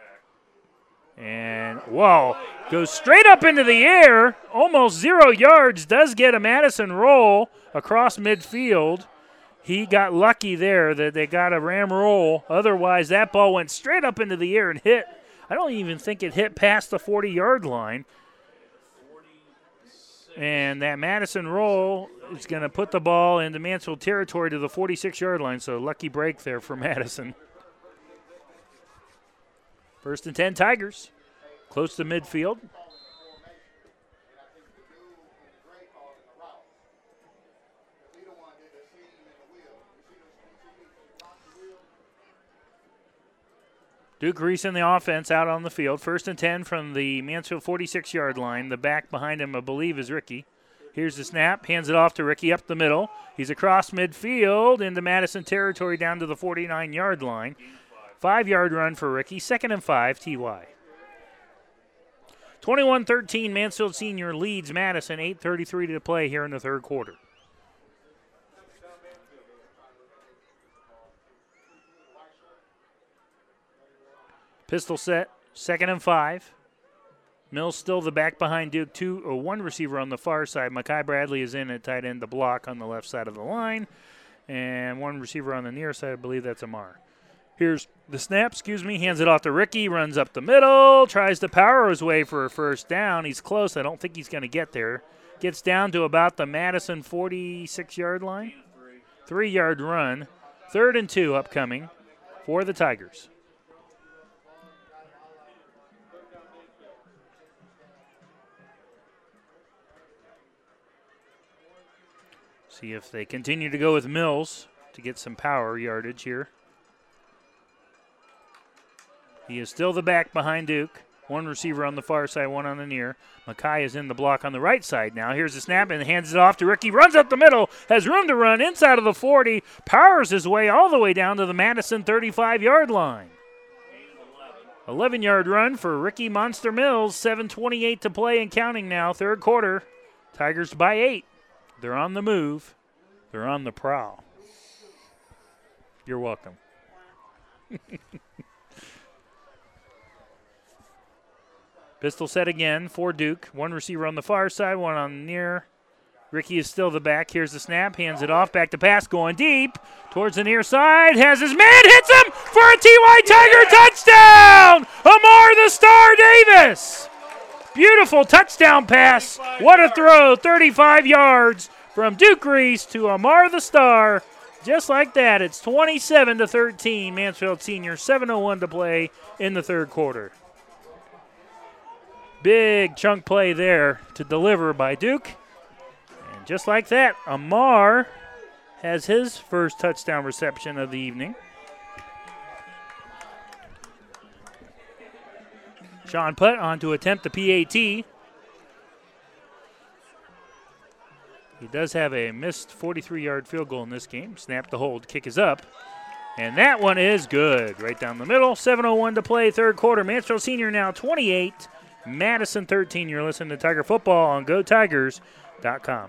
And, whoa, goes straight up into the air, almost zero yards, does get a Madison roll across midfield. He got lucky there that they got a Ram roll. Otherwise, that ball went straight up into the air and hit. I don't even think it hit past the forty-yard line. And that Madison roll is going to put the ball into Mansfield territory to the forty-six-yard line, so lucky break there for Madison. First and ten, Tigers, close to midfield. Duke Reese in the offense out on the field. First and ten from the Mansfield forty-six-yard line. The back behind him, I believe, is Ricky. Here's the snap. Hands it off to Ricky up the middle. He's across midfield into Madison territory down to the forty-nine-yard line. Five-yard run for Ricky. Second and five, T Y. twenty-one thirteen, Mansfield Senior leads Madison. eight thirty-three to play here in the third quarter. Pistol set, second and five. Mills still the back behind Duke, two or one receiver on the far side. Makai Bradley is in at tight end, the block on the left side of the line. And one receiver on the near side, I believe that's Amar. Here's the snap, excuse me, hands it off to Ricky, runs up the middle, tries to power his way for a first down. He's close, I don't think he's going to get there. Gets down to about the Madison forty-six-yard line. Three-yard run, third and two upcoming for the Tigers. See if they continue to go with Mills to get some power yardage here. He is still the back behind Duke. One receiver on the far side, one on the near. Makai is in the block on the right side now. Here's the snap and hands it off to Ricky. Runs up the middle, has room to run inside of the forty. Powers his way all the way down to the Madison thirty-five-yard line. eleven-yard run for Ricky Monster Mills. seven twenty-eight to play and counting now. Third quarter, Tigers by eight. They're on the move. They're on the prowl. You're welcome. Pistol set again for Duke. One receiver on the far side, one on the near. Ricky is still the back. Here's the snap. Hands it off. Back to pass. Going deep towards the near side. Has his man. Hits him for a T Y Tiger touchdown. Amar the Star Davis. Beautiful touchdown pass. What a throw. thirty-five yards from Duke Reese to Amar the Star. Just like that, it's twenty-seven to thirteen, Mansfield Senior, seven oh one to play in the third quarter. Big chunk play there to deliver by Duke. And just like that, Amar has his first touchdown reception of the evening. Sean Putt on to attempt the P A T. He does have a missed forty-three-yard field goal in this game. Snap the hold, kick is up. And that one is good. Right down the middle, seven oh one to play, third quarter. Mansfield Senior now twenty-eight, Madison thirteen. You're listening to Tiger Football on Go Tigers dot com.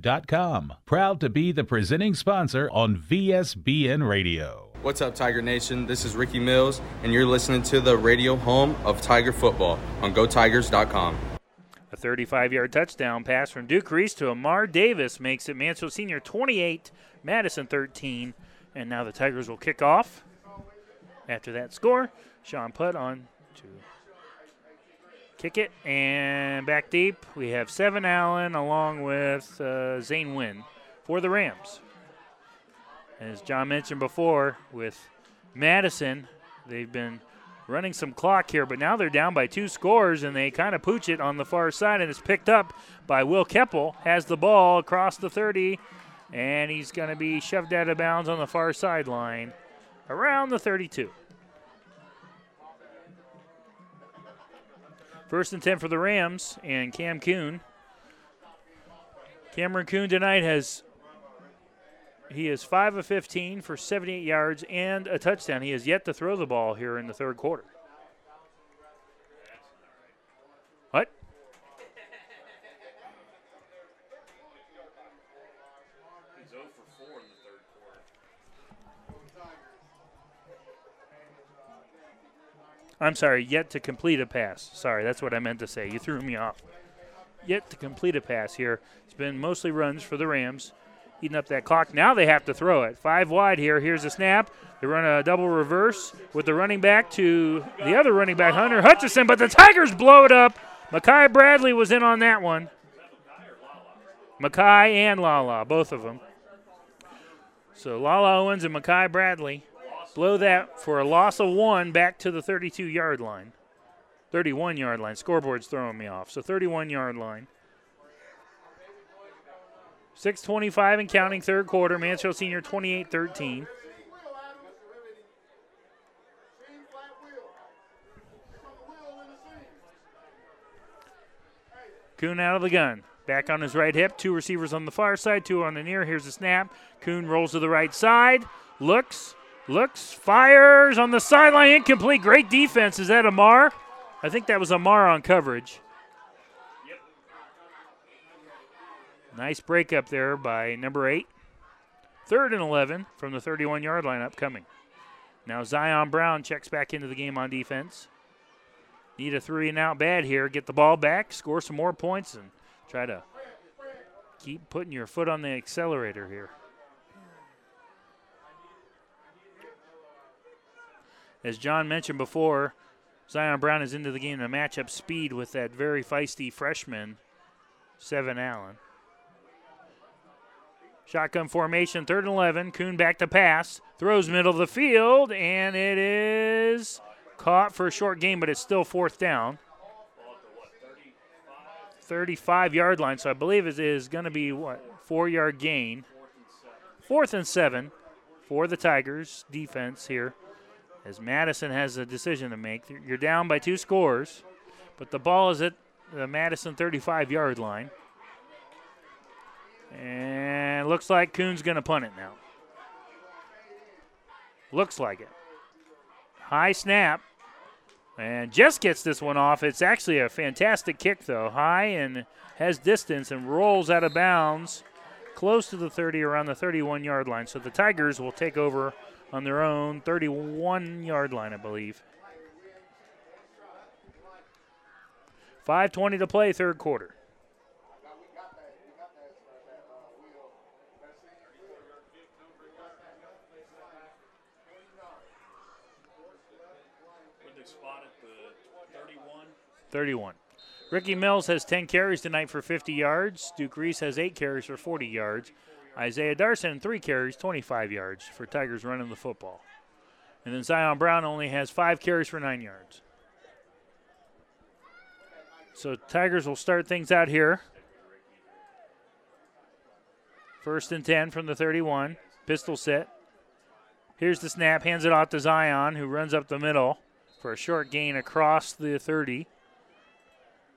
dot com. Proud to be the presenting sponsor on V S B N Radio. What's up, Tiger Nation? This is Ricky Mills, and you're listening to the radio home of Tiger Football on Go Tigers dot com. A thirty-five-yard touchdown pass from Duke Reese to Amar Davis makes it Mansfield Senior twenty-eight, Madison thirteen, and now the Tigers will kick off. After that score, Sean Putt on to kick it, and back deep, we have Seven Allen along with uh, Zane Wynn for the Rams. As John mentioned before, with Madison, they've been running some clock here, but now they're down by two scores, and they kind of pooch it on the far side, and it's picked up by Will Keppel, has the ball across the thirty, and he's going to be shoved out of bounds on the far sideline around the thirty-two. First and ten for the Rams, and Cam Kuhn. Cameron Kuhn tonight has, he is five of fifteen for seventy-eight yards and a touchdown. He has yet to throw the ball here in the third quarter. What? He's oh for four in the third quarter. I'm sorry, yet to complete a pass. Sorry, that's what I meant to say. You threw me off. Yet to complete a pass here. It's been mostly runs for the Rams, eating up that clock. Now they have to throw it. Five wide here. Here's a snap. They run a double reverse with the running back to the other running back, Hunter Hutchison, but the Tigers blow it up. Makai Bradley was in on that one. Makai and Lala, both of them. So Lala Owens and Makai Bradley blow that for a loss of one back to the thirty-two-yard line. thirty-one-yard line. Scoreboard's throwing me off. So thirty-one-yard line. six twenty-five and counting, third quarter. Mansfield Senior twenty-eight thirteen. Kuhn out of the gun. Back on his right hip. Two receivers on the far side, two on the near. Here's the snap. Kuhn rolls to the right side. Looks. Looks, fires on the sideline, incomplete. Great defense. Is that Amar? I think that was Amar on coverage. Yep. Nice break up there by number eight. Third and eleven from the thirty-one-yard line upcoming. Now Zion Brown checks back into the game on defense. Need a three and out bad here. Get the ball back, score some more points, and try to keep putting your foot on the accelerator here. As John mentioned before, Zion Brown is into the game to match up speed with that very feisty freshman, Seven Allen. Shotgun formation, third and eleven. Kuhn back to pass. Throws middle of the field, and it is caught for a short game, but it's still fourth down. thirty-five-yard line, so I believe it is going to be, what, four-yard gain. Fourth and seven for the Tigers defense here, as Madison has a decision to make. You're down by two scores, but the ball is at the Madison thirty-five-yard line. And looks like Kuhn's going to punt it now. Looks like it. High snap, and just gets this one off. It's actually a fantastic kick, though. High and has distance and rolls out of bounds. close to the thirty, around the thirty-one-yard line. So the Tigers will take over on their own thirty-one-yard line, I believe. five twenty to play, third quarter. thirty-one. Ricky Mills has ten carries tonight for fifty yards. Duke Reese has eight carries for forty yards. Isaiah Darson, three carries, twenty-five yards for Tigers running the football. And then Zion Brown only has five carries for nine yards. So Tigers will start things out here. First and ten from the thirty-one. Pistol set. Here's the snap. Hands it off to Zion, who runs up the middle for a short gain across the thirty.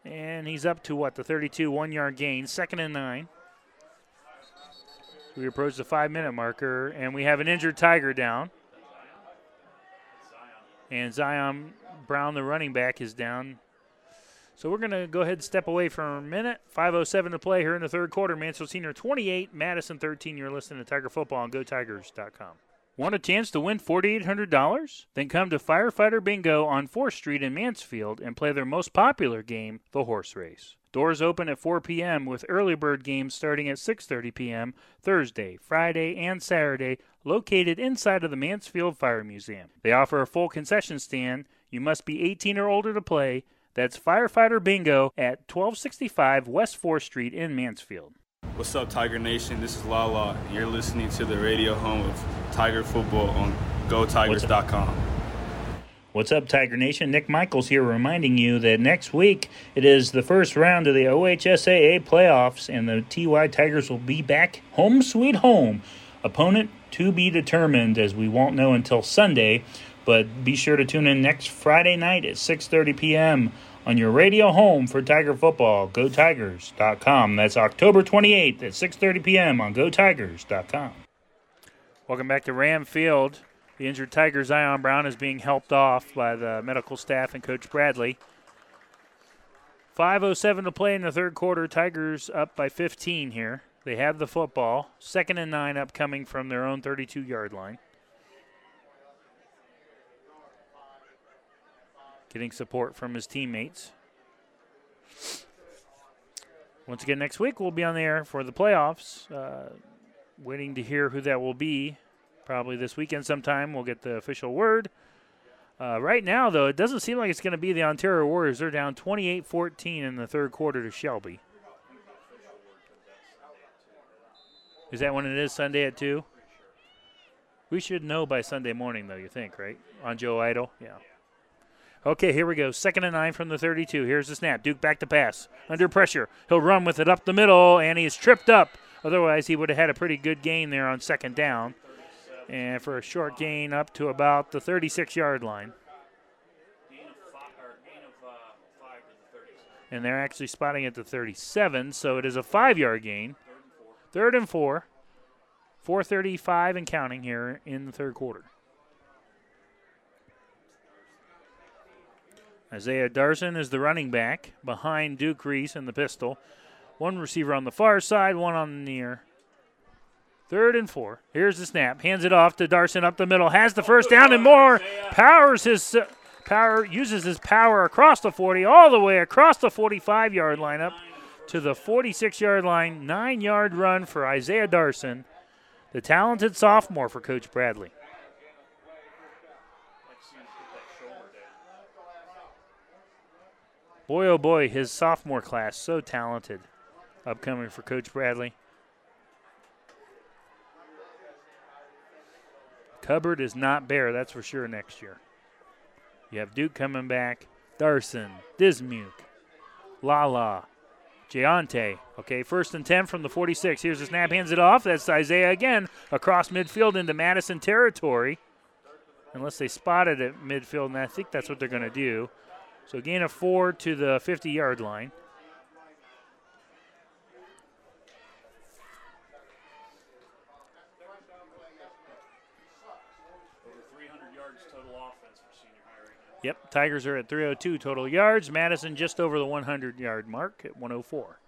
And he's up to, what, the thirty-two, one-yard gain, second and nine. We approach the five-minute marker, and we have an injured Tiger down. And Zion Brown, the running back, is down. So we're going to go ahead and step away for a minute. five oh seven to play here in the third quarter. Mansfield Senior twenty-eight, Madison thirteen. You're listening to Tiger Football on Go Tigers dot com. Want a chance to win four thousand eight hundred dollars? Then come to Firefighter Bingo on fourth Street in Mansfield and play their most popular game, the horse race. Doors open at four p.m. with early bird games starting at six thirty p.m. Thursday, Friday, and Saturday, located inside of the Mansfield Fire Museum. They offer a full concession stand. You must be eighteen or older to play. That's Firefighter Bingo at twelve sixty-five West fourth Street in Mansfield. What's up, Tiger Nation? This is Lala, and you're listening to the radio home of Tiger Football on Go Tigers dot com. What's up, Tiger Nation? Nick Michaels here reminding you that next week it is the first round of the O H S A A playoffs, and the T Y Tigers will be back home sweet home. Opponent to be determined, as we won't know until Sunday, but be sure to tune in next Friday night at six thirty p.m., on your radio home for Tiger Football, Go Tigers dot com. That's October twenty-eighth at six thirty p.m. on Go Tigers dot com. Welcome back to Ramfield. The injured Tiger, Zion Brown, is being helped off by the medical staff and Coach Bradley. five oh seven to play in the third quarter. Tigers up by fifteen here. They have the football. Second and nine upcoming from their own thirty-two-yard line. Getting support from his teammates. Once again, next week we'll be on the air for the playoffs. Uh, waiting to hear who that will be. Probably this weekend sometime we'll get the official word. Uh, right now, though, it doesn't seem like it's going to be the Ontario Warriors. They're down twenty-eight fourteen in the third quarter to Shelby. Is that when it is, Sunday at two? We should know by Sunday morning, though, you think, right? On Joe Idol? Yeah. Okay, here we go. Second and nine from the thirty-two. Here's the snap. Duke back to pass. Under pressure. He'll run with it up the middle, and he is tripped up. Otherwise, he would have had a pretty good gain there on second down. And for a short gain up to about the thirty-six-yard line. And they're actually spotting at the thirty-seven, so it is a five-yard gain. Third and four. four thirty-five and counting here in the third quarter. Isaiah Darson is the running back behind Duke Reese in the pistol. One receiver on the far side, one on the near. Third and four. Here's the snap. Hands it off to Darson up the middle. Has the first down and more. Powers his uh, power, uses his power across the forty, all the way across the forty-five-yard line up to the forty-six-yard line. Nine-yard run for Isaiah Darson, the talented sophomore for Coach Bradley. Boy, oh boy, his sophomore class, so talented. Upcoming for Coach Bradley. Cupboard is not bare, that's for sure, next year. You have Duke coming back, Darson, Dismuke, Lala, Giante. Okay, first and ten from the forty-six. Here's the snap, hands it off. That's Isaiah again across midfield into Madison territory. Unless they spotted at midfield, and I think that's what they're going to do. So gain of four to the fifty-yard line. Over three hundred yards total offense for Senior High right now. Yep, Tigers are at three oh two total yards. Madison just over the hundred-yard mark at one oh four.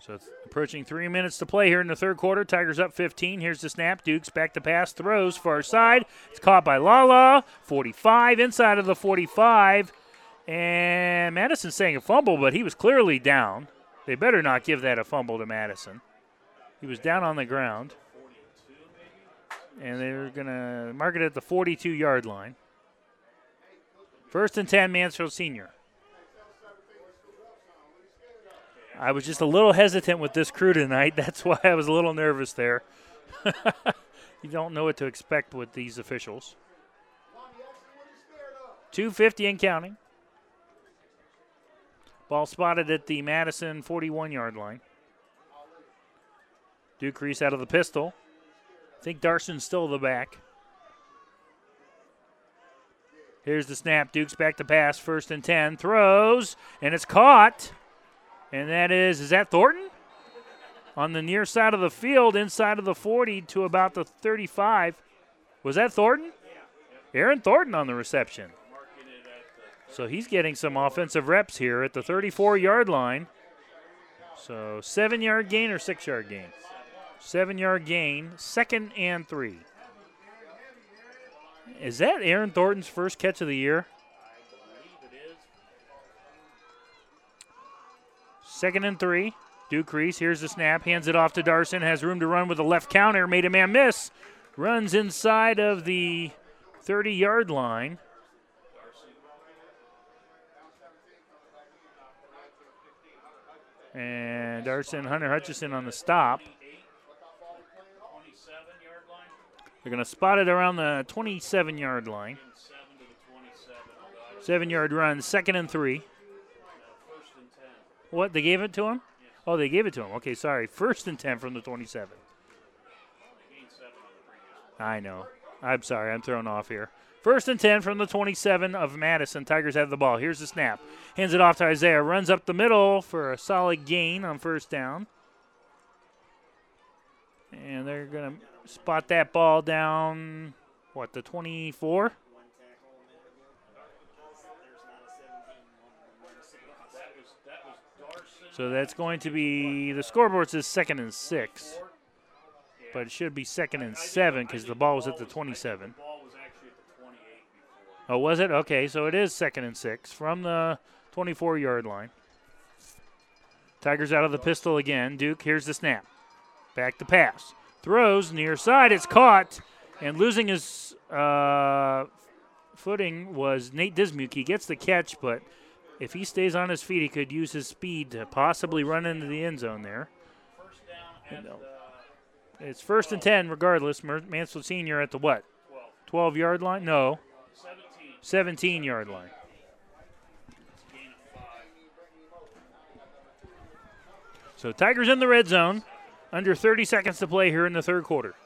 So it's approaching three minutes to play here in the third quarter. Tigers up fifteen. Here's the snap. Dukes back to pass. Throws far side. It's caught by Lala. forty-five inside of the forty-five. And Madison's saying a fumble, but he was clearly down. They better not give that a fumble to Madison. He was down on the ground. And they're going to mark it at the forty-two-yard line. First and ten, Mansfield Senior. I was just a little hesitant with this crew tonight. That's why I was a little nervous there. You don't know what to expect with these officials. two fifty and counting. Ball spotted at the Madison forty-one-yard line. Duke Reese out of the pistol. I think Darson's still the back. Here's the snap. Duke's back to pass. First and ten. Throws, and it's caught. And that is, is that Thornton? On the near side of the field, inside of the forty to about the thirty-five. Was that Thornton? Aaron Thornton on the reception. So he's getting some offensive reps here at the thirty-four-yard line. So seven-yard gain or six-yard gain? Seven-yard gain, second and three. Is that Aaron Thornton's first catch of the year? Second and three. Duke Reese, here's the snap, hands it off to Darson, has room to run with a left counter, made a man miss. Runs inside of the thirty-yard line. And Darson, Hunter Hutchison on the stop. They're going to spot it around the twenty-seven-yard line. Seven-yard run, second and three. What, they gave it to him? Yeah. Oh, they gave it to him. Okay, sorry. First and ten from the twenty-seven. I know. I'm sorry. I'm thrown off here. First and ten from the twenty-seven of Madison. Tigers have the ball. Here's the snap. Hands it off to Isaiah. Runs up the middle for a solid gain on first down. And they're going to spot that ball down, what, the twenty-four? So that's going to be, the scoreboard says second and six. But it should be second and seven because the ball was at the twenty-seven. Oh, was it? Okay, so it is second and six from the twenty-four-yard line. Tigers out of the pistol again. Duke, here's the snap. Back to pass. Throws near side. It's caught. And losing his uh, footing was Nate Dismuke. He gets the catch, but if he stays on his feet, he could use his speed to possibly run into the end zone there. First down at the it's first and ten regardless. Mansell Senior at the what? twelve-yard line? No. seventeen-yard line. So Tigers in the red zone. Under thirty seconds to play here in the third quarter.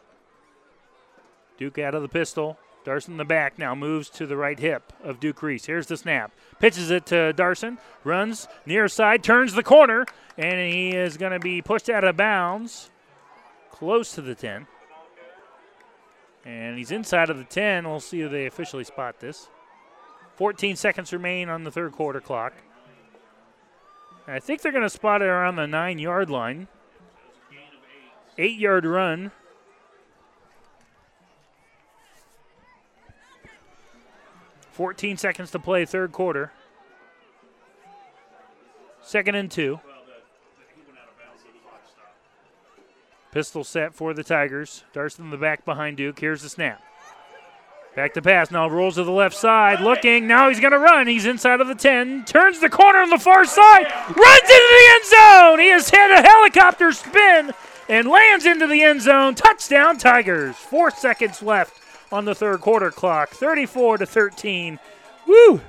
Duke out of the pistol. Darson in the back now moves to the right hip of Duke Reese. Here's the snap. Pitches it to Darson. Runs near side. Turns the corner. And he is going to be pushed out of bounds. Close to the ten. And he's inside of the ten. We'll see if they officially spot this. fourteen seconds remain on the third quarter clock. And I think they're going to spot it around the nine-yard line. Eight-yard run. fourteen seconds to play, third quarter. Second and two. Pistol set for the Tigers. Darson in the back behind Duke. Here's the snap. Back to pass. Now rolls to the left side. Looking. Now he's going to run. He's inside of the ten. Turns the corner on the far side. Runs into the end zone. He has hit a helicopter spin and lands into the end zone. Touchdown, Tigers. Four seconds left on the third quarter clock, thirty-four to thirteen. Woo!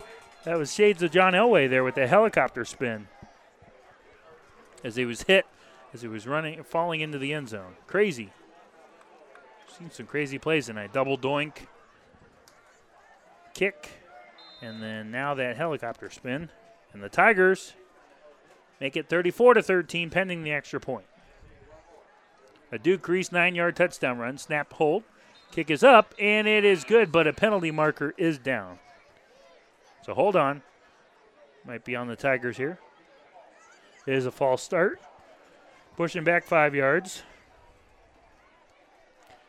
That was shades of John Elway there with the helicopter spin as he was hit, as he was running, falling into the end zone. Crazy. Seen some crazy plays tonight. Double doink, kick, and then now that helicopter spin. And the Tigers make it thirty-four to thirteen pending the extra point. A Duke Reese nine-yard touchdown run. Snap, hold. Kick is up, and it is good, but a penalty marker is down. So hold on. Might be on the Tigers here. It is a false start. Pushing back five yards.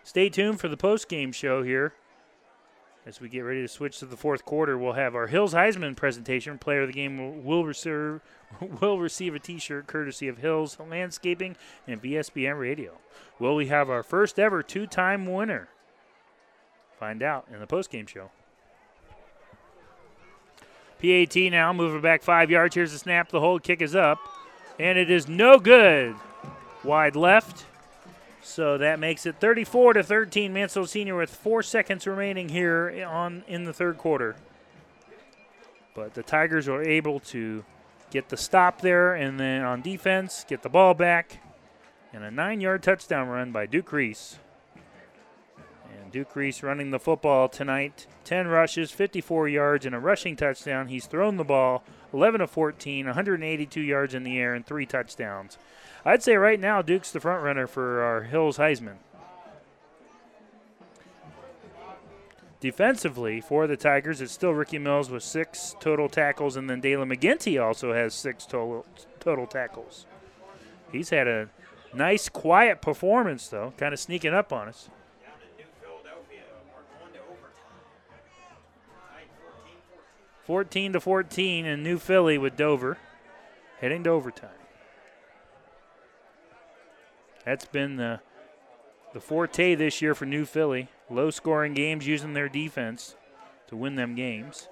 Stay tuned for the post-game show here. As we get ready to switch to the fourth quarter, we'll have our Hills Heisman presentation. Player of the game will receive, will receive a T-shirt courtesy of Hills Landscaping and V S B M Radio. Will we have our first ever two-time winner? Find out in the post-game show. P A T now, moving back five yards. Here's the snap. The hold kick is up, and it is no good. Wide left. So that makes it thirty-four to thirteen. Mansell Senior with four seconds remaining here on in the third quarter. But the Tigers are able to get the stop there, and then on defense, get the ball back, and a nine-yard touchdown run by Duke Reese. And Duke Reese running the football tonight. ten rushes, fifty-four yards, and a rushing touchdown. He's thrown the ball eleven of fourteen, one hundred eighty-two yards in the air, and three touchdowns. I'd say right now Duke's the front runner for our Hills Heisman. Defensively for the Tigers, it's still Ricky Mills with six total tackles, and then Dalen McGinty also has six total, total tackles. He's had a nice, quiet performance, though, kind of sneaking up on us. fourteen to fourteen in New Philly with Dover, heading to overtime. That's been the, the forte this year for New Philly. Low-scoring games, using their defense to win them games.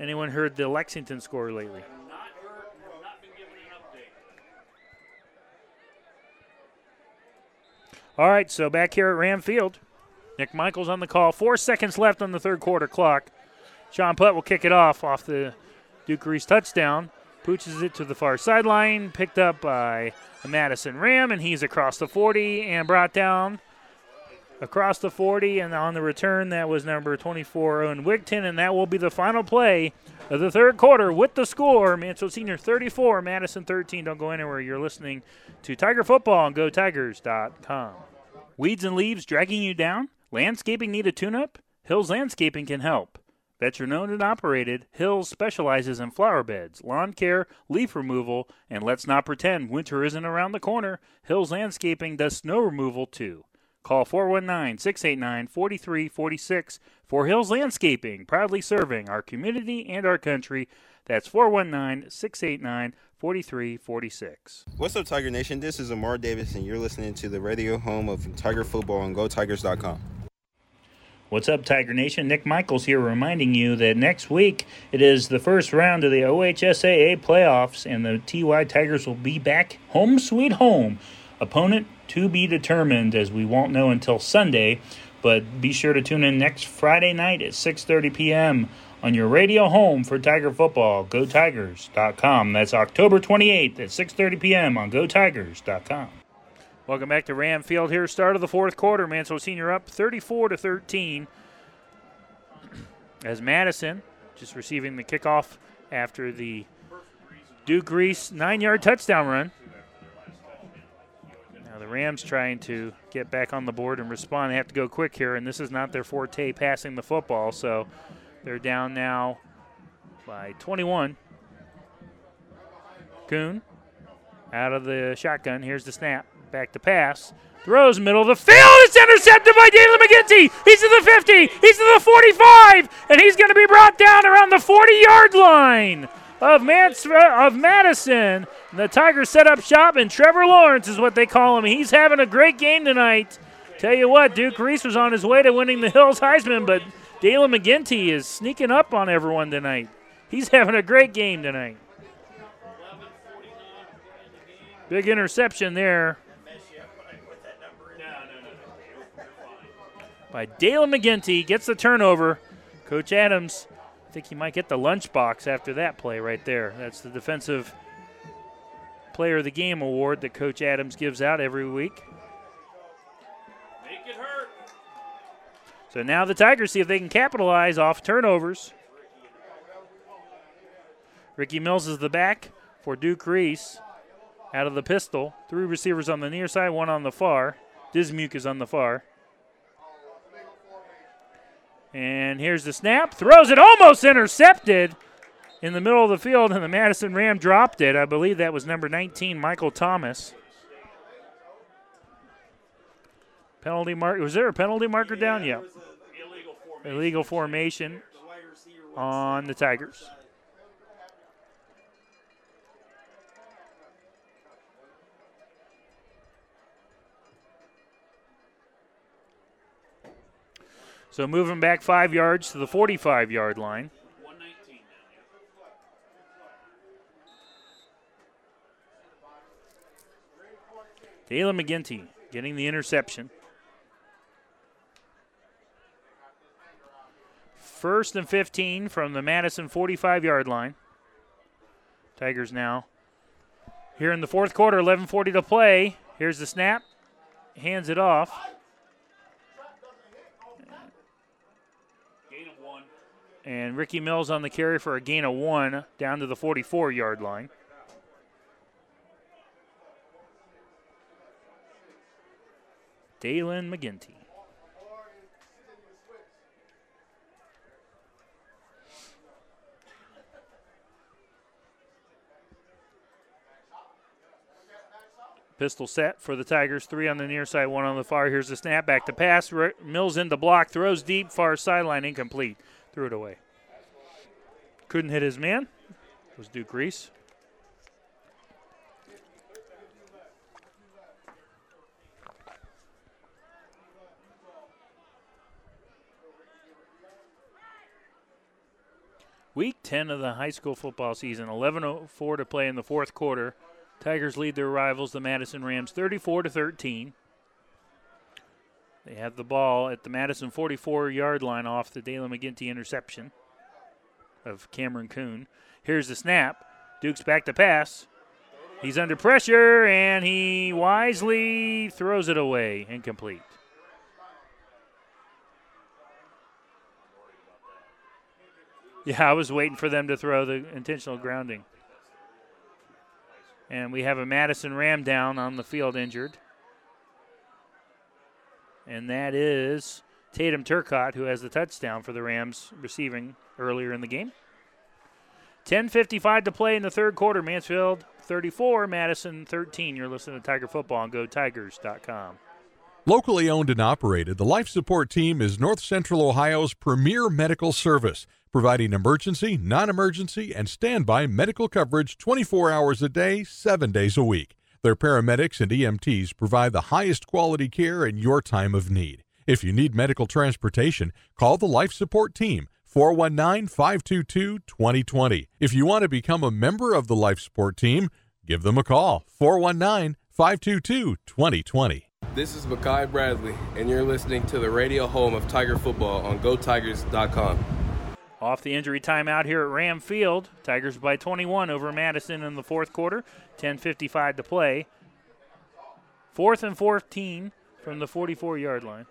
Anyone heard the Lexington score lately? Not heard, not been given an update. All right, so back here at Ramfield, Nick Michaels on the call. Four seconds left on the third quarter clock. Sean Putt will kick it off off the Duke Reese touchdown. Pooches it to the far sideline, picked up by a Madison Ram, and he's across the forty and brought down across the forty. And on the return, that was number twenty-four, Owen Wigton, and that will be the final play of the third quarter with the score. Mansell Senior thirty-four, Madison thirteen. Don't go anywhere. You're listening to Tiger Football on Go Tigers dot com. Weeds and leaves dragging you down? Landscaping need a tune-up? Hills Landscaping can help. Veteran-owned and operated, Hills specializes in flower beds, lawn care, leaf removal, and let's not pretend winter isn't around the corner. Hills Landscaping does snow removal, too. Call four one nine, six eight nine, four three four six for Hills Landscaping, proudly serving our community and our country. That's four one nine, six eight nine, four three four six. What's up, Tiger Nation? This is Amar Davis, and you're listening to the radio home of Tiger Football on Go Tigers dot com. What's up, Tiger Nation? Nick Michaels here, reminding you that next week it is the first round of the O H S A A playoffs, and the T Y Tigers will be back home sweet home. Opponent to be determined, as we won't know until Sunday, but be sure to tune in next Friday night at six thirty p.m. on your radio home for Tiger Football, Go Tigers dot com. That's October twenty-eighth at six thirty p.m. on Go Tigers dot com. Welcome back to Ramfield here. Start of the fourth quarter. Mansell Senior up thirty-four to thirteen. As Madison just receiving the kickoff after the Duke Reese nine-yard touchdown run. Now the Rams trying to get back on the board and respond. They have to go quick here, and this is not their forte, passing the football. So they're down now by twenty-one. Kuhn out of the shotgun. Here's the snap. Back to pass. Throws middle of the field. It's intercepted by Dalen McGinty. He's at the fifty. He's at the forty-five. And he's going to be brought down around the forty-yard line of, Mans- of Madison. And the Tigers set up shop, and Trevor Lawrence is what they call him. He's having a great game tonight. Tell you what, Duke Reese was on his way to winning the Hills Heisman, but Dalen McGinty is sneaking up on everyone tonight. He's having a great game tonight. Big interception there by Dalen McGinty, gets the turnover. Coach Adams, I think he might get the lunchbox after that play right there. That's the Defensive Player of the Game award that Coach Adams gives out every week. Make it hurt. So now the Tigers see if they can capitalize off turnovers. Ricky Mills is the back for Duke Reese. Out of the pistol, three receivers on the near side, one on the far. Dismuke is on the far. And here's the snap. Throws it, almost intercepted. in the middle of the field, and the Madison Ram dropped it. I believe that was number nineteen, Michael Thomas. Penalty mark. Was there a penalty marker yeah, down? Yeah. There was a illegal formation, illegal formation the on the Tigers. So moving back five yards to the forty-five-yard line. Dalen McGinty getting the interception. First and fifteen from the Madison forty-five-yard line. Tigers now here in the fourth quarter, eleven forty to play. Here's the snap. Hands it off. And Ricky Mills on the carry for a gain of one down to the forty-four-yard line. Dalen McGinty. Pistol set for the Tigers. Three on the near side, one on the far. Here's the snap. Back to pass. Mills into block. Throws deep. Far sideline. Incomplete. Threw it away. Couldn't hit his man. It was Duke Reese. Week ten of the high school football season. eleven oh four to play in the fourth quarter. Tigers lead their rivals, the Madison Rams, thirty-four to thirteen. They have the ball at the Madison forty-four-yard line off the Dalen McGinty interception of Cameron Kuhn. Here's the snap. Duke's back to pass. He's under pressure, and he wisely throws it away. Incomplete. Yeah, I was waiting for them to throw the intentional grounding. And we have a Madison Ram down on the field injured. And that is Tatum Turcotte, who has the touchdown for the Rams receiving earlier in the game. ten fifty-five to play in the third quarter. Mansfield thirty-four, Madison thirteen. You're listening to Tiger Football on Go Tigers dot com. Locally owned and operated, the Life Support Team is North Central Ohio's premier medical service, providing emergency, non-emergency, and standby medical coverage twenty-four hours a day, seven days a week. Their paramedics and E M Ts provide the highest quality care in your time of need. If you need medical transportation, call the Life Support Team, four one nine, five two two, two zero two zero. If you want to become a member of the Life Support Team, give them a call, four one nine, five two two, two zero two zero. This is Makai Bradley, and you're listening to the radio home of Tiger Football on Go Tigers dot com. Off the injury timeout here at Ram Field. Tigers by twenty-one over Madison in the fourth quarter. ten fifty-five to play. Fourth and fourteen from the forty-four-yard line.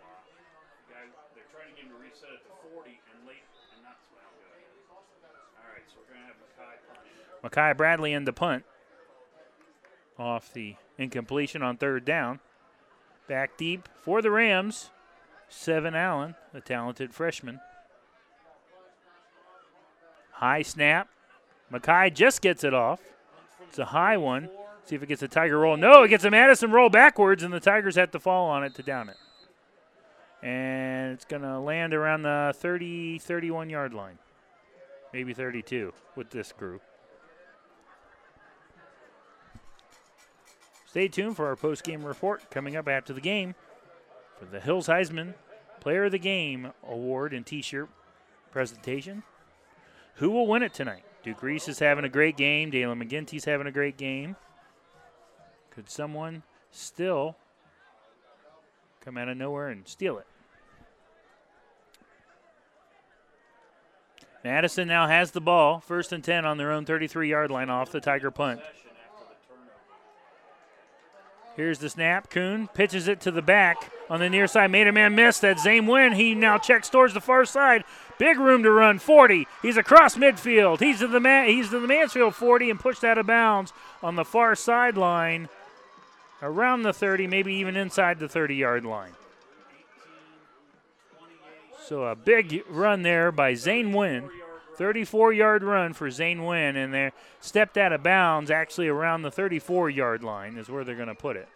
They're trying to get him to reset at the forty and late, and that's what I'm all right, so we're going to have Makai. Makai Bradley in the punt. Off the incompletion on third down. Back deep for the Rams. Seven Allen, a talented freshman. High snap. Makai just gets it off. It's a high one. See if it gets a Tiger roll. No, it gets a Madison roll backwards, and the Tigers have to fall on it to down it. And it's going to land around the thirty, thirty-one-yard line. Maybe thirty-two with this group. Stay tuned for our post-game report coming up after the game for the Hills Heisman Player of the Game Award and T-shirt presentation. Who will win it tonight? Duke Reese is having a great game. Dalen McGinty's having a great game. Could someone still come out of nowhere and steal it? Madison now has the ball. First and ten on their own thirty-three-yard line off the Tiger punt. Here's the snap. Kuhn pitches it to the back on the near side. Made a man miss. That's Zane Wynn. He now checks towards the far side. Big room to run, forty. He's across midfield. He's to the Ma- he's to the Mansfield forty and pushed out of bounds on the far sideline around the thirty, maybe even inside the thirty-yard line. So a big run there by Zane Wynn, thirty-four-yard run for Zane Wynn, and they're stepped out of bounds, actually around the thirty-four-yard line is where they're going to put it.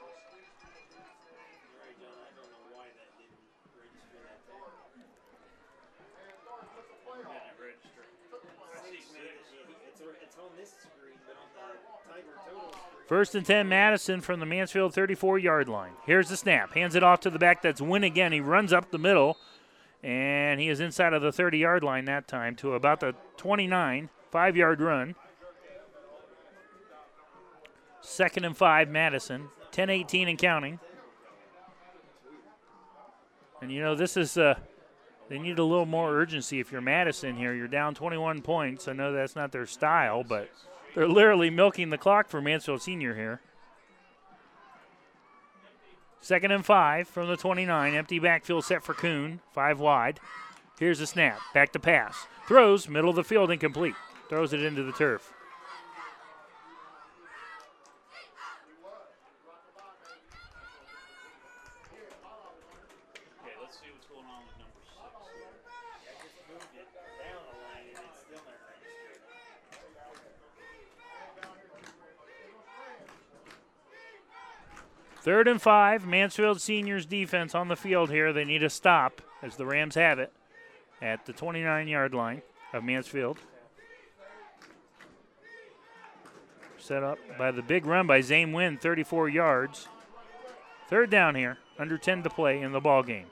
First and ten, Madison from the Mansfield thirty-four-yard line. Here's the snap. Hands it off to the back. That's Wynn again. He runs up the middle, and he is inside of the thirty-yard line that time to about the twenty-nine, five-yard run. Second and five, Madison. ten eighteen and counting. And, you know, this is uh, they need a little more urgency if you're Madison here. You're down twenty-one points. I know that's not their style, but – they're literally milking the clock for Mansfield Senior here. Second and five from the twenty-nine. Empty backfield set for Kuhn. Five wide. Here's a snap. Back to pass. Throws. Middle of the field incomplete. Throws it into the turf. Third and five, Mansfield Senior's defense on the field here. They need a stop as the Rams have it at the twenty-nine-yard line of Mansfield. Set up by the big run by Zane Wynn, thirty-four yards. Third down here, under ten to play in the ball game.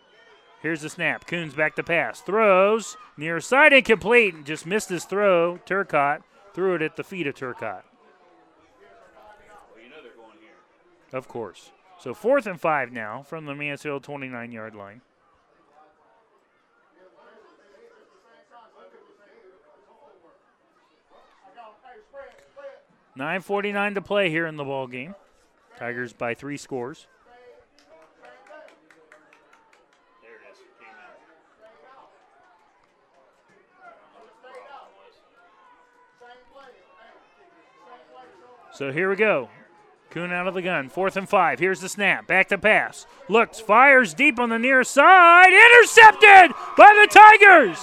Here's the snap. Kuhn's back to pass. Throws, near side incomplete, and just missed his throw. Turcotte threw it at the feet of Turcotte. Of course. So fourth and five now from the Mansfield twenty-nine-yard line. nine forty-nine to play here in the ball game. Tigers by three scores. There it is. Came out. So here we go. Kuhn out of the gun. Fourth and five. Here's the snap. Back to pass. Looks. Fires deep on the near side. Intercepted by the Tigers.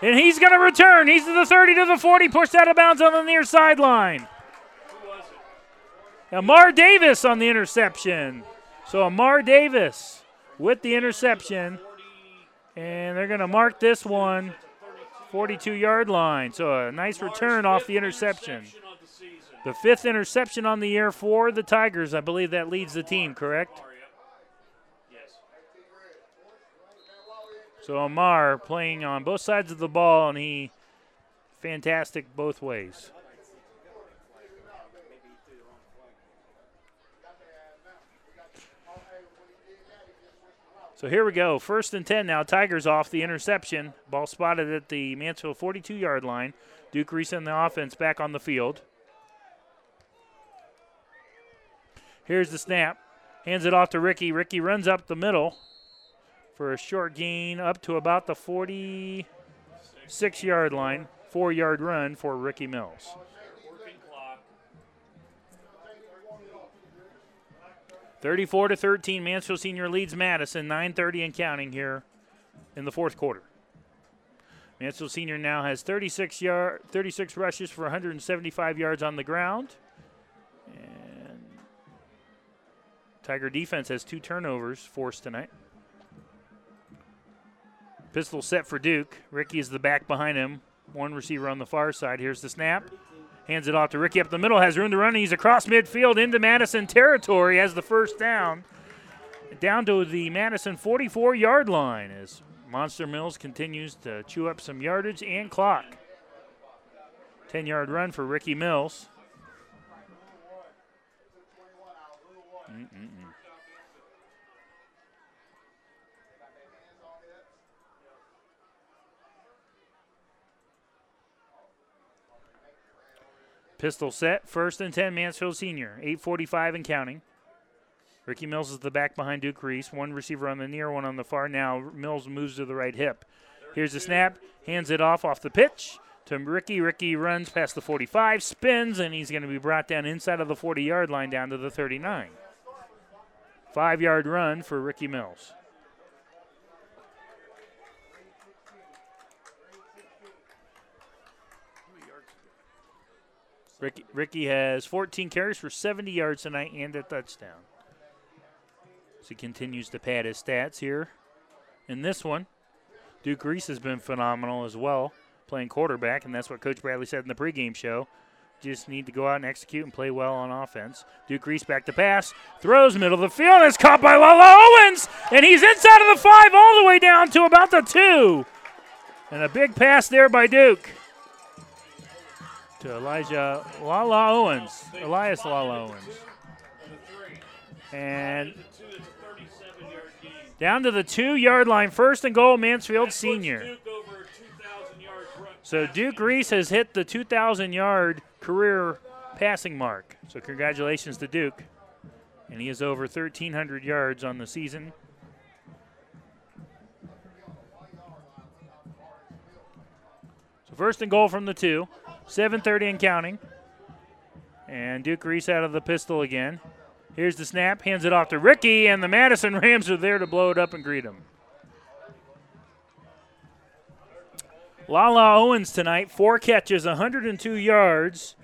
And he's going to return. He's to the thirty, to the forty. Pushed out of bounds on the near sideline. Who was it? Amar Davis on the interception. So Amar Davis with the interception. And they're going to mark this one forty-two-yard line. So a nice return off the interception. The fifth interception on the year for the Tigers. I believe that leads the team, correct? So Amar playing on both sides of the ball, and he fantastic both ways. So here we go. First and ten now. Tigers off the interception. Ball spotted at the Mansfield forty-two-yard line. Duke Reese and the offense back on the field. Here's the snap. Hands it off to Ricky. Ricky runs up the middle for a short gain up to about the forty-six-yard line. Four-yard run for Ricky Mills. thirty-four to thirteen, Mansfield Senior leads Madison, nine thirty and counting here in the fourth quarter. Mansfield Senior now has thirty-six, yard, thirty-six rushes for one hundred seventy-five yards on the ground. Tiger defense has two turnovers forced tonight. Pistol set for Duke. Ricky is the back behind him. One receiver on the far side. Here's the snap. Hands it off to Ricky up the middle. Has room to run. He's across midfield into Madison territory. Has the first down. Down to the Madison forty-four-yard line as Monster Mills continues to chew up some yardage and clock. ten-yard run for Ricky Mills. Mm-mm-mm. Pistol set, first and ten, Mansfield Senior, eight forty-five and counting. Ricky Mills is the back behind Duke Reese. One receiver on the near, one on the far. Now Mills moves to the right hip. Here's the snap, hands it off off the pitch to Ricky. Ricky runs past the forty-five, spins, and he's going to be brought down inside of the forty-yard line down to the thirty-nine. Five-yard run for Ricky Mills. Ricky, Ricky has fourteen carries for seventy yards tonight and a touchdown. So he continues to pad his stats here. In this one, Duke Reese has been phenomenal as well, playing quarterback, and that's what Coach Bradley said in the pregame show. Just need to go out and execute and play well on offense. Duke Reese back to pass, throws middle of the field, is caught by Lala Owens, and he's inside of the five all the way down to about the two. And a big pass there by Duke to Elijah Lala Owens, Elias Lala Owens. And down to the two-yard line, first and goal, Mansfield Senior. So Duke Reese has hit the two thousand yard career passing mark. So congratulations to Duke. And he is over thirteen hundred yards on the season. So first and goal from the two, seven thirty and counting. And Duke Reese out of the pistol again. Here's the snap, hands it off to Ricky, and the Madison Rams are there to blow it up and greet him. Lala Owens tonight, four catches, one hundred two yards.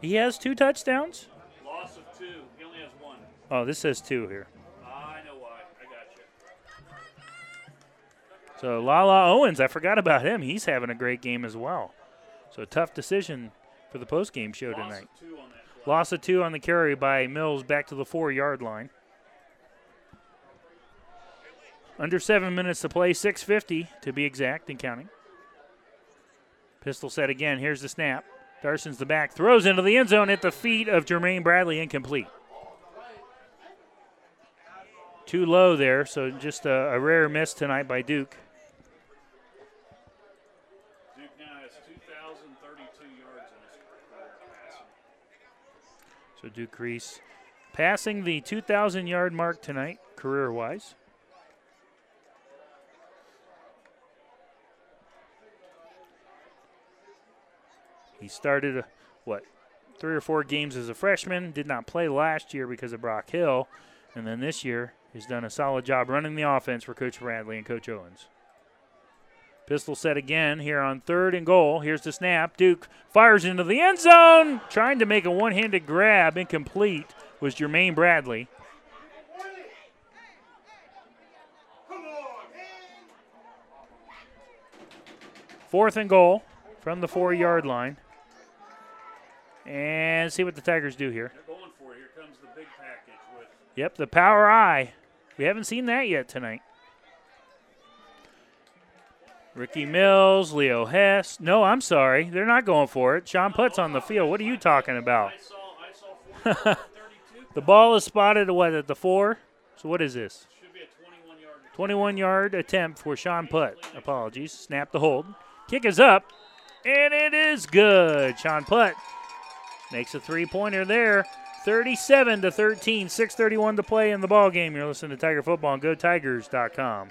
He has two touchdowns? Loss of two. He only has one. Oh, this says two here. I know why. I got you. So Lala Owens, I forgot about him. He's having a great game as well. So a tough decision for the postgame show tonight. Loss of two on that. Loss of two on the carry by Mills back to the four-yard line. Under seven minutes to play, six fifty to be exact and counting. Pistol set again. Here's the snap. Darson's the back. Throws into the end zone at the feet of Jermaine Bradley. Incomplete. Too low there, so just a, a rare miss tonight by Duke. Duke now has two thousand thirty-two yards in his career passing. So Duke Reese passing the two thousand yard mark tonight, career-wise. He started, what, three or four games as a freshman, did not play last year because of Brock Hill, and then this year he's done a solid job running the offense for Coach Bradley and Coach Owens. Pistol set again here on third and goal. Here's the snap. Duke fires into the end zone. Trying to make a one-handed grab, incomplete, was Jermaine Bradley. Fourth and goal from the four-yard line. And see what the Tigers do here. They're going for it. Here comes the big package with. Yep, the power eye. We haven't seen that yet tonight. Ricky Mills, Leo Hess. No, I'm sorry. They're not going for it. Sean Putt's on the field. What are you talking about? I saw the ball is spotted what, at the four. So what is this? Should be a twenty-one yard attempt for Sean Putt. Apologies. Snap the hold. Kick is up, and it is good. Sean Putt makes a three-pointer there. thirty-seven to thirteen, six thirty-one to play in the ballgame. You're listening to Tiger Football on Go Tigers dot com.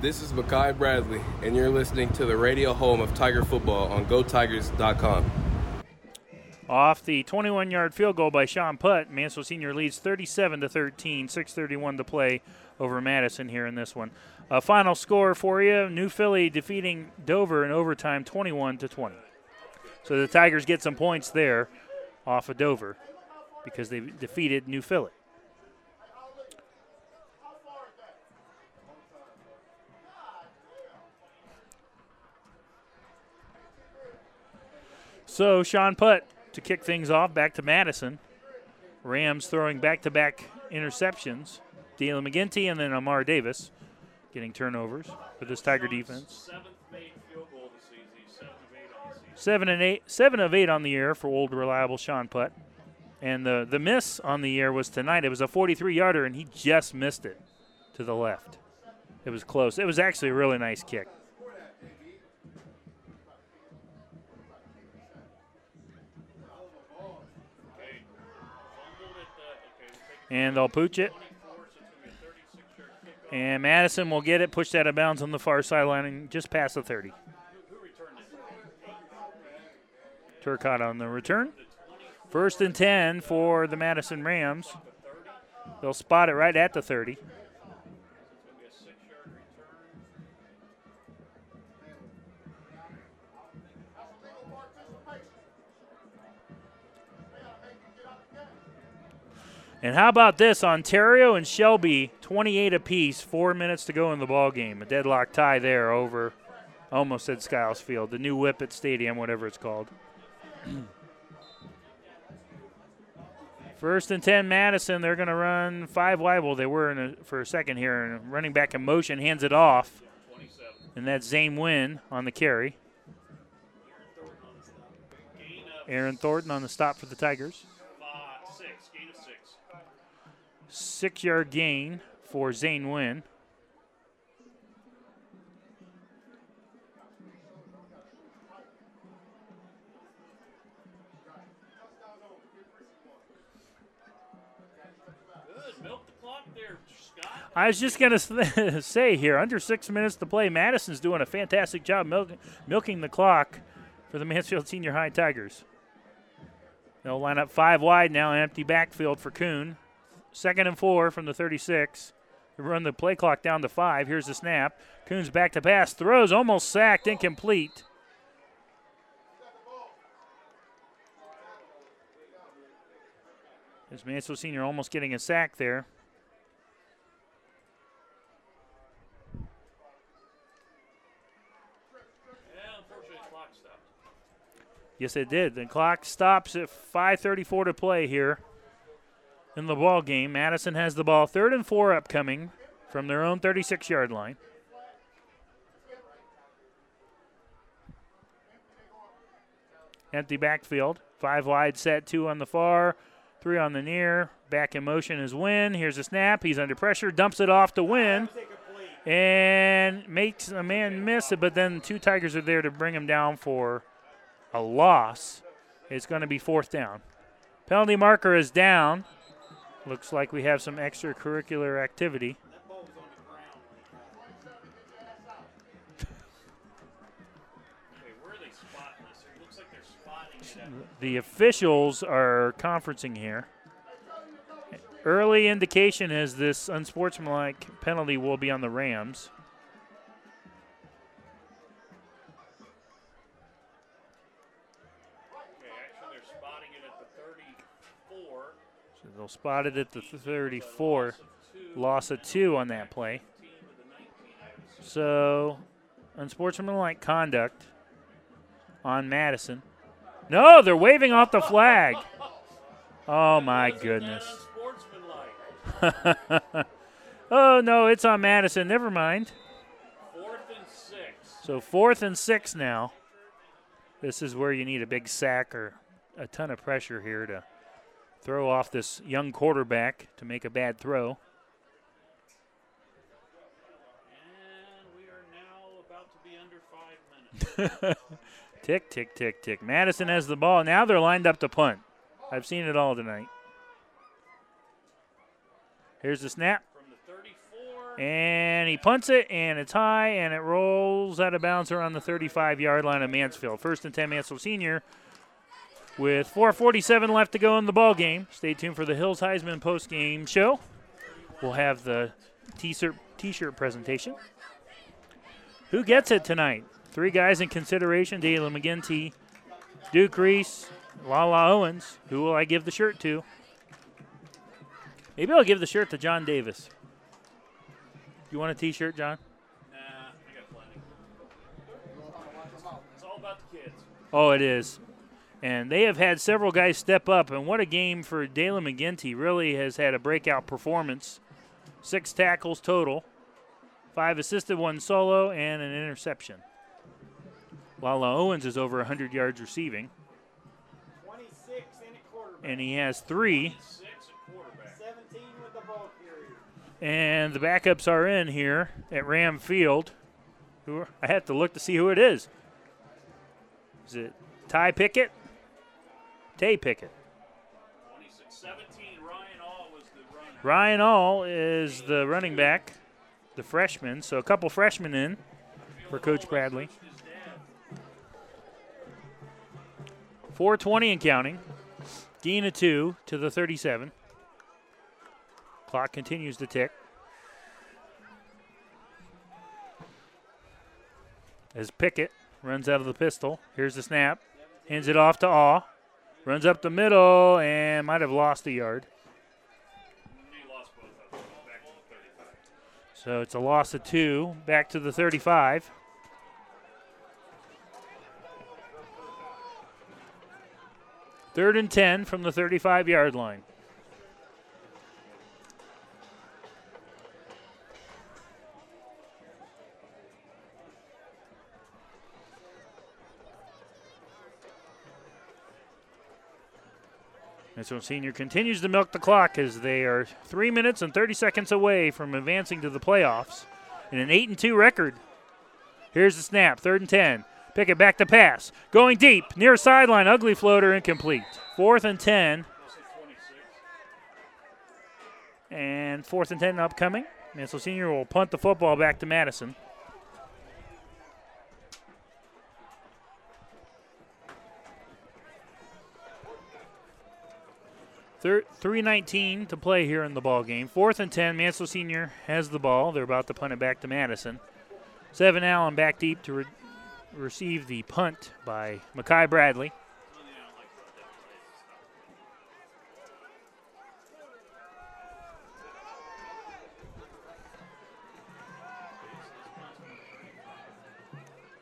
This is Makai Bradley, and you're listening to the radio home of Tiger Football on Go Tigers dot com. Off the twenty-one yard field goal by Sean Putt, Mansfield Senior leads thirty-seven to thirteen, six thirty-one to play over Madison here in this one. A final score for you, New Philly defeating Dover in overtime twenty-one to twenty. So the Tigers get some points there off of Dover because they defeated New Philly. So Sean Putt to kick things off, back to Madison. Rams throwing back-to-back interceptions. Dalen McGinty and then Amar Davis getting turnovers for this Tiger defense. Seven and eight, seven of eight on the year for old reliable Sean Putt. And the, the miss on the year was tonight. It was a forty-three yarder, and he just missed it to the left. It was close. It was actually a really nice kick. And they'll pooch it. And Madison will get it, push that out of bounds on the far sideline, and just past the thirty. Turcotte on the return. First and ten for the Madison Rams. They'll spot it right at the thirty. And how about this? Ontario and Shelby, twenty-eight apiece, four minutes to go in the ball game. A deadlock tie there over, almost at Skiles Field, the new Whippet Stadium, whatever it's called. First and ten, Madison. They're going to run five wide. Well, they were in a, for a second here, and running back in motion hands it off. And that's Zane Wynn on the carry. Aaron Thornton on the stop for the Tigers. Six-yard gain for Zane Wynn. Good, milk the clock there, Scott. I was just going to say here, under six minutes to play, Madison's doing a fantastic job milk, milking the clock for the Mansfield Senior High Tigers. They'll line up five wide now, an empty backfield for Kuhn. Second and four from the thirty-six. We run the play clock down to five. Here's the snap. Kuhn's back to pass. Throws, almost sacked, incomplete. There's Mansell Senior almost getting a sack there. Yeah, unfortunately, the clock stopped. Yes, it did. The clock stops at five thirty-four to play here in the ball game. Madison has the ball, third and four upcoming from their own thirty-six-yard line. Empty backfield, five wide set, two on the far, three on the near. Back in motion is Wynn. Here's a snap. He's under pressure, dumps it off to Wynn, and makes a man miss it, but then two Tigers are there to bring him down for a loss. It's going to be fourth down. Penalty marker is down. Looks like we have some extracurricular activity. The officials are conferencing here. Early indication is this unsportsmanlike penalty will be on the Rams. They'll spot it at the thirty-four. Loss of two on that play. So, unsportsmanlike conduct on Madison. No, they're waving off the flag. Oh, my goodness. Oh, no, it's on Madison. Never mind. So, fourth and six now. This is where you need a big sack or a ton of pressure here to throw off this young quarterback to make a bad throw. And we are now about to be under five minutes. Tick, tick, tick, tick. Madison has the ball. Now they're lined up to punt. I've seen it all tonight. Here's the snap. And he punts it, and it's high, and it rolls out of bounds around the thirty-five-yard line of Mansfield. First and ten, Mansfield Senior, with four forty-seven left to go in the ball game. Stay tuned for the Hills Heisman post-game show. We'll have the t-shirt, t-shirt presentation. Who gets it tonight? Three guys in consideration: Dalen McGinty, Duke Reese, Lala Owens. Who will I give the shirt to? Maybe I'll give the shirt to John Davis. You want a t-shirt, John? Nah, I got plenty. It's all about the kids. Oh, it is. And they have had several guys step up, and what a game for Dalen McGinty. Really has had a breakout performance. Six tackles total, five assisted, one solo, and an interception. Lala Owens is over one hundred yards receiving. twenty-six and a quarterback. And he has three. seventeen with the ball carrier. And the backups are in here at Ram Field. Who, I have to look to see who it is. Is it Ty Pickett? Tay Pickett. twenty-six seventeen, Ryan All was the runner Ryan All is the running back, the freshman. So a couple freshmen in for Coach Bradley. four twenty and counting. Gain of two to the thirty-seven. Clock continues to tick. As Pickett runs out of the pistol. Here's the snap. Hands it off to Awe. Runs up the middle and might have lost a yard. So it's a loss of two. Back to the thirty-five. Third and ten from the thirty-five-yard line. Mitchell Senior continues to milk the clock as they are three minutes and thirty seconds away from advancing to the playoffs in an eight and two record. Here's the snap, third and ten. Pickett back to pass. Going deep, near sideline, ugly floater, incomplete. Fourth and ten. And fourth and ten upcoming. Mansell Senior will punt the football back to Madison. three nineteen to play here in the ball game. Fourth and ten, Mansell Senior has the ball. They're about to punt it back to Madison. Seven Allen back deep to re- receive the punt by Makai Bradley.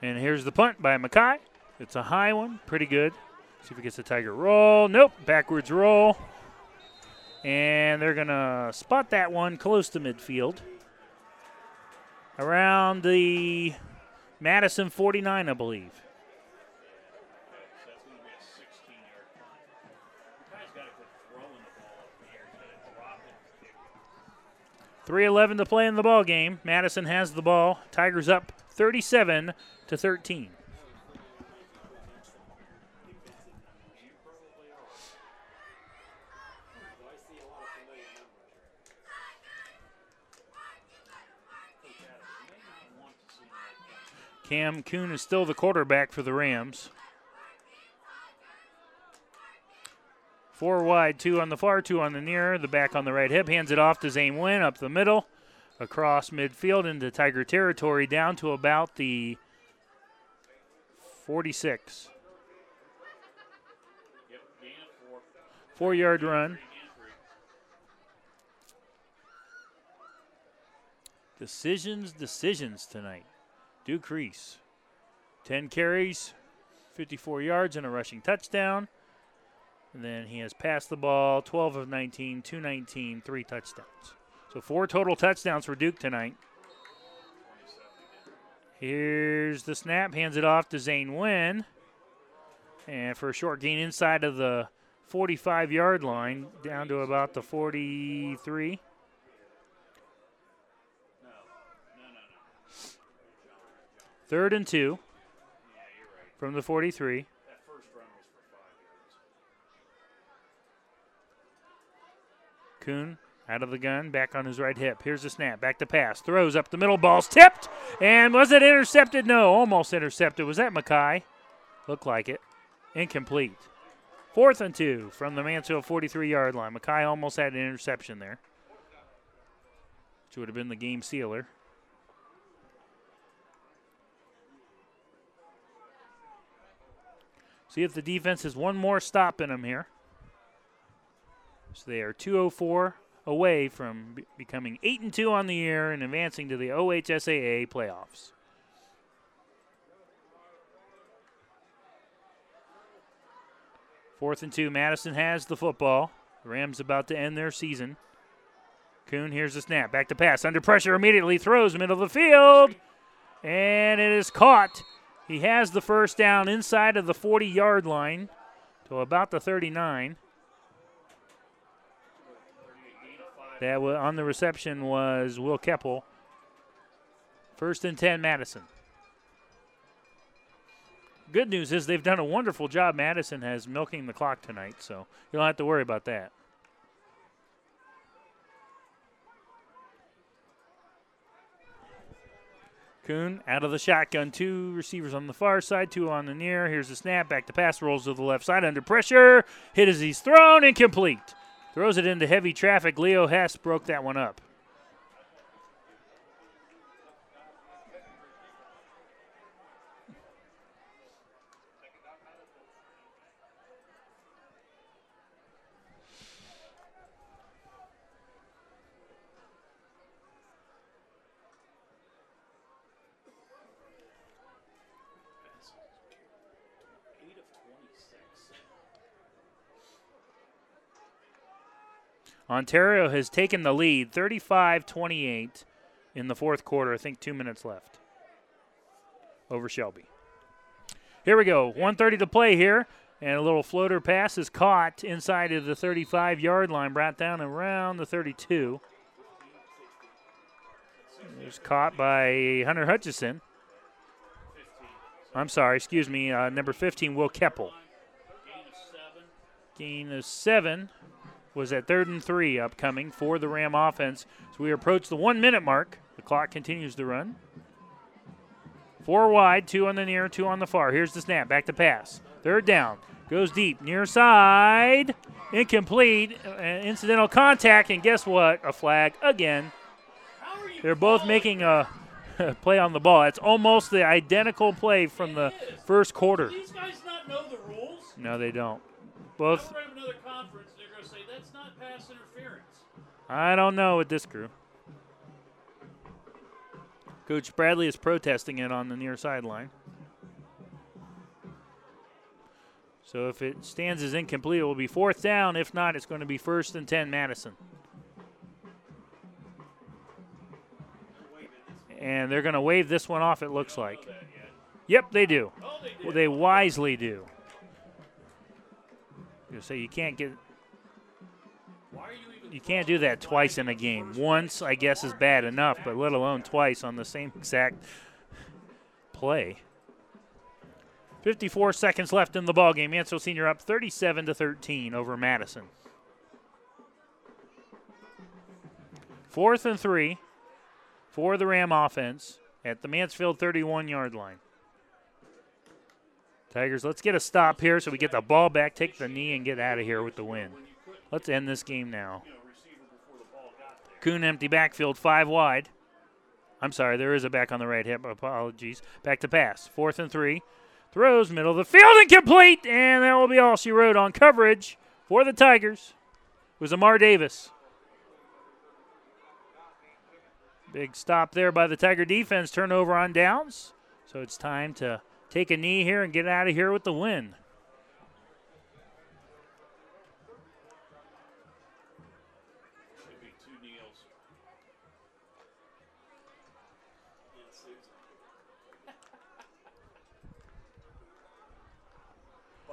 And here's the punt by Makai. It's a high one, pretty good. See if he gets the Tiger roll. Nope, backwards roll. And they're going to spot that one close to midfield. Around the Madison forty-nine, I believe. three eleven to play in the ball game. Madison has the ball. Tigers up thirty-seven to thirteen. Cam Kuhn is still the quarterback for the Rams. Four wide, two on the far, two on the near. The back on the right hip. Hands it off to Zane Wynn up the middle. Across midfield into Tiger territory down to about the forty-six. Four-yard run. Decisions, decisions tonight. Duke Reese, ten carries, fifty-four yards, and a rushing touchdown. And then he has passed the ball twelve of nineteen, two nineteen, three touchdowns. So four total touchdowns for Duke tonight. Here's the snap, hands it off to Zane Wynn. And for a short gain inside of the forty-five-yard line, down to about the forty-three. Third and two from the forty-three. Kuhn out of the gun, back on his right hip. Here's the snap, back to pass. Throws up the middle, ball's tipped. And was it intercepted? No, almost intercepted. Was that Makai? Looked like it. Incomplete. Fourth and two from the Mansfield forty-three-yard line. Makai almost had an interception there, which would have been the game sealer. See if the defense has one more stop in them here. So they are two oh four away from b- becoming eight and two on the year and advancing to the O H S A A playoffs. Fourth and two, Madison has the football. The Rams about to end their season. Kuhn, here's the snap, back to pass. Under pressure immediately, throws middle of the field. And it is caught. He has the first down inside of the forty-yard line to about the thirty-nine. That on the reception was Will Keppel. First and ten, Madison. Good news is they've done a wonderful job. Madison has milking the clock tonight, so you don't have to worry about that. Kuhn out of the shotgun. Two receivers on the far side, two on the near. Here's the snap. Back to pass. Rolls to the left side under pressure. Hit as he's thrown. Incomplete. Throws it into heavy traffic. Leo Hess broke that one up. Ontario has taken the lead, thirty-five twenty-eight in the fourth quarter. I think two minutes left over Shelby. Here we go, one thirty to play here, and a little floater pass is caught inside of the thirty-five-yard line, brought down around the thirty-two. It was caught by Hunter Hutchison. I'm sorry, excuse me, uh, number fifteen, Will Keppel. Gain of seven. Was at third and three upcoming for the Ram offense. As we approach the one-minute mark, the clock continues to run. Four wide, two on the near, two on the far. Here's the snap, back to pass. Third down, goes deep, near side, incomplete, uh, incidental contact, and guess what? A flag again. They're both making a play on the ball. It's almost the identical play from the first quarter. Do these guys not know the rules? No, they don't. Both. That's not pass interference. I don't know with this crew. Coach Bradley is protesting it on the near sideline. So if it stands as incomplete, it will be fourth down. If not, it's going to be first and ten Madison. And they're going to wave this one off, it looks like. Yep, they do. Oh, they, well, they wisely do. You say you can't get... You can't do that twice in a game. Once, I guess, is bad enough, but let alone twice on the same exact play. fifty-four seconds left in the ballgame. Mansfield Senior up thirty-seven to thirteen over Madison. Fourth and three for the Ram offense at the Mansfield thirty-one-yard line. Tigers, let's get a stop here so we get the ball back, take the knee, and get out of here with the win. Let's end this game now. Kuhn empty backfield, five wide. I'm sorry, there is a back on the right hip. Apologies. Back to pass. Fourth and three. Throws, middle of the field, incomplete. And that will be all she wrote on coverage for the Tigers. It was Amar Davis. Big stop there by the Tiger defense. Turnover on downs. So it's time to take a knee here and get out of here with the win.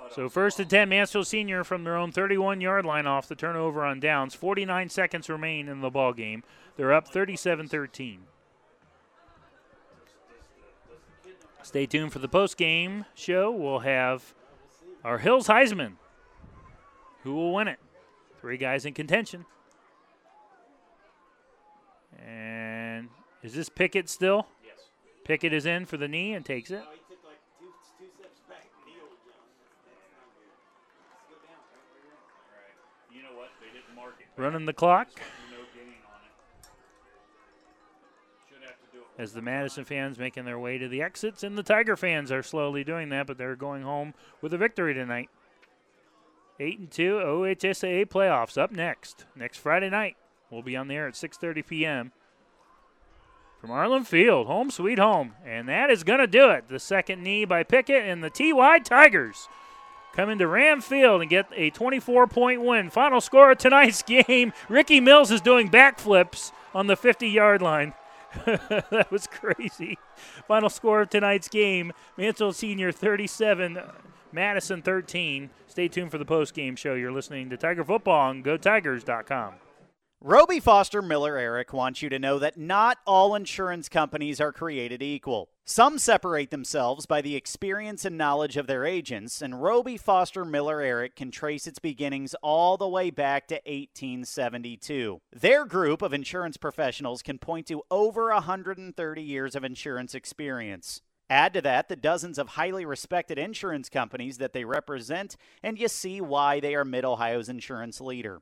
So first and ten, Mansfield Senior from their own thirty-one-yard line off the turnover on downs. forty-nine seconds remain in the ballgame. They're up thirty-seven thirteen. Stay tuned for the post-game show. We'll have our Hills Heisman. Who will win it? Three guys in contention. And is this Pickett still? Yes. Pickett is in for the knee and takes it. Running the clock as the Madison fans making their way to the exits, and the Tiger fans are slowly doing that, but they're going home with a victory tonight. eight and two O H S A A playoffs up next. Next Friday night, we'll be on the air at six thirty p.m. from Arlen Field, home sweet home. And that is going to do it. The second knee by Pickett, and the T Y Tigers come into Ramfield and get a twenty-four point win. Final score of tonight's game, Ricky Mills is doing backflips on the fifty-yard line. That was crazy. Final score of tonight's game, Mansfield Senior thirty-seven, Madison thirteen. Stay tuned for the post-game show. You're listening to Tiger Football on go tigers dot com. Roby Foster Miller Eric wants you to know that not all insurance companies are created equal. Some separate themselves by the experience and knowledge of their agents, and Roby Foster Miller Eric can trace its beginnings all the way back to eighteen seventy-two. Their group of insurance professionals can point to over one hundred thirty years of insurance experience. Add to that the dozens of highly respected insurance companies that they represent, and you see why they are Mid-Ohio's insurance leader.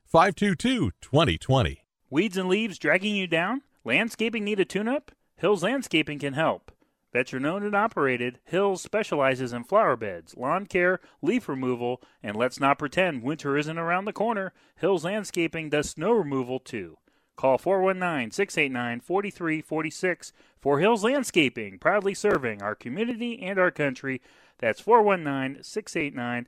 five two two, two zero two zero. Weeds and leaves dragging you down? Landscaping need a tune-up? Hills Landscaping can help. Veteran-owned and operated, Hills specializes in flower beds, lawn care, leaf removal, and let's not pretend winter isn't around the corner. Hills Landscaping does snow removal, too. Call four one nine, six eight nine, four three four six for Hills Landscaping, proudly serving our community and our country. That's four one nine, six eight nine,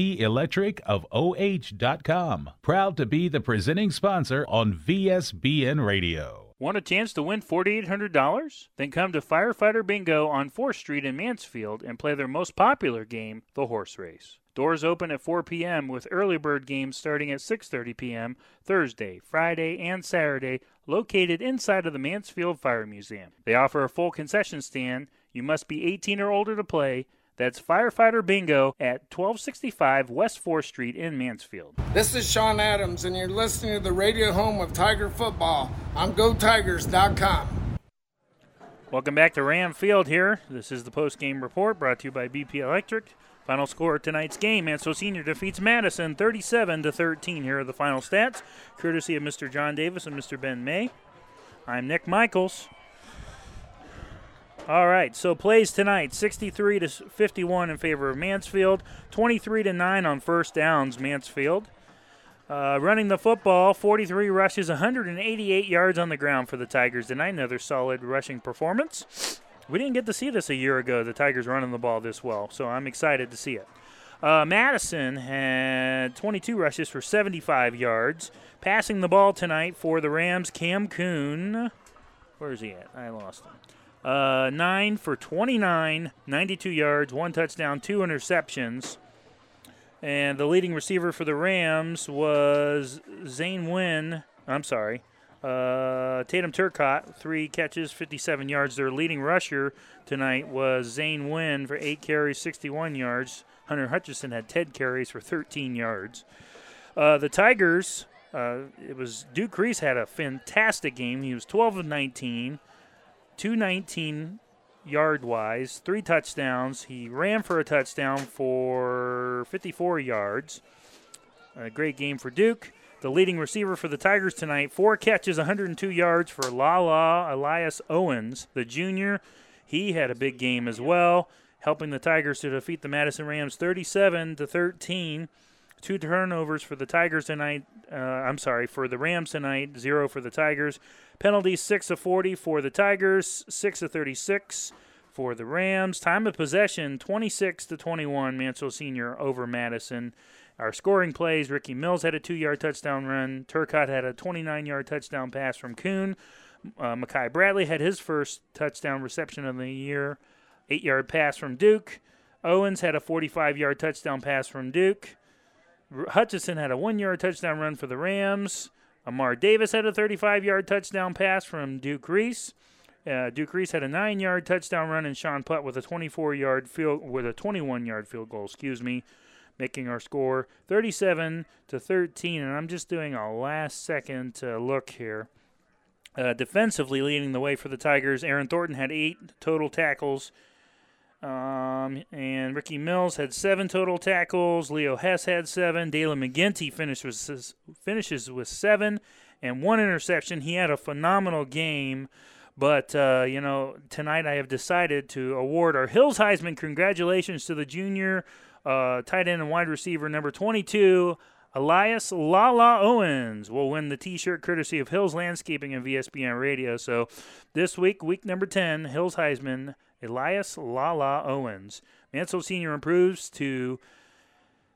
electric of o h dot com. Proud to be the presenting sponsor on V S B N Radio. Want a chance to win four thousand eight hundred dollars? Then come to Firefighter Bingo on fourth street in Mansfield and play their most popular game, the horse race. Doors open at four p.m. with early bird games starting at six thirty p.m. Thursday, Friday, and Saturday, located inside of the Mansfield Fire Museum. They offer a full concession stand. You must be eighteen or older to play. That's Firefighter Bingo at twelve sixty-five West fourth street in Mansfield. This is Sean Adams, and you're listening to the radio home of Tiger football on go tigers dot com. Welcome back to Ram Field here. This is the post-game report brought to you by B P Electric. Final score of tonight's game, Ansel Senior defeats Madison thirty-seven to thirteen. Here are the final stats, courtesy of Mister John Davis and Mister Ben May. I'm Nick Michaels. All right, so plays tonight, sixty-three to fifty-one in favor of Mansfield, twenty-three to nine on first downs, Mansfield. Uh, running the football, forty-three rushes, one hundred eighty-eight yards on the ground for the Tigers tonight. Another solid rushing performance. We didn't get to see this a year ago, the Tigers running the ball this well, so I'm excited to see it. Uh, Madison had twenty-two rushes for seventy-five yards. Passing the ball tonight for the Rams, Cam Kuhn. Where is he at? I lost him. Uh, nine for twenty-nine, ninety-two yards, one touchdown, two interceptions. And the leading receiver for the Rams was Zane Wynn. I'm sorry. Uh, Tatum Turcotte, three catches, fifty-seven yards. Their leading rusher tonight was Zane Wynn for eight carries, sixty-one yards. Hunter Hutchison had ten carries for thirteen yards. Uh, the Tigers, uh, it was Duke Reese had a fantastic game. He was twelve of nineteen. two nineteen yard-wise, three touchdowns. He ran for a touchdown for fifty-four yards. A great game for Duke. The leading receiver for the Tigers tonight, four catches, one hundred two yards for Lala Elias Owens, the junior. He had a big game as well, helping the Tigers to defeat the Madison Rams thirty-seven to thirteen. Two turnovers for the Tigers tonight. Uh, I'm sorry, for the Rams tonight, zero for the Tigers. Penalties six of forty for the Tigers, six of thirty-six for the Rams. Time of possession, twenty-six to twenty-one, Mansell Senior over Madison. Our scoring plays, Ricky Mills had a two-yard touchdown run. Turcotte had a twenty-nine-yard touchdown pass from Kuhn. Uh, Makai Bradley had his first touchdown reception of the year, eight-yard pass from Duke. Owens had a forty-five-yard touchdown pass from Duke. Hutchison had a one-yard touchdown run for the Rams. Amar Davis had a thirty-five-yard touchdown pass from Duke Reese. Uh, Duke Reese had a nine-yard touchdown run, and Sean Putt with a twenty-four-yard field with a twenty-one-yard field goal. Excuse me, making our score thirty-seven to thirteen. And I'm just doing a last-second uh, look here. Uh, defensively leading the way for the Tigers, Aaron Thornton had eight total tackles, um, and Ricky Mills had seven total tackles. Leo Hess had seven. Dalen McGinty finished with, finishes with seven and one interception. He had a phenomenal game, but, uh, you know, tonight I have decided to award our Hills Heisman. Congratulations to the junior uh, tight end and wide receiver, number twenty-two, Elias Lala Owens, will win the T-shirt courtesy of Hills Landscaping and V S B N Radio. So this week, week number ten, Hills Heisman, Elias Lala Owens. Mansell Senior improves to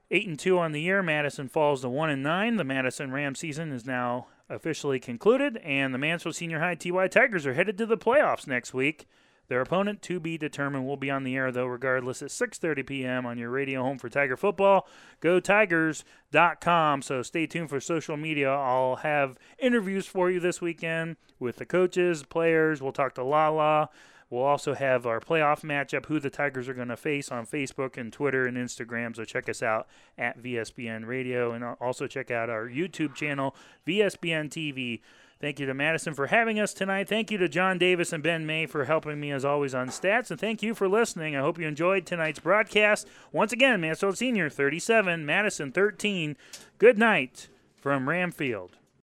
eight and two on the year. Madison falls to one and nine. The Madison Ram season is now officially concluded, and the Mansell Senior High T Y Tigers are headed to the playoffs next week. Their opponent, to be determined, will be on the air, though, regardless, at six thirty p.m. on your radio home for Tiger football, go tigers dot com. So stay tuned for social media. I'll have interviews for you this weekend with the coaches, players. We'll talk to Lala. We'll also have our playoff matchup, who the Tigers are going to face, on Facebook and Twitter and Instagram. So check us out at V S B N Radio, and also check out our YouTube channel, V S B N T V. Thank you to Madison for having us tonight. Thank you to John Davis and Ben May for helping me, as always, on stats. And thank you for listening. I hope you enjoyed tonight's broadcast. Once again, Mansell Senior thirty-seven, Madison thirteen. Good night from Ramfield.